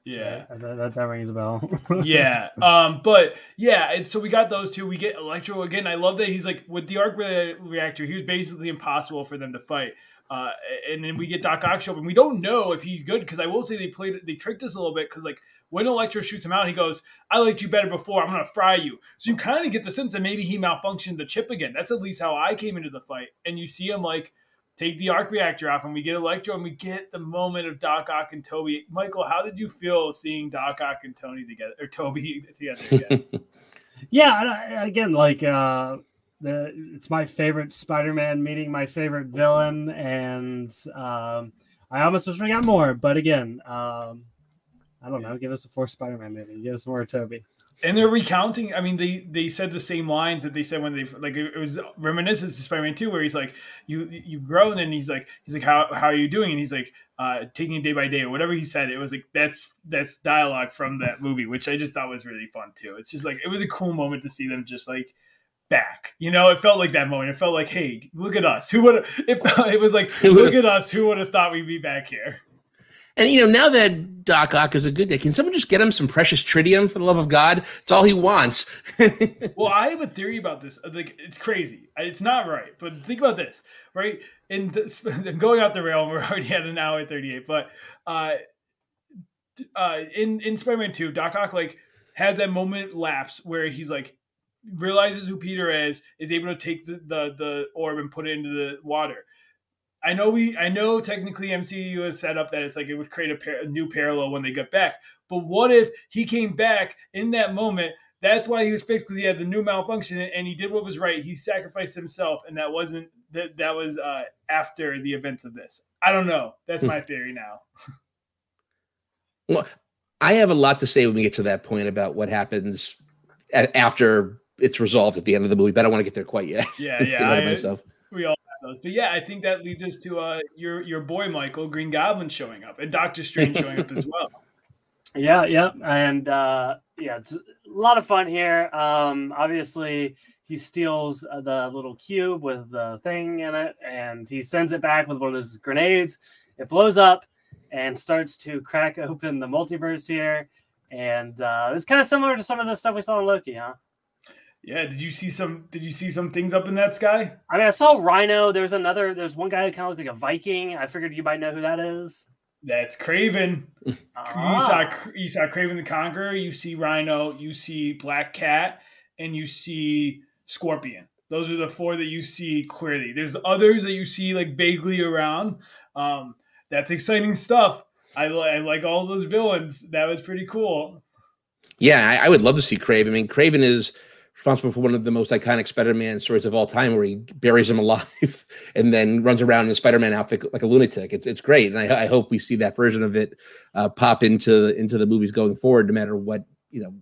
Yeah, yeah that, that, that rings a bell. Yeah, um, but yeah, and so we got those two. We get Electro again. I love that he's like with the arc re- reactor. He was basically impossible for them to fight. Uh, and then we get Doc Ock show up, and we don't know if he's good because I will say they played they tricked us a little bit because like when Electro shoots him out, he goes, "I liked you better before. I'm gonna fry you." So you kind of get the sense that maybe he malfunctioned the chip again. That's at least how I came into the fight. And you see him like take the arc reactor off, and we get Electro, and we get the moment of Doc Ock and Toby. Michael, how did you feel seeing Doc Ock and Tony together or Toby together again? Yeah, again, like. Uh... the it's my favorite Spider-Man meeting my favorite villain, and um, I almost wish we got more. But again, um, I don't know. Give us a fourth Spider-Man movie. Give us more Tobey. And they're recounting. I mean, they, they said the same lines that they said when they like it was reminiscent to Spider-Man two, where he's like, "You you've grown," and he's like, "He's like, how how are you doing?" And he's like, uh, "Taking it day by day," or whatever he said. It was like that's that's dialogue from that movie, which I just thought was really fun too. It's just like it was a cool moment to see them just like back. You know, it felt like that moment. It felt like, hey, look at us. Who would it? It was like, look at us. Who would have thought we'd be back here? And, you know, now that Doc Ock is a good guy, can someone just get him some precious tritium for the love of God? It's all he wants. Well, I have a theory about this. Like, it's crazy. It's not right. But think about this, right? And going off the rail, we're already at an hour thirty-eight. But uh, uh, in, in Spider-Man two, Doc Ock, like, has that moment lapse where he's, like, realizes who Peter is, is able to take the, the, the orb and put it into the water. I know we, I know technically M C U has set up that it's like it would create a, par- a new parallel when they get back. But what if he came back in that moment? That's why he was fixed, because he had the new malfunction and he did what was right. He sacrificed himself, and that wasn't that. That was uh, after the events of this. I don't know. That's my theory now. Well, I have a lot to say when we get to that point about what happens a- after it's resolved at the end of the movie, but I don't want to get there quite yet. Yeah, yeah. I, myself. We all. But yeah, I think that leads us to uh, your your boy Michael, Green Goblin, showing up, and Doctor Strange showing up as well. Yeah, yeah, and uh, yeah, it's a lot of fun here. Um, obviously, he steals the little cube with the thing in it, and he sends it back with one of those grenades. It blows up and starts to crack open the multiverse here, and uh, it's kind of similar to some of the stuff we saw in Loki, huh? Yeah, did you see some? Did you see some things up in that sky? I mean, I saw Rhino. There's another. There's one guy who kind of looked like a Viking. I figured you might know who that is. That's Kraven. Ah. You saw you saw Kraven the Conqueror. You see Rhino. You see Black Cat, and you see Scorpion. Those are the four that you see clearly. There's the others that you see like vaguely around. Um, that's exciting stuff. I, I like all those villains. That was pretty cool. Yeah, I, I would love to see Kraven. I mean, Kraven is responsible for one of the most iconic Spider-Man stories of all time, where he buries him alive and then runs around in a Spider-Man outfit like a lunatic. It's it's great, and I, I hope we see that version of it uh, pop into into the movies going forward, no matter what you know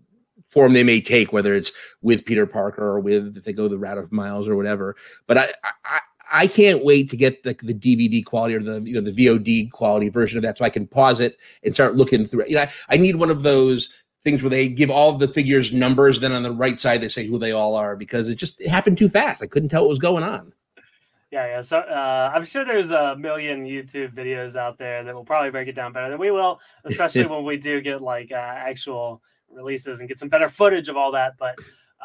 form they may take, whether it's with Peter Parker or with if they go the route of Miles or whatever. But I I, I can't wait to get the, the D V D quality or the you know the V O D quality version of that, so I can pause it and start looking through it. You know, I, I need one of those things where they give all the figures numbers, then on the right side they say who they all are, because it just it happened too fast. I couldn't tell what was going on. Yeah, yeah. So uh, I'm sure there's a million YouTube videos out there that will probably break it down better than we will, especially when we do get like uh, actual releases and get some better footage of all that. But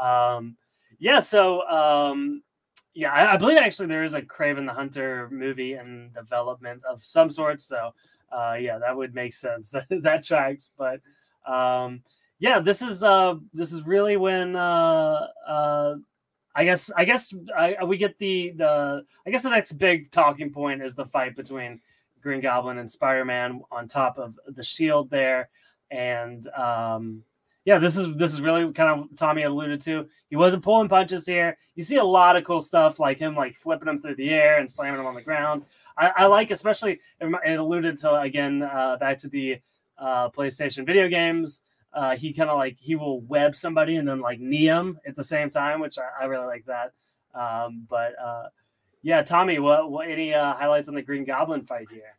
um, yeah, so um, yeah, I, I believe actually there is a Kraven the Hunter movie in development of some sort. So uh, yeah, that would make sense. that, that tracks, but. Um, yeah, this is, uh, this is really when, uh, uh, I guess, I guess I, we get the, the, I guess the next big talking point is the fight between Green Goblin and Spider-Man on top of the shield there. And, um, yeah, this is, this is really kind of Tommy alluded to. He wasn't pulling punches here. You see a lot of cool stuff like him, like flipping him through the air and slamming him on the ground. I, I like, especially it alluded to again, uh, back to the, uh PlayStation video games. Uh he kind of like he will web somebody and then like knee him at the same time, which I, I really like that. Um but uh yeah, Tommy, what what any uh highlights on the Green Goblin fight here?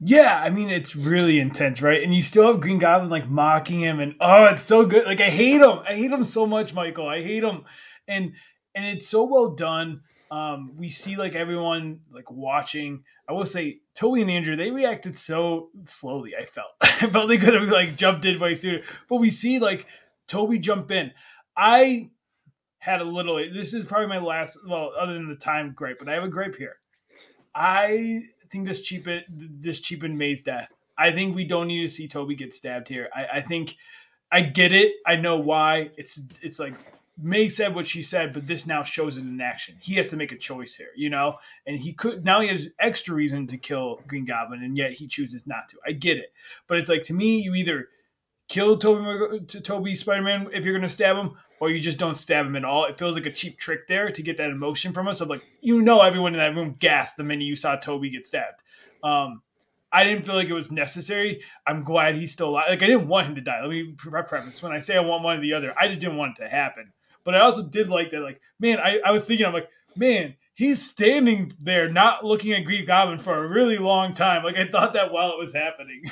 Yeah, I mean it's really intense, right? And you still have Green Goblin like mocking him, and oh, it's so good. Like I hate him. I hate him so much, Michael. I hate him. And and it's so well done. Um, we see like everyone like watching. I will say Tobey and Andrew, they reacted so slowly. I felt, I felt they could have like jumped in way sooner, but we see like Tobey jump in. I had a little, this is probably my last, well, other than the time gripe, but I have a gripe here. I think this cheapened, this cheapened May's death. I think we don't need to see Tobey get stabbed here. I, I think I get it. I know why it's, it's like, May said what she said, but this now shows it in action. He has to make a choice here, you know? And he could, now he has extra reason to kill Green Goblin, and yet he chooses not to. I get it. But it's like, to me, you either kill Tobey, Tobey Spider-Man if you're going to stab him, or you just don't stab him at all. It feels like a cheap trick there to get that emotion from us. I'm like, you know, everyone in that room gasped the minute you saw Tobey get stabbed. Um, I didn't feel like it was necessary. I'm glad he's still alive. Like, I didn't want him to die. Let me preface. When I say I want one or the other, I just didn't want it to happen. But I also did like that. Like, man, I, I was thinking, I'm like, man, he's standing there not looking at Green Goblin for a really long time. Like, I thought that while it was happening.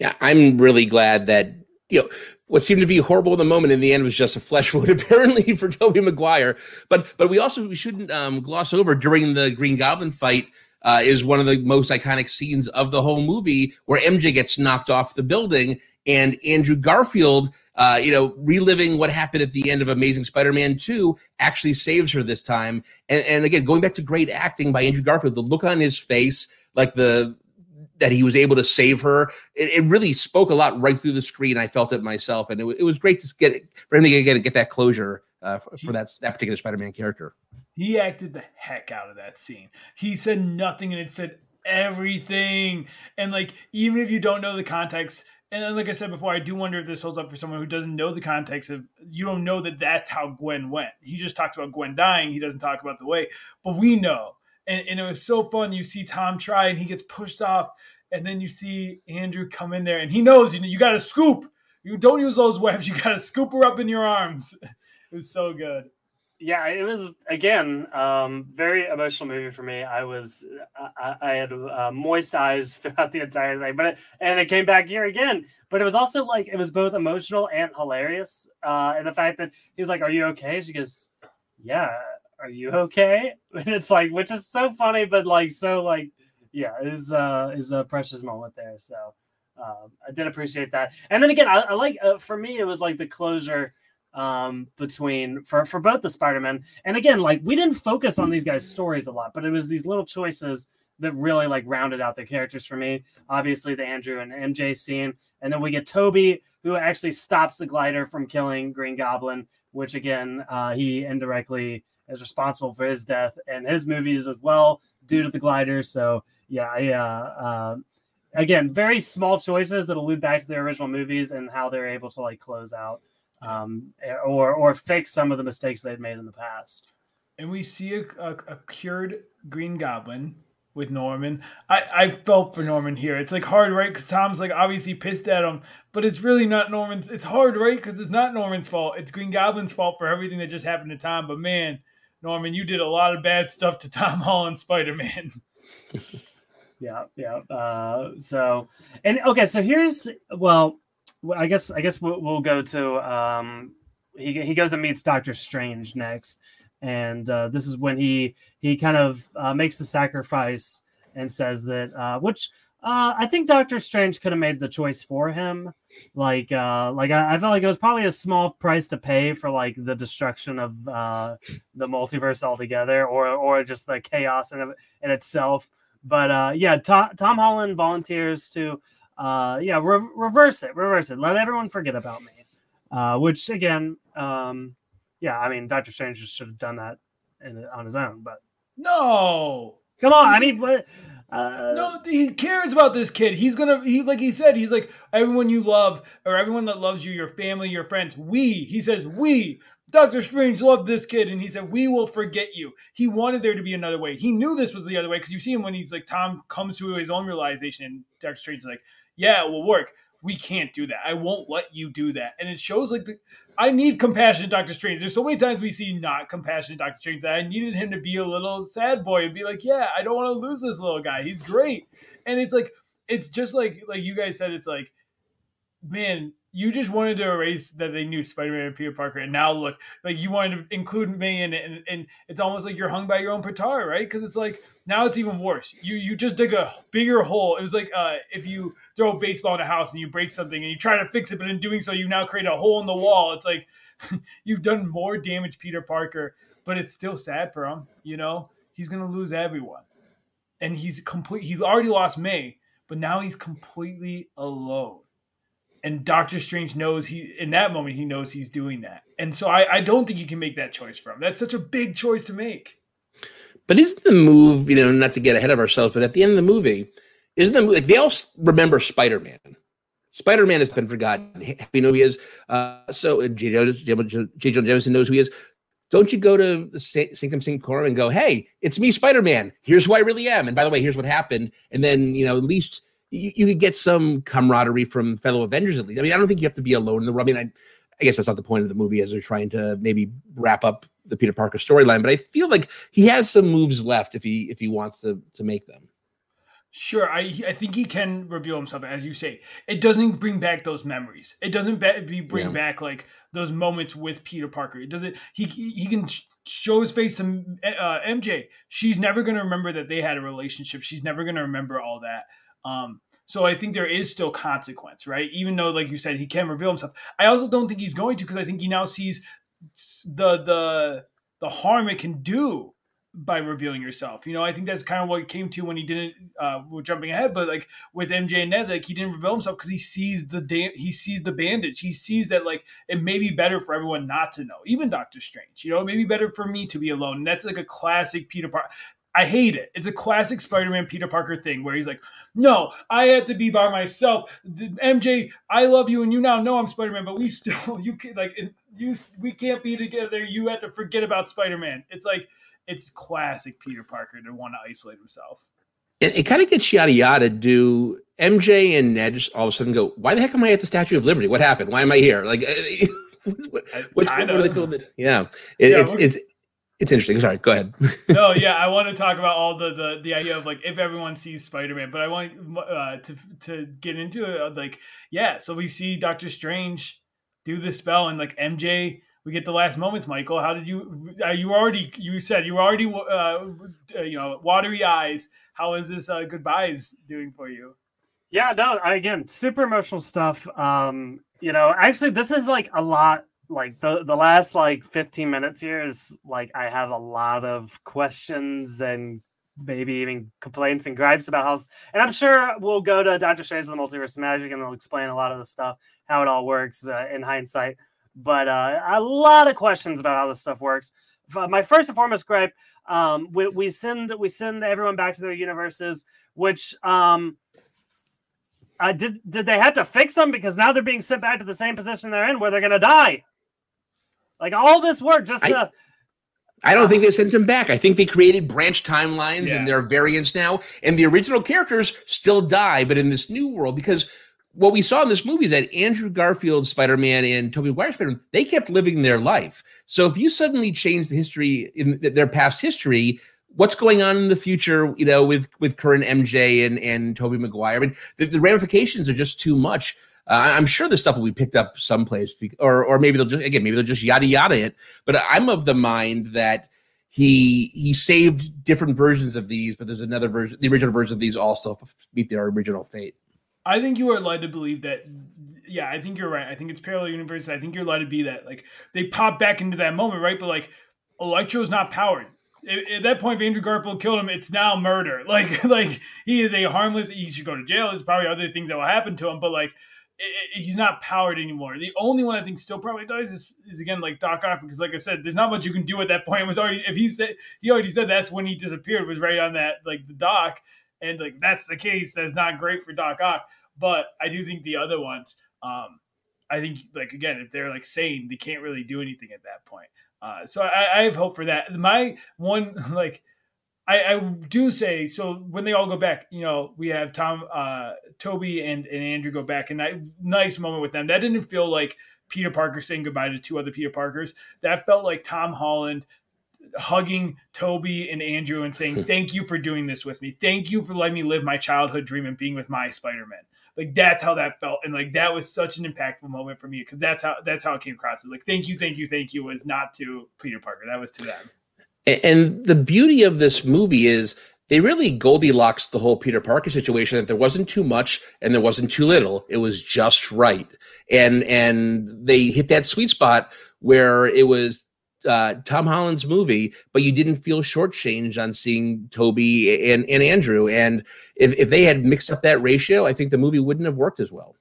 Yeah, I'm really glad that, you know, what seemed to be horrible in the moment in the end was just a flesh wound, apparently, for Tobey Maguire. But but we also we shouldn't um, gloss over during the Green Goblin fight uh, is one of the most iconic scenes of the whole movie where M J gets knocked off the building and Andrew Garfield, uh, you know, reliving what happened at the end of Amazing Spider-Man two, actually saves her this time. And, and again, going back to great acting by Andrew Garfield, the look on his face, like the... that he was able to save her. It, it really spoke a lot right through the screen. I felt it myself. And it, it was great to get for him to get, get that closure uh, for, for that, that particular Spider-Man character. He acted the heck out of that scene. He said nothing and it said everything. And like, even if you don't know the context, and then like I said before, I do wonder if this holds up for someone who doesn't know the context of, you don't know that that's how Gwen went. He just talks about Gwen dying. He doesn't talk about the way, but we know. And, and it was so fun. You see Tom try and he gets pushed off. And then you see Andrew come in there and he knows, you know, you got to scoop. You don't use those webs. You got to scoop her up in your arms. It was so good. Yeah, it was, again, um, very emotional movie for me. I was, I, I had uh, moist eyes throughout the entire thing, but it, and it came back here again. But it was also like, it was both emotional and hilarious. Uh, and the fact that he was like, "Are you okay?" She goes, "Yeah. Are you okay?" And it's like, which is so funny, but like, so like, yeah, it is, uh, is a precious moment there. So um, I did appreciate that. And then again, I, I like, uh, for me, it was like the closure um, between for, for both the Spider-Man. And again, like we didn't focus on these guys' stories a lot, but it was these little choices that really like rounded out their characters for me. Obviously the Andrew and M J scene. And then we get Tobey, who actually stops the glider from killing Green Goblin, which again, uh, he indirectly is responsible for his death and his movies as well due to the glider. So yeah, yeah. Uh, again, very small choices that allude back to their original movies and how they're able to like close out um, or, or fix some of the mistakes they've made in the past. And we see a, a, a cured Green Goblin with Norman. I, I felt for Norman here. It's like hard, right? Because Tom's like obviously pissed at him, but it's really not Norman's. It's hard, right? Because it's not Norman's fault. It's Green Goblin's fault for everything that just happened to Tom. But man, Norman, you did a lot of bad stuff to Tom Holland Spider-Man. yeah, yeah. Uh, so, and okay, so here's, well, I guess I guess we'll, we'll go to, um, he he goes and meets Doctor Strange next. And uh, this is when he, he kind of uh, makes the sacrifice and says that, uh, which uh, I think Doctor Strange could have made the choice for him. Like, uh, like I, I felt like it was probably a small price to pay for like the destruction of uh, the multiverse altogether, or or just the chaos in, in itself. But uh, yeah, Tom, Tom Holland volunteers to uh, yeah re- reverse it, reverse it, let everyone forget about me. Uh, which again, um, yeah, I mean, Doctor Strange just should have done that in, on his own. But no, come on, I mean. But, Uh, no, he cares about this kid. He's gonna, he like he said, he's like, everyone you love, or everyone that loves you, your family, your friends, we, he says, we, Doctor Strange loved this kid, and he said, we will forget you. He wanted there to be another way. He knew this was the other way, because you see him when he's like, Tom comes to his own realization, and Doctor Strange is like, yeah, it will work. We can't do that. I won't let you do that. And it shows like, the, I need compassionate Doctor Strange. There's so many times we see not compassionate Doctor Strange that I needed him to be a little sad boy and be like, yeah, I don't want to lose this little guy. He's great. And it's like, it's just like, like you guys said, it's like, man, you just wanted to erase that they knew Spider-Man and Peter Parker. And now look, like you wanted to include May in it. And, and it's almost like you're hung by your own petard, right? Because it's like, now it's even worse. You you just dig a bigger hole. It was like uh, if you throw a baseball in a house and you break something and you try to fix it, but in doing so, you now create a hole in the wall. It's like you've done more damage, Peter Parker, but it's still sad for him. You know, he's going to lose everyone. And he's complete. He's already lost May, but now he's completely alone. And Doctor Strange knows he, in that moment, he knows he's doing that. And so I, I don't think you can make that choice for him. That's such a big choice to make. But isn't the move, you know, not to get ahead of ourselves, but at the end of the movie, isn't the movie, like, they all remember Spider-Man. Spider-Man has been forgotten. We know who he is. Uh, so J. Jonah Jameson knows who he is. Don't you go to Sanctum Sanctorum and go, hey, it's me, Spider-Man. Here's who I really am. And by the way, here's what happened. And then, you know, at least you, you could get some camaraderie from fellow Avengers at least. I mean, I don't think you have to be alone in the room. I mean, I, I guess that's not the point of the movie as they're trying to maybe wrap up the Peter Parker storyline. But I feel like he has some moves left if he if he wants to to make them. Sure, I I think he can reveal himself, as you say. It doesn't bring back those memories. It doesn't be, bring yeah. back like those moments with Peter Parker. It doesn't. He he can show his face to uh, M J. She's never going to remember that they had a relationship. She's never going to remember all that. Um, so I think there is still consequence, right? Even though, like you said, he can reveal himself. I also don't think he's going to, because I think he now sees the the the harm it can do by revealing yourself. You know, I think that's kind of what it came to when he didn't, uh, we're jumping ahead, but like with M J and Ned, like he didn't reveal himself because he sees the da- he sees the bandage. He sees that like it may be better for everyone not to know, even Doctor Strange. You know, it may be better for me to be alone. And that's like a classic Peter Parker. I hate it. It's a classic Spider-Man Peter Parker thing where he's like, no, I have to be by myself. M J, I love you and you now know I'm Spider-Man, but we still, you can like, you, we can't be together. You have to forget about Spider-Man. It's like, it's classic Peter Parker to want to isolate himself. It, it kind of gets yada yada. Do M J and Ned just all of a sudden go, why the heck am I at the Statue of Liberty? What happened? Why am I here? Like, what, what's what are they called? It? Yeah, it, yeah it's, it's it's interesting. Sorry, go ahead. No, yeah, I want to talk about all the, the the idea of like if everyone sees Spider-Man, but I want uh, to to get into it. Like, yeah, so we see Doctor Strange do this spell, and like M J. We get the last moments, Michael. How did you? Uh, you already. You said you were already. Uh, you know, watery eyes. How is this uh, goodbyes doing for you? Yeah, no. Again, super emotional stuff. Um, you know, actually, this is like a lot. Like the the last like fifteen minutes here is like I have a lot of questions and maybe even complaints and gripes about how. And I'm sure we'll go to Doctor Strange and the Multiverse of Magic and they'll explain a lot of the stuff, how it all works uh, in hindsight. But uh, a lot of questions about how this stuff works. My first and foremost gripe: um, we, we send we send everyone back to their universes. Which um, uh, did did they have to fix them because now they're being sent back to the same position they're in where they're going to die? Like all this work just to. I- I don't think they sent him back. I think they created branch timelines yeah. and there are variants now, and the original characters still die, but in this new world because. What we saw in this movie is that Andrew Garfield's Spider-Man and Tobey Maguire's Spider-Man, they kept living their life. So if you suddenly change the history, in their past history, what's going on in the future, you know, with, with current M J and, and Tobey Maguire? I mean, the, the ramifications are just too much. Uh, I'm sure this stuff will be picked up someplace, or or maybe they'll just, again, maybe they'll just yada yada it. But I'm of the mind that He he saved different versions of these, but there's another version, the original version of these all still meet their original fate. I think you are led to believe that, yeah, I think you're right. I think it's parallel universes. I think you're led to be that, like, they pop back into that moment, right? But, like, Electro's not powered. At, at that point, if Andrew Garfield killed him, it's now murder. Like, like he is a harmless, he should go to jail. There's probably other things that will happen to him, but, like, it, it, he's not powered anymore. The only one I think still probably dies is, is again, like, Doc Ock, because, like I said, there's not much you can do at that point. It was already, if he said, he already said that's when he disappeared, was right on that, like, the dock. And like that's the case. That's not great for Doc Ock. But I do think the other ones. Um, I think like again, if they're like sane, they can't really do anything at that point. Uh, so I, I have hope for that. My one like I, I do say so when they all go back. You know, we have Tom, uh, Toby, and and Andrew go back, and that nice moment with them. That didn't feel like Peter Parker saying goodbye to two other Peter Parkers. That felt like Tom Holland hugging Toby and Andrew and saying, thank you for doing this with me. Thank you for letting me live my childhood dream and being with my Spider-Man. Like that's how that felt. And like, that was such an impactful moment for me. Cause that's how, that's how it came across. It's like, thank you. Thank you. Thank you was not to Peter Parker. That was to them. And the beauty of this movie is they really Goldilocks the whole Peter Parker situation, that there wasn't too much and there wasn't too little. It was just right. And, and they hit that sweet spot where it was, Uh, Tom Holland's movie, but you didn't feel shortchanged on seeing Toby and, and Andrew. And if, if they had mixed up that ratio, I think the movie wouldn't have worked as well.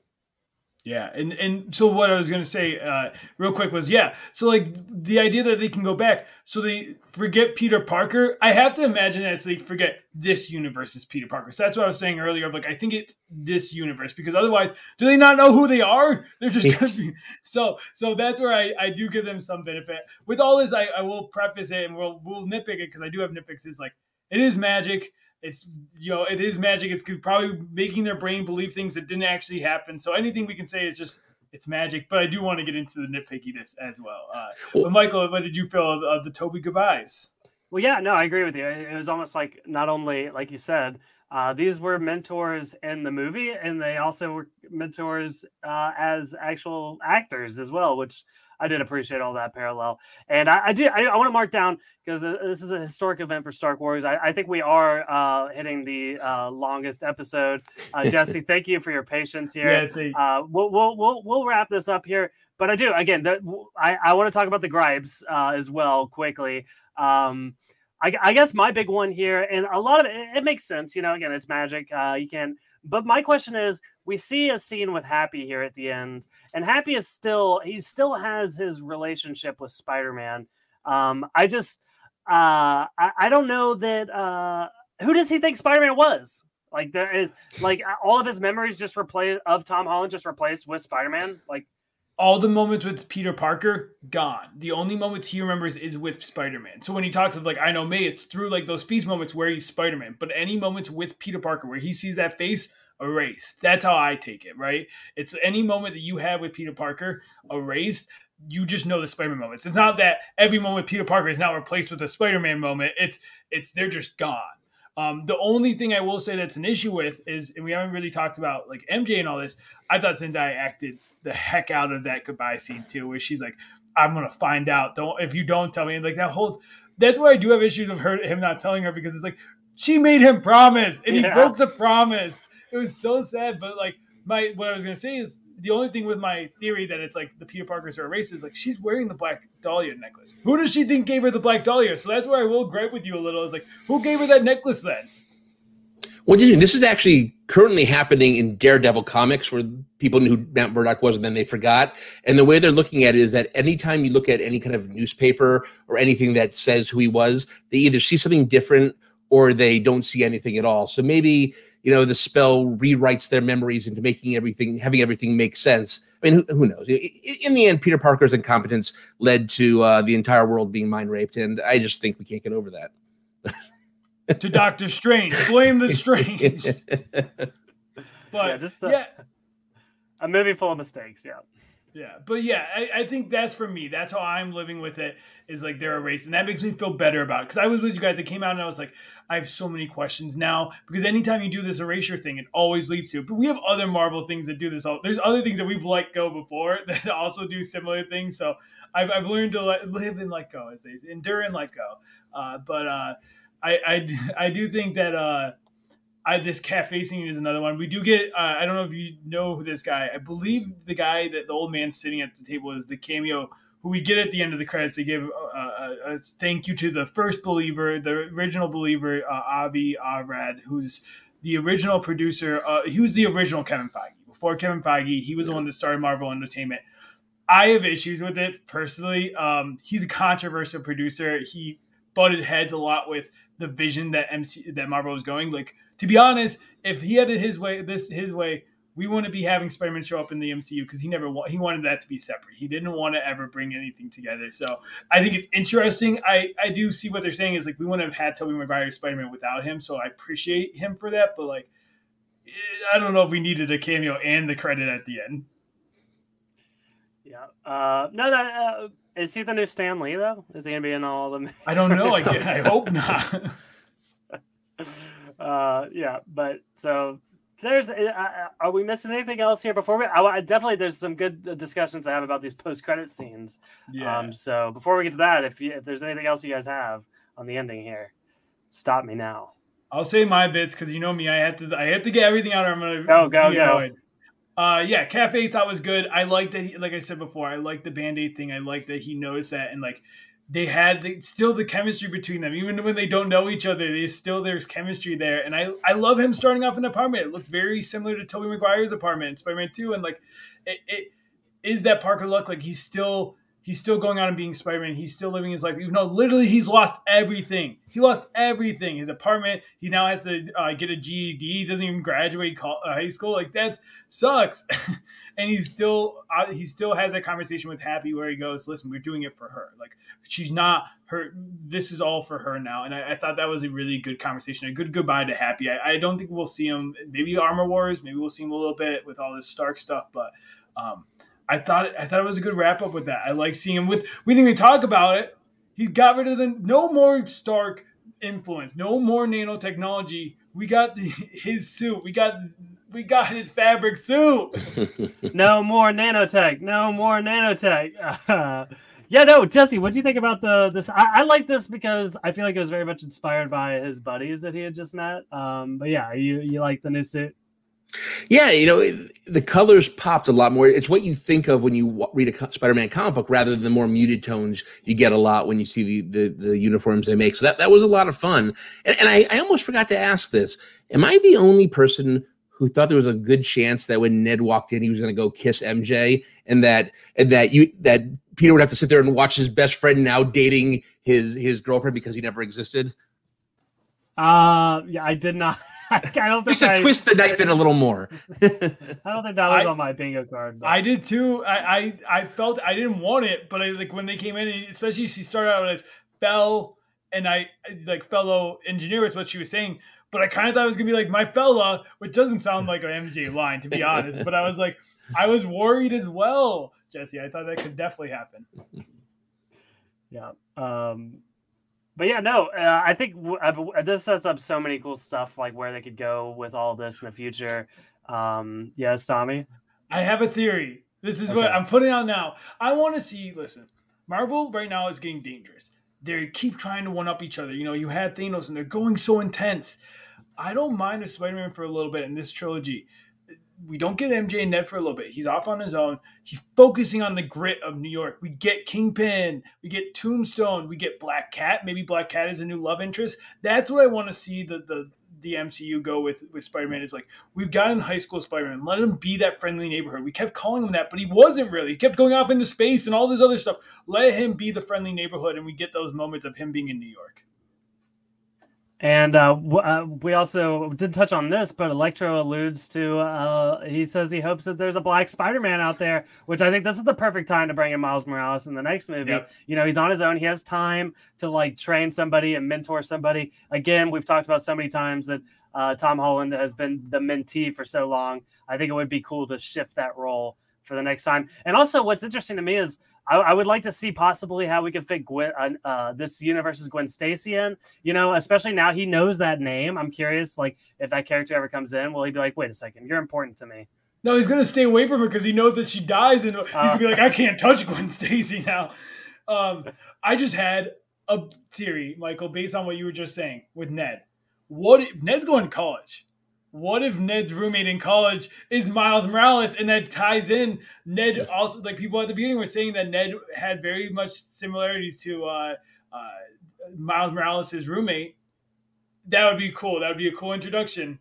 Yeah, and, and so what I was going to say uh, real quick was, yeah, so like the idea that they can go back, so they forget Peter Parker. I have to imagine that they forget this universe's Peter Parker. So that's what I was saying earlier. Like, I think it's this universe, because otherwise, do they not know who they are? They're just so so that's where I, I do give them some benefit. With all this, I, I will preface it, and we'll, we'll nitpick it, because I do have nitpicks. It's like, it is magic. It's, you know, it is magic. It's probably making their brain believe things that didn't actually happen. So anything we can say is just, it's magic. But I do want to get into the nitpickiness as well. Uh, well but Michael, what did you feel of, of the Tobey Maguires? Well, yeah, no, I agree with you. It was almost like, not only, like you said, uh, these were mentors in the movie, and they also were mentors uh, as actual actors as well, which I did appreciate all that parallel. And I, I did. I, I want to mark down, because this is a historic event for Stark Wars. I, I think we are uh, hitting the uh, longest episode. Uh, Jesse, thank you for your patience here. Yeah, uh, we'll, we'll we'll we'll wrap this up here. But I do again. The, I I want to talk about the gripes uh, as well quickly. Um, I, I guess my big one here, and a lot of it, it makes sense. You know, again, it's magic. Uh, you can't. But my question is, we see a scene with Happy here at the end, and Happy is still, he still has his relationship with Spider-Man. Um, I just, uh, I, I don't know that, uh, who does he think Spider-Man was? Like, there is, like, all of his memories just replaced, of Tom Holland just replaced with Spider-Man. Like, all the moments with Peter Parker, gone. The only moments he remembers is with Spider-Man. So when he talks of, like, I know May, it's through, like, those Feast moments where he's Spider-Man. But any moments with Peter Parker where he sees that face, erased. That's how I take it, right? It's any moment that you have with Peter Parker, erased. You just know the Spider-Man moments. It's not that every moment Peter Parker is now replaced with a Spider-Man moment. It's, it's they're just gone. Um, the only thing I will say that's an issue with is, and we haven't really talked about, like, M J and all this, I thought Zendaya acted the heck out of that goodbye scene too, where she's like, I'm going to find out. Don't, if you don't tell me, and like that whole, that's where I do have issues of her, him not telling her, because it's like, she made him promise and he yeah. broke the promise. It was so sad. But like my, what I was going to say is, the only thing with my theory that it's like the Peter Parkers are erased is like, she's wearing the Black Dahlia necklace. Who does she think gave her the Black Dahlia? So that's where I will gripe with you a little. Is like, who gave her that necklace then? Well, this is actually currently happening in Daredevil comics, where people knew who Matt Murdock was and then they forgot. And the way they're looking at it is that anytime you look at any kind of newspaper or anything that says who he was, they either see something different or they don't see anything at all. So maybe, you know, the spell rewrites their memories into making everything, having everything make sense. I mean, who, who knows? In the end, Peter Parker's incompetence led to uh, the entire world being mind raped, and I just think we can't get over that. To Doctor Strange, blame the Strange. But yeah, just a, yeah. a movie full of mistakes. Yeah. Yeah, but yeah, I, I think that's for me. That's how I'm living with it, is like they're erased. And that makes me feel better about it. Because I was with you guys. It came out and I was like, I have so many questions now. Because anytime you do this erasure thing, it always leads to it. But we have other Marvel things that do this. All There's other things that we've let go before that also do similar things. So I've, I've learned to let, live and let go. As they say. Endure and let go. Uh, but uh, I, I, I do think that... Uh, I, this cafe scene is another one. We do get, uh, I don't know if you know who this guy, I believe the guy that the old man sitting at the table is the cameo who we get at the end of the credits to give uh, a, a thank you to the first believer, the original believer, uh, Avi Arad, who's the original producer. Uh, he was the original Kevin Feige. Before Kevin Feige, he was the one that started Marvel Entertainment. I have issues with it personally. Um, he's a controversial producer. He butted heads a lot with the vision that M C that Marvel was going. Like, to be honest, if he had it his way, this his way, we wouldn't be having Spider-Man show up in the M C U, because he never wa- he wanted that to be separate. He didn't want to ever bring anything together. So I think it's interesting. I, I do see what they're saying is like, we wouldn't have had Tobey Maguire Spider-Man without him. So I appreciate him for that. But like, I don't know if we needed a cameo and the credit at the end. Yeah. Uh, no. That uh, is he the new Stan Lee though? Is he gonna be in all the? I don't know. I like, I hope not. Uh, yeah, but so there's, uh, are we missing anything else here before we, I, I definitely, there's some good discussions I have about these post-credit scenes. Yeah. Um, so before we get to that, if you, if there's anything else you guys have on the ending here, stop me now. I'll say my bits. Cause you know me, I have to, I have to get everything out or I'm going to go, go, go. Annoyed. Uh, yeah. Cafe thought was good. I liked that. He, like I said before, I liked the Band-Aid thing. I liked that he noticed that. And like, they had the, still the chemistry between them. Even when they don't know each other, they still there's chemistry there. And I, I love him starting off in an apartment. It looked very similar to Tobey Maguire's apartment in Spider-Man two. And like, it, it is that Parker look. Like he's still he's still going out and being Spider-Man. He's still living his life, even though literally he's lost everything. He lost everything. His apartment. He now has to uh, get a G E D. He doesn't even graduate call, uh, high school. Like that sucks. And he's still uh, he still has that conversation with Happy where he goes, "Listen, we're doing it for her. Like she's not her. This is all for her now." And I, I thought that was a really good conversation, a good goodbye to Happy. I, I don't think we'll see him. Maybe Armor Wars. Maybe we'll see him a little bit with all this Stark stuff. But um, I thought I thought it was a good wrap up with that. I like seeing him with. We didn't even talk about it. He got rid of the no more Stark influence, no more nanotechnology. We got the, his suit. We got we got his fabric suit. No more nanotech. No more nanotech. Uh, yeah, no, Jesse, what do you think about the this? I, I like this because I feel like it was very much inspired by his buddies that he had just met. Um, but yeah, you you like the new suit? Yeah, you know, the colors popped a lot more. It's what you think of when you read a Spider-Man comic book rather than the more muted tones you get a lot when you see the the, the uniforms they make. So that, that was a lot of fun. And, and I, I almost forgot to ask this. Am I the only person who thought there was a good chance that when Ned walked in, he was going to go kiss M J and that and that you that Peter would have to sit there and watch his best friend now dating his, his girlfriend because he never existed? Uh, yeah, I did not. I don't think Just to I, twist the knife in a little more. I don't think that was I, on my bingo card. But. I did too. I, I I felt I didn't want it, but I like when they came in, and especially she started out as Bell and I like fellow engineer is what she was saying. But I kind of thought it was gonna be like my fella, which doesn't sound like an M J line to be honest. But I was like, I was worried as well, Jesse. I thought that could definitely happen. Yeah. Um, But yeah, no, uh, I think w- I, this sets up so many cool stuff, like where they could go with all this in the future. Um, yes, Tommy? I have a theory. This is okay. What I'm putting out now. I want to see, listen, Marvel right now is getting dangerous. They keep trying to one-up each other. You know, you had Thanos, and they're going so intense. I don't mind with Spider-Man for a little bit in this trilogy. We don't get M J and Ned for a little bit. He's off on his own. He's focusing on the grit of New York. We get Kingpin. We get Tombstone. We get Black Cat. Maybe Black Cat is a new love interest. That's what I want to see the the, the M C U go with, with Spider-Man. It's like, we've gotten high school Spider-Man. Let him be that friendly neighborhood. We kept calling him that, but he wasn't really. He kept going off into space and all this other stuff. Let him be the friendly neighborhood, and we get those moments of him being in New York. And uh, w- uh, we also did touch on this, but Electro alludes to, uh, he says he hopes that there's a black Spider-Man out there, which I think this is the perfect time to bring in Miles Morales in the next movie. Yep. You know, he's on his own. He has time to like train somebody and mentor somebody. Again, we've talked about so many times that uh, Tom Holland has been the mentee for so long. I think it would be cool to shift that role for the next time. And also what's interesting to me is I, I would like to see possibly how we could fit Gwen, uh, this universe's Gwen Stacy in, you know, especially now he knows that name. I'm curious, like if that character ever comes in, will he be like, wait a second, you're important to me? No, he's going to stay away from her because he knows that she dies. And he's uh, going to be like, I can't touch Gwen Stacy now. Um, I just had a theory, Michael, based on what you were just saying with Ned. What if Ned's going to college? What if Ned's roommate in college is Miles Morales? And that ties in Ned also, like people at the beginning were saying that Ned had very much similarities to uh, uh, Miles Morales' roommate. That would be cool. That would be a cool introduction.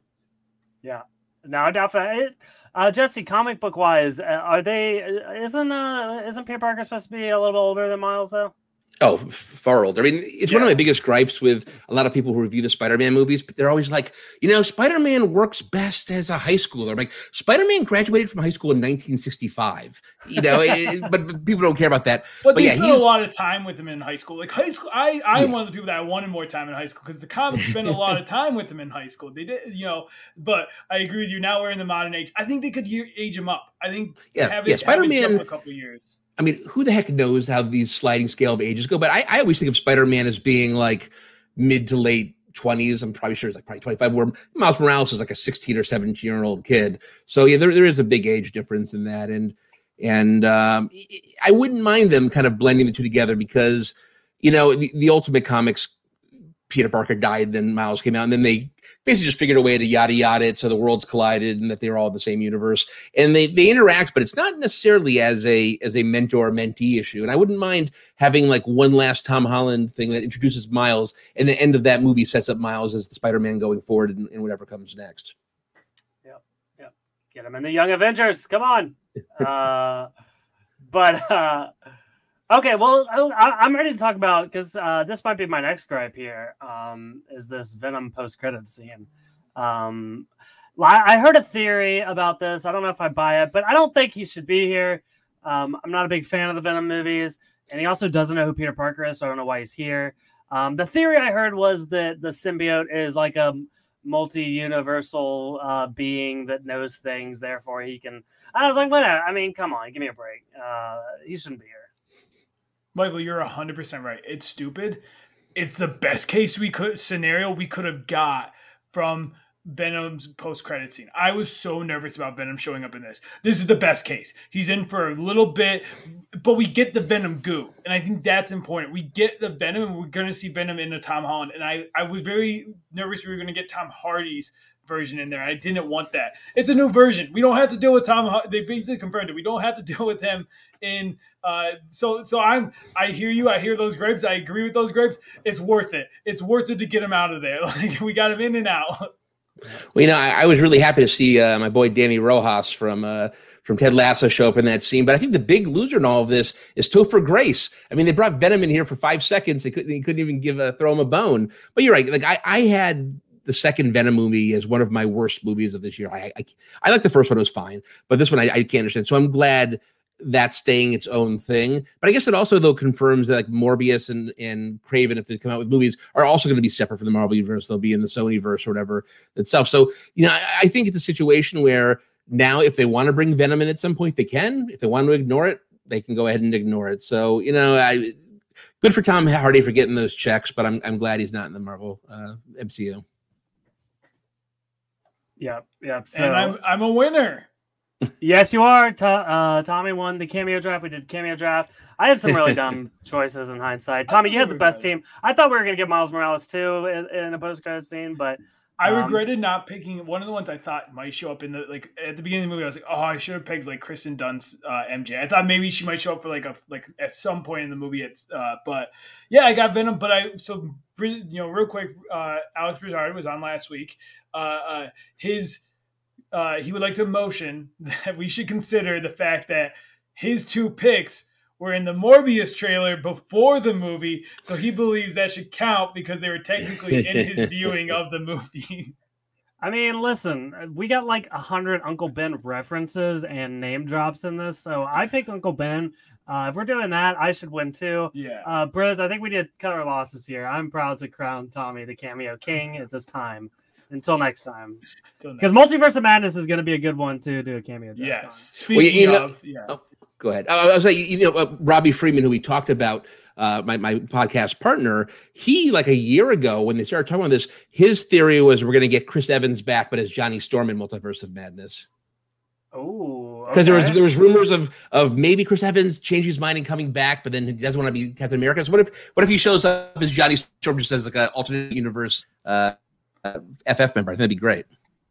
Yeah. No, I doubt it. Uh, Jesse, comic book wise, are they, isn't, uh, isn't Peter Parker supposed to be a little bit older than Miles though? Oh, far older. I mean, it's yeah. One of my biggest gripes with a lot of people who review the Spider-Man movies, but they're always like, you know, Spider-Man works best as a high schooler. I'm like, Spider-Man graduated from high school in nineteen sixty-five, you know, it, but people don't care about that. But, but they yeah, spent a lot of time with him in high school. Like high school, I, I'm yeah. one of the people that I wanted more time in high school because the comics spent a lot of time with him in high school. They did, you know, but I agree with you. Now we're in the modern age. I think they could age him up. I think yeah, have yeah, it, Spider-Man have it a couple years. I mean, who the heck knows how these sliding scale of ages go? But I, I always think of Spider-Man as being like mid to late twenties. I'm probably sure it's like probably twenty-five, where Miles Morales is like a sixteen or seventeen-year-old kid. So, yeah, there there is a big age difference in that. And and um, I wouldn't mind them kind of blending the two together because, you know, the, the Ultimate Comics Peter Parker died, then Miles came out, and then they basically just figured a way to yada yada it so the worlds collided and that they were all the same universe. And they they interact, but it's not necessarily as a as a mentor mentee issue. And I wouldn't mind having like one last Tom Holland thing that introduces Miles, and the end of that movie sets up Miles as the Spider-Man going forward and, and whatever comes next. Yep, yep. Get him in the Young Avengers. Come on. uh, but. Uh... Okay, well, I, I'm ready to talk about, because uh, this might be my next gripe here, um, is this Venom post-credits scene. Um, I heard a theory about this. I don't know if I buy it, but I don't think he should be here. Um, I'm not a big fan of the Venom movies, and he also doesn't know who Peter Parker is, so I don't know why he's here. Um, the theory I heard was that the symbiote is like a multi-universal uh, being that knows things, therefore he can... I was like, whatever. I mean, come on, give me a break. Uh, he shouldn't be here. Michael, you're one hundred percent right. It's stupid. It's the best case we could scenario we could have got from Venom's post-credit scene. I was so nervous about Venom showing up in this. This is the best case. He's in for a little bit, but we get the Venom goo, and I think that's important. We get the Venom, and we're going to see Venom in a Tom Holland, and I, I was very nervous we were going to get Tom Hardy's version in there. I didn't want that. It's a new version. We don't have to deal with Tom Holland. They basically confirmed it. We don't have to deal with him in uh so so I'm I hear you. I hear those gripes. I agree with those gripes. It's worth it. It's worth it to get him out of there. Like, we got him in and out. Well, you know, I, I was really happy to see uh, my boy Danny Rojas from uh from Ted Lasso show up in that scene. But I think the big loser in all of this is Topher Grace. I mean, they brought Venom in here for five seconds. They couldn't they couldn't even give a throw him a bone. But you're right. Like I I had the second Venom movie is one of my worst movies of this year. I, I, I like the first one. It was fine, but this one I, I can't understand. So I'm glad that's staying its own thing. But I guess it also, though, confirms that like Morbius and, and Kraven, if they come out with movies, are also going to be separate from the Marvel Universe. They'll be in the Sonyverse or whatever itself. So, you know, I, I think it's a situation where now if they want to bring Venom in at some point, they can. If they want to ignore it, they can go ahead and ignore it. So, you know, I good for Tom Hardy for getting those checks, but I'm, I'm glad he's not in the Marvel uh, M C U. Yep, yep. So, and I'm I'm a winner. Yes, you are. To, uh, Tommy won the cameo draft. We did cameo draft. I had some really dumb choices in hindsight. Tommy, you had the best team. I thought we were going to get Miles Morales too in, in a post-credit scene, but um, I regretted not picking one of the ones I thought might show up in the like at the beginning of the movie. I was like, oh, I should have picked like Kristen Dunst uh, M J. I thought maybe she might show up for like a like at some point in the movie. It's uh, but yeah, I got Venom. But I so you know real quick, uh, Alex Brizard was on last week. Uh, uh, his uh, he would like to motion that we should consider the fact that his two picks were in the Morbius trailer before the movie, so he believes that should count because they were technically in his viewing of the movie. I mean, listen, we got like a hundred Uncle Ben references and name drops in this, so I picked Uncle Ben. Uh, if we're doing that, I should win too. Yeah. Uh, Briz, I think we did cut our losses here. I'm proud to crown Tommy the cameo king at this time. Until next time, because Multiverse of Madness is going to be a good one to do a cameo. Yes. Well, you know, of, yeah. Oh, go ahead. I was like, you know, uh, Robbie Freeman, who we talked about, uh, my my podcast partner, he like a year ago when they started talking about this, his theory was we're going to get Chris Evans back, but as Johnny Storm in Multiverse of Madness. Oh, because okay. there was there was rumors of of maybe Chris Evans changing his mind and coming back, but then he doesn't want to be Captain America. So what if what if he shows up as Johnny Storm just as like an alternate universe? Uh, Uh, F F member. I think that'd be great.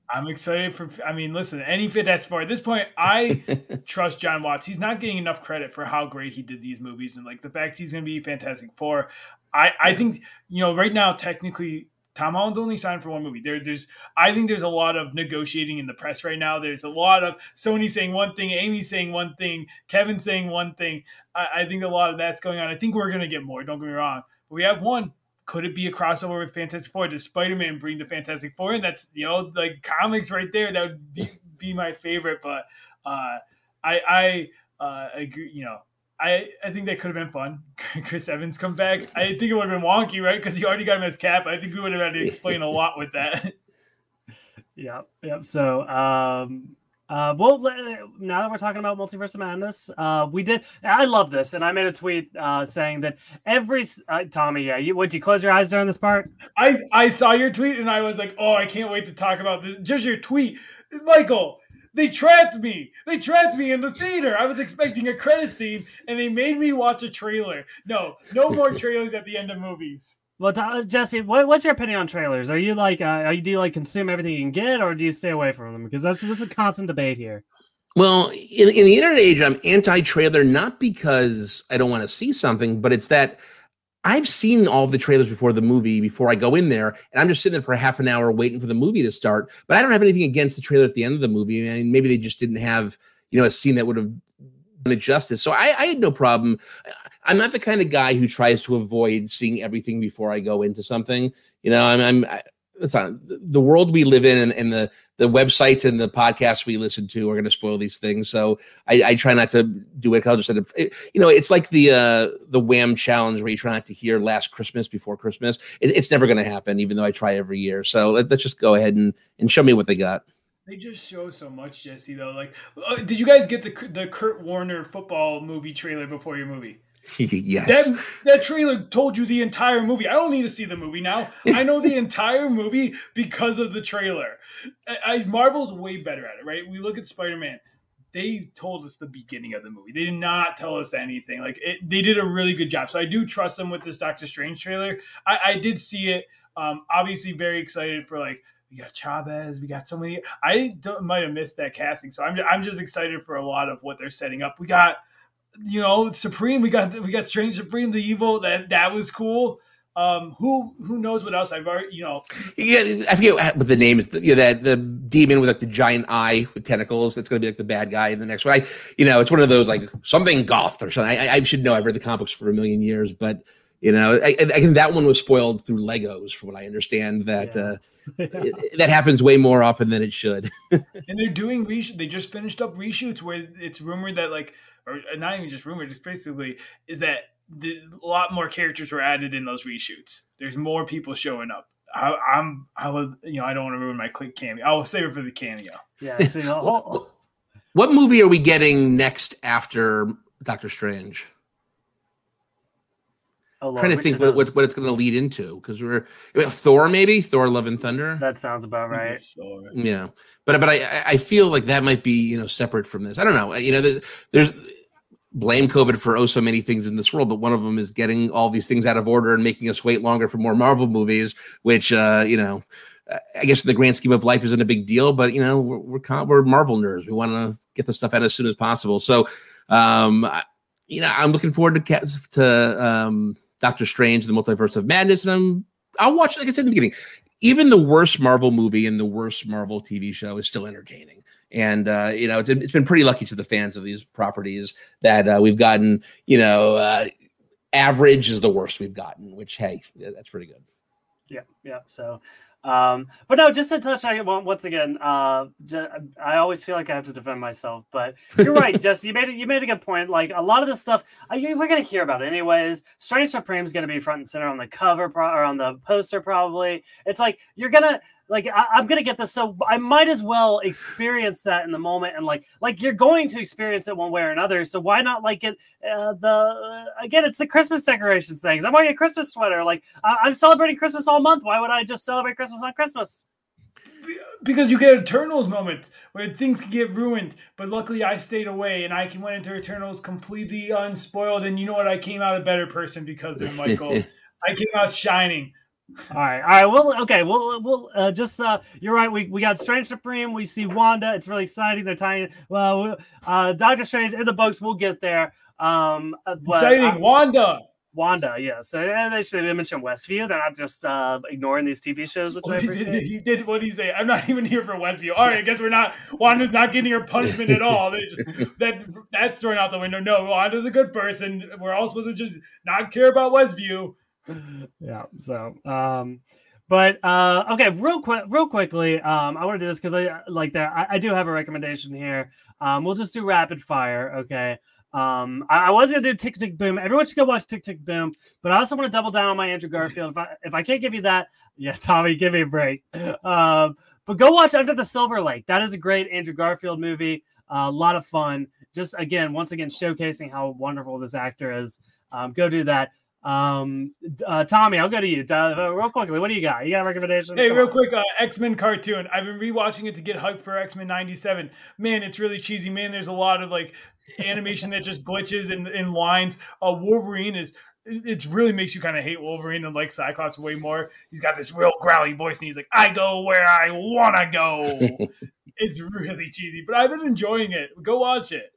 I'm excited for, I mean, listen, any fit that's far at this point, I trust John Watts. He's not getting enough credit for how great he did these movies. And like the fact he's going to be Fantastic Four. I, I think, you know, right now, technically Tom Holland's only signed for one movie. There, there's, I think there's a lot of negotiating in the press right now. There's a lot of Sony saying one thing, Amy saying one thing, Kevin saying one thing. I, I think a lot of that's going on. I think we're going to get more. Don't get me wrong. But we have one. Could it be a crossover with Fantastic Four? Does Spider-Man bring the Fantastic Four in? That's, you know, like comics right there. That would be, be my favorite. But uh, I, I uh, agree. You know, I, I think that could have been fun. Chris Evans come back. I think it would have been wonky, right? Because you already got him as Cap. I think we would have had to explain a lot with that. Yep. Yep. So, um, uh, well, now that we're talking about Multiverse of Madness, uh, we did. I love this, and I made a tweet uh, saying that every uh, Tommy, yeah, you would you close your eyes during this part? I I saw your tweet, and I was like, oh, I can't wait to talk about this. Just your tweet, Michael. They trapped me. They trapped me in the theater. I was expecting a credit scene, and they made me watch a trailer. No, no more trailers at the end of movies. Well, Jesse, what, what's your opinion on trailers? Are you like, uh, are you, do you like consume everything you can get, or do you stay away from them? Because that's this is a constant debate here. Well, in, in the internet age, I'm anti-trailer, not because I don't want to see something, but it's that I've seen all the trailers before the movie, before I go in there, and I'm just sitting there for half an hour waiting for the movie to start. But I don't have anything against the trailer at the end of the movie, and maybe they just didn't have, you know, a scene that would have done it justice. So I, I had no problem. I'm not the kind of guy who tries to avoid seeing everything before I go into something. You know, I'm, I'm I, it's not, the world we live in, and, and the, the websites and the podcasts we listen to are going to spoil these things. So I, I try not to do it. I'll just end up, it, you know, it's like the, uh, the Wham challenge where you try not to hear Last Christmas before Christmas. It, it's never going to happen, even though I try every year. So let, let's just go ahead and, and show me what they got. They just show so much, Jesse, though. Like, uh, did you guys get the, the Kurt Warner football movie trailer before your movie? Yes. That, that trailer told you the entire movie. I don't need to see the movie now. I know the entire movie because of the trailer. I, I Marvel's way better at it, right? We look at Spider-Man. They told us the beginning of the movie. They did not tell us anything. Like it, they did a really good job. So I do trust them with this Doctor Strange trailer. I, I did see it. Um, obviously very excited for like, we got Chavez. We got so many. I don't, might have missed that casting. So I'm, I'm just excited for a lot of what they're setting up. We got... You know, Supreme. We got we got Strange Supreme, the evil. That that was cool. Um, who who knows what else? I've already you know. Yeah, I forget what the name is. The, you know, that the demon with like the giant eye with tentacles. That's going to be like the bad guy in the next one. I, you know, it's one of those like something goth or something. I, I should know. I've read the comic books for a million years, but you know, I, I think that one was spoiled through Legos, from what I understand. That yeah. uh, it, that happens way more often than it should. And they're doing reshoot. They just finished up reshoots where it's rumored that like. Or not even just rumored, just basically is that the, a lot more characters were added in those reshoots. There's more people showing up. I, I'm, I was, you know, I don't want to ruin my click cameo. I will save it for the cameo. Yeah. So, oh. What movie are we getting next after Doctor Strange? Oh, I'm trying to think what, what, what it's going to lead into, because we're Thor, maybe Thor, Love and Thunder. That sounds about right. Yeah, but but I I feel like that might be you know separate from this. I don't know. You know, there's, there's blame COVID for oh so many things in this world, but one of them is getting all these things out of order and making us wait longer for more Marvel movies, which uh, you know I guess in the grand scheme of life isn't a big deal, but you know we're we're, con- we're Marvel nerds. We want to get the stuff out as soon as possible. So um, I, you know I'm looking forward to to. Um, Doctor Strange, The Multiverse of Madness, and I'm, I'll watch, like I said in the beginning, even the worst Marvel movie and the worst Marvel T V show is still entertaining. And, uh, you know, it's, it's been pretty lucky to the fans of these properties that uh, we've gotten, you know, uh, average is the worst we've gotten, which, hey, that's pretty good. Yeah, yeah, so... Um, but no, just to touch on it once again, uh, I always feel like I have to defend myself, but you're right, Jesse, you made it, you made a good point. Like a lot of this stuff, I, we're going to hear about it anyways. Strange Supreme is going to be front and center on the cover pro- or on the poster. Probably. It's like, you're going to like, I, I'm going to get this. So I might as well experience that in the moment. And like, like you're going to experience it one way or another. So why not like it, uh, the, uh, again, it's the Christmas decorations things. I'm wearing a Christmas sweater. Like I, I'm celebrating Christmas all month. Why would I just celebrate Christmas on Christmas? Because you get Eternals moments where things can get ruined, but luckily I stayed away and I can went into Eternals completely unspoiled, and you know what, I came out a better person because of Michael. I came out shining. All right, all right. Well, okay. We'll we'll uh, just uh, you're right. We we got Strange Supreme. We see Wanda. It's really exciting. They're tying well, uh, Doctor Strange in the books. We'll get there. Um, exciting, I, Wanda. Wanda, yeah. So yeah, they should have mentioned Westview. They're not just uh, ignoring these T V shows, which oh, I appreciate. He did, he did what he said. I'm not even here for Westview. All right, I guess we're not. Wanda's not getting her punishment at all. Just, that that's thrown out the window. No, Wanda's a good person. We're all supposed to just not care about Westview. Yeah. So, um, but uh, okay, real quick, real quickly, um, I want to do this because I like that. I, I do have a recommendation here. Um, we'll just do rapid fire. Okay. Um, I, I was gonna do Tick Tick Boom. Everyone should go watch Tick Tick Boom, but I also want to double down on my Andrew Garfield. If I if I can't give you that, yeah, Tommy, give me a break. Um, but go watch Under the Silver Lake. That is a great Andrew Garfield movie. Uh, a lot of fun. Just again, once again, showcasing how wonderful this actor is. Um, go do that. Um, uh, Tommy, I'll go to you uh, real quickly. What do you got? You got a recommendation? Hey, Come real on. quick, uh, X-Men cartoon. I've been rewatching it to get hyped for X-Men ninety-seven. Man, it's really cheesy. Man, there's a lot of like animation that just glitches and in, in lines. Uh, Wolverine is it really makes you kind of hate Wolverine and like Cyclops way more. He's got this real growly voice, and he's like, I go where I want to go. It's really cheesy, but I've been enjoying it. Go watch it.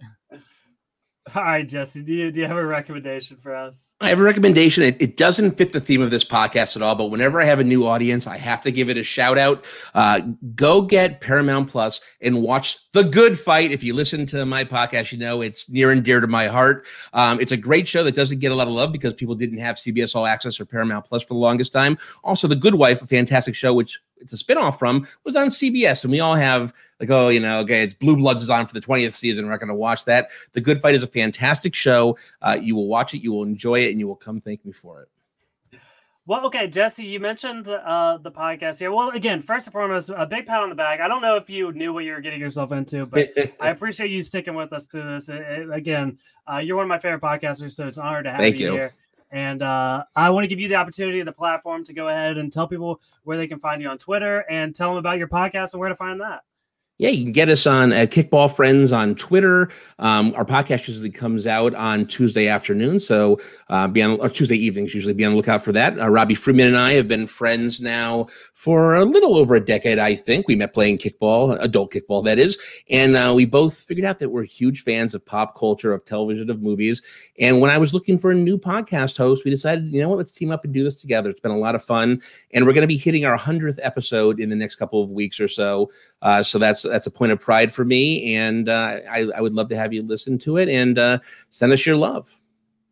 All right, Jesse, do you, do you have a recommendation for us? I have a recommendation. It, it doesn't fit the theme of this podcast at all, but whenever I have a new audience, I have to give it a shout out. Uh, go get Paramount Plus and watch The Good Fight. If you listen to my podcast, you know it's near and dear to my heart. Um, it's a great show that doesn't get a lot of love because people didn't have C B S All Access or Paramount Plus for the longest time. Also, The Good Wife, a fantastic show, which it's a spinoff from, was on C B S, and we all have like, oh, you know, okay, it's Blue Bloods is on for the twentieth season. We're not going to watch that. The Good Fight is a fantastic show. Uh, you will watch it, you will enjoy it, and you will come thank me for it. Well, okay, Jesse, you mentioned uh, the podcast here. Well, again, first and foremost, a big pat on the back. I don't know if you knew what you were getting yourself into, but I appreciate you sticking with us through this. It, it, again, uh, you're one of my favorite podcasters, so it's an honor to have thank you, you here. And uh, I want to give you the opportunity, the platform, to go ahead and tell people where they can find you on Twitter and tell them about your podcast and where to find that. Yeah, you can get us on at Kickball Friends on Twitter. Um, our podcast usually comes out on Tuesday afternoon, so uh, be on or Tuesday evenings. Usually, be on the lookout for that. Uh, Robbie Freeman and I have been friends now for a little over a decade, I think. We met playing kickball, adult kickball, that is, and uh, we both figured out that we're huge fans of pop culture, of television, of movies. And when I was looking for a new podcast host, we decided, you know what, let's team up and do this together. It's been a lot of fun, and we're going to be hitting our hundredth episode in the next couple of weeks or so. Uh, so that's that's a point of pride for me, and uh, I, I would love to have you listen to it and uh, send us your love.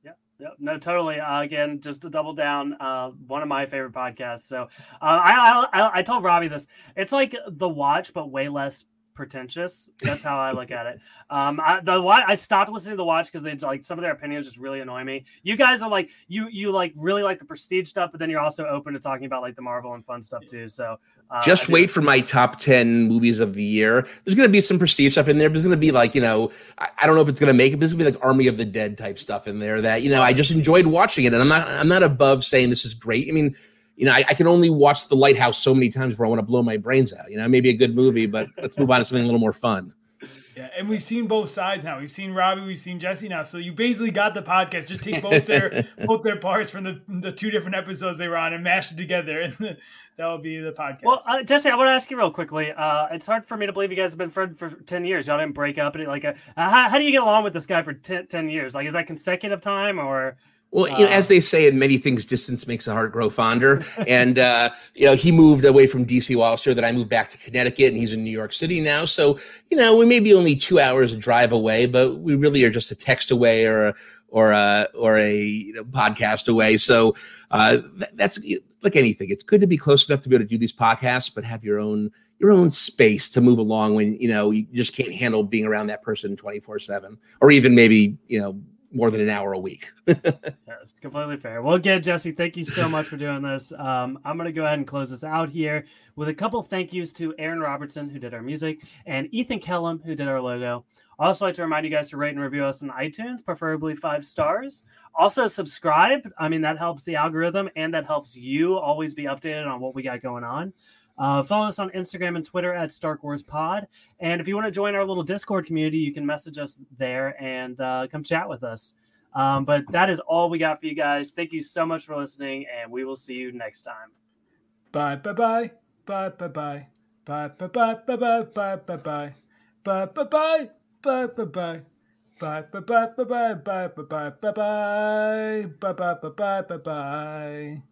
Yep, yep. No, totally. Uh, again, just to double down, uh, one of my favorite podcasts. So uh, I, I I told Robbie this. It's like The Watch, but way less pretentious. That's how I look at it. Um, I, the I stopped listening to The Watch because they like some of their opinions just really annoy me. You guys are like you you like really like the prestige stuff, but then you're also open to talking about like the Marvel and fun stuff too. So. Uh, Just wait for my top ten movies of the year. There's going to be some prestige stuff in there, but there's going to be like, you know, I, I don't know if it's going to make it, but it's going to be like Army of the Dead type stuff in there that, you know, I just enjoyed watching it. And I'm not I'm not above saying this is great. I mean, you know, I, I can only watch The Lighthouse so many times before I want to blow my brains out. You know, maybe a good movie, but let's move on to something a little more fun. Yeah, and we've seen both sides now. We've seen Robbie, we've seen Jesse now. So you basically got the podcast. Just take both their both their parts from the the two different episodes they were on and mash it together, and that will be the podcast. Well, uh, Jesse, I want to ask you real quickly. Uh, it's hard for me to believe you guys have been friends for ten years. Y'all didn't break up. And like, a, uh, how, how do you get along with this guy for ten, ten years? Like, is that consecutive time or? Well, you know, as they say in many things, distance makes the heart grow fonder. And, uh, you know, he moved away from D C while I was here, that I moved back to Connecticut, and he's in New York City now. So, you know, we may be only two hours drive away, but we really are just a text away or a, or a, or a you know, podcast away. So uh, that's like anything. It's good to be close enough to be able to do these podcasts, but have your own your own space to move along when, you know, you just can't handle being around that person twenty-four seven or even maybe, you know, more than an hour a week. That's completely fair. Well, again, Jesse, thank you so much for doing this. Um, I'm going to go ahead and close this out here with a couple thank yous to Aaron Robertson, who did our music, and Ethan Kellum, who did our logo. I also like to remind you guys to rate and review us on iTunes, preferably five stars. Also, subscribe. I mean, that helps the algorithm, and that helps you always be updated on what we got going on. Uh, follow us on Instagram and Twitter at Stark Wars Pod. And if you want to join our little Discord community, you can message us there and uh, come chat with us. Um, but that is all we got for you guys. Thank you so much for listening, and we will see you next time. Bye, bye, bye. Bye, bye, bye. Bye, bye, bye, bye, bye, bye, bye, bye. Bye, bye, bye, bye, bye, bye. Bye, bye, bye, bye, bye, bye, bye, bye, bye, bye, bye, bye, bye, bye, bye.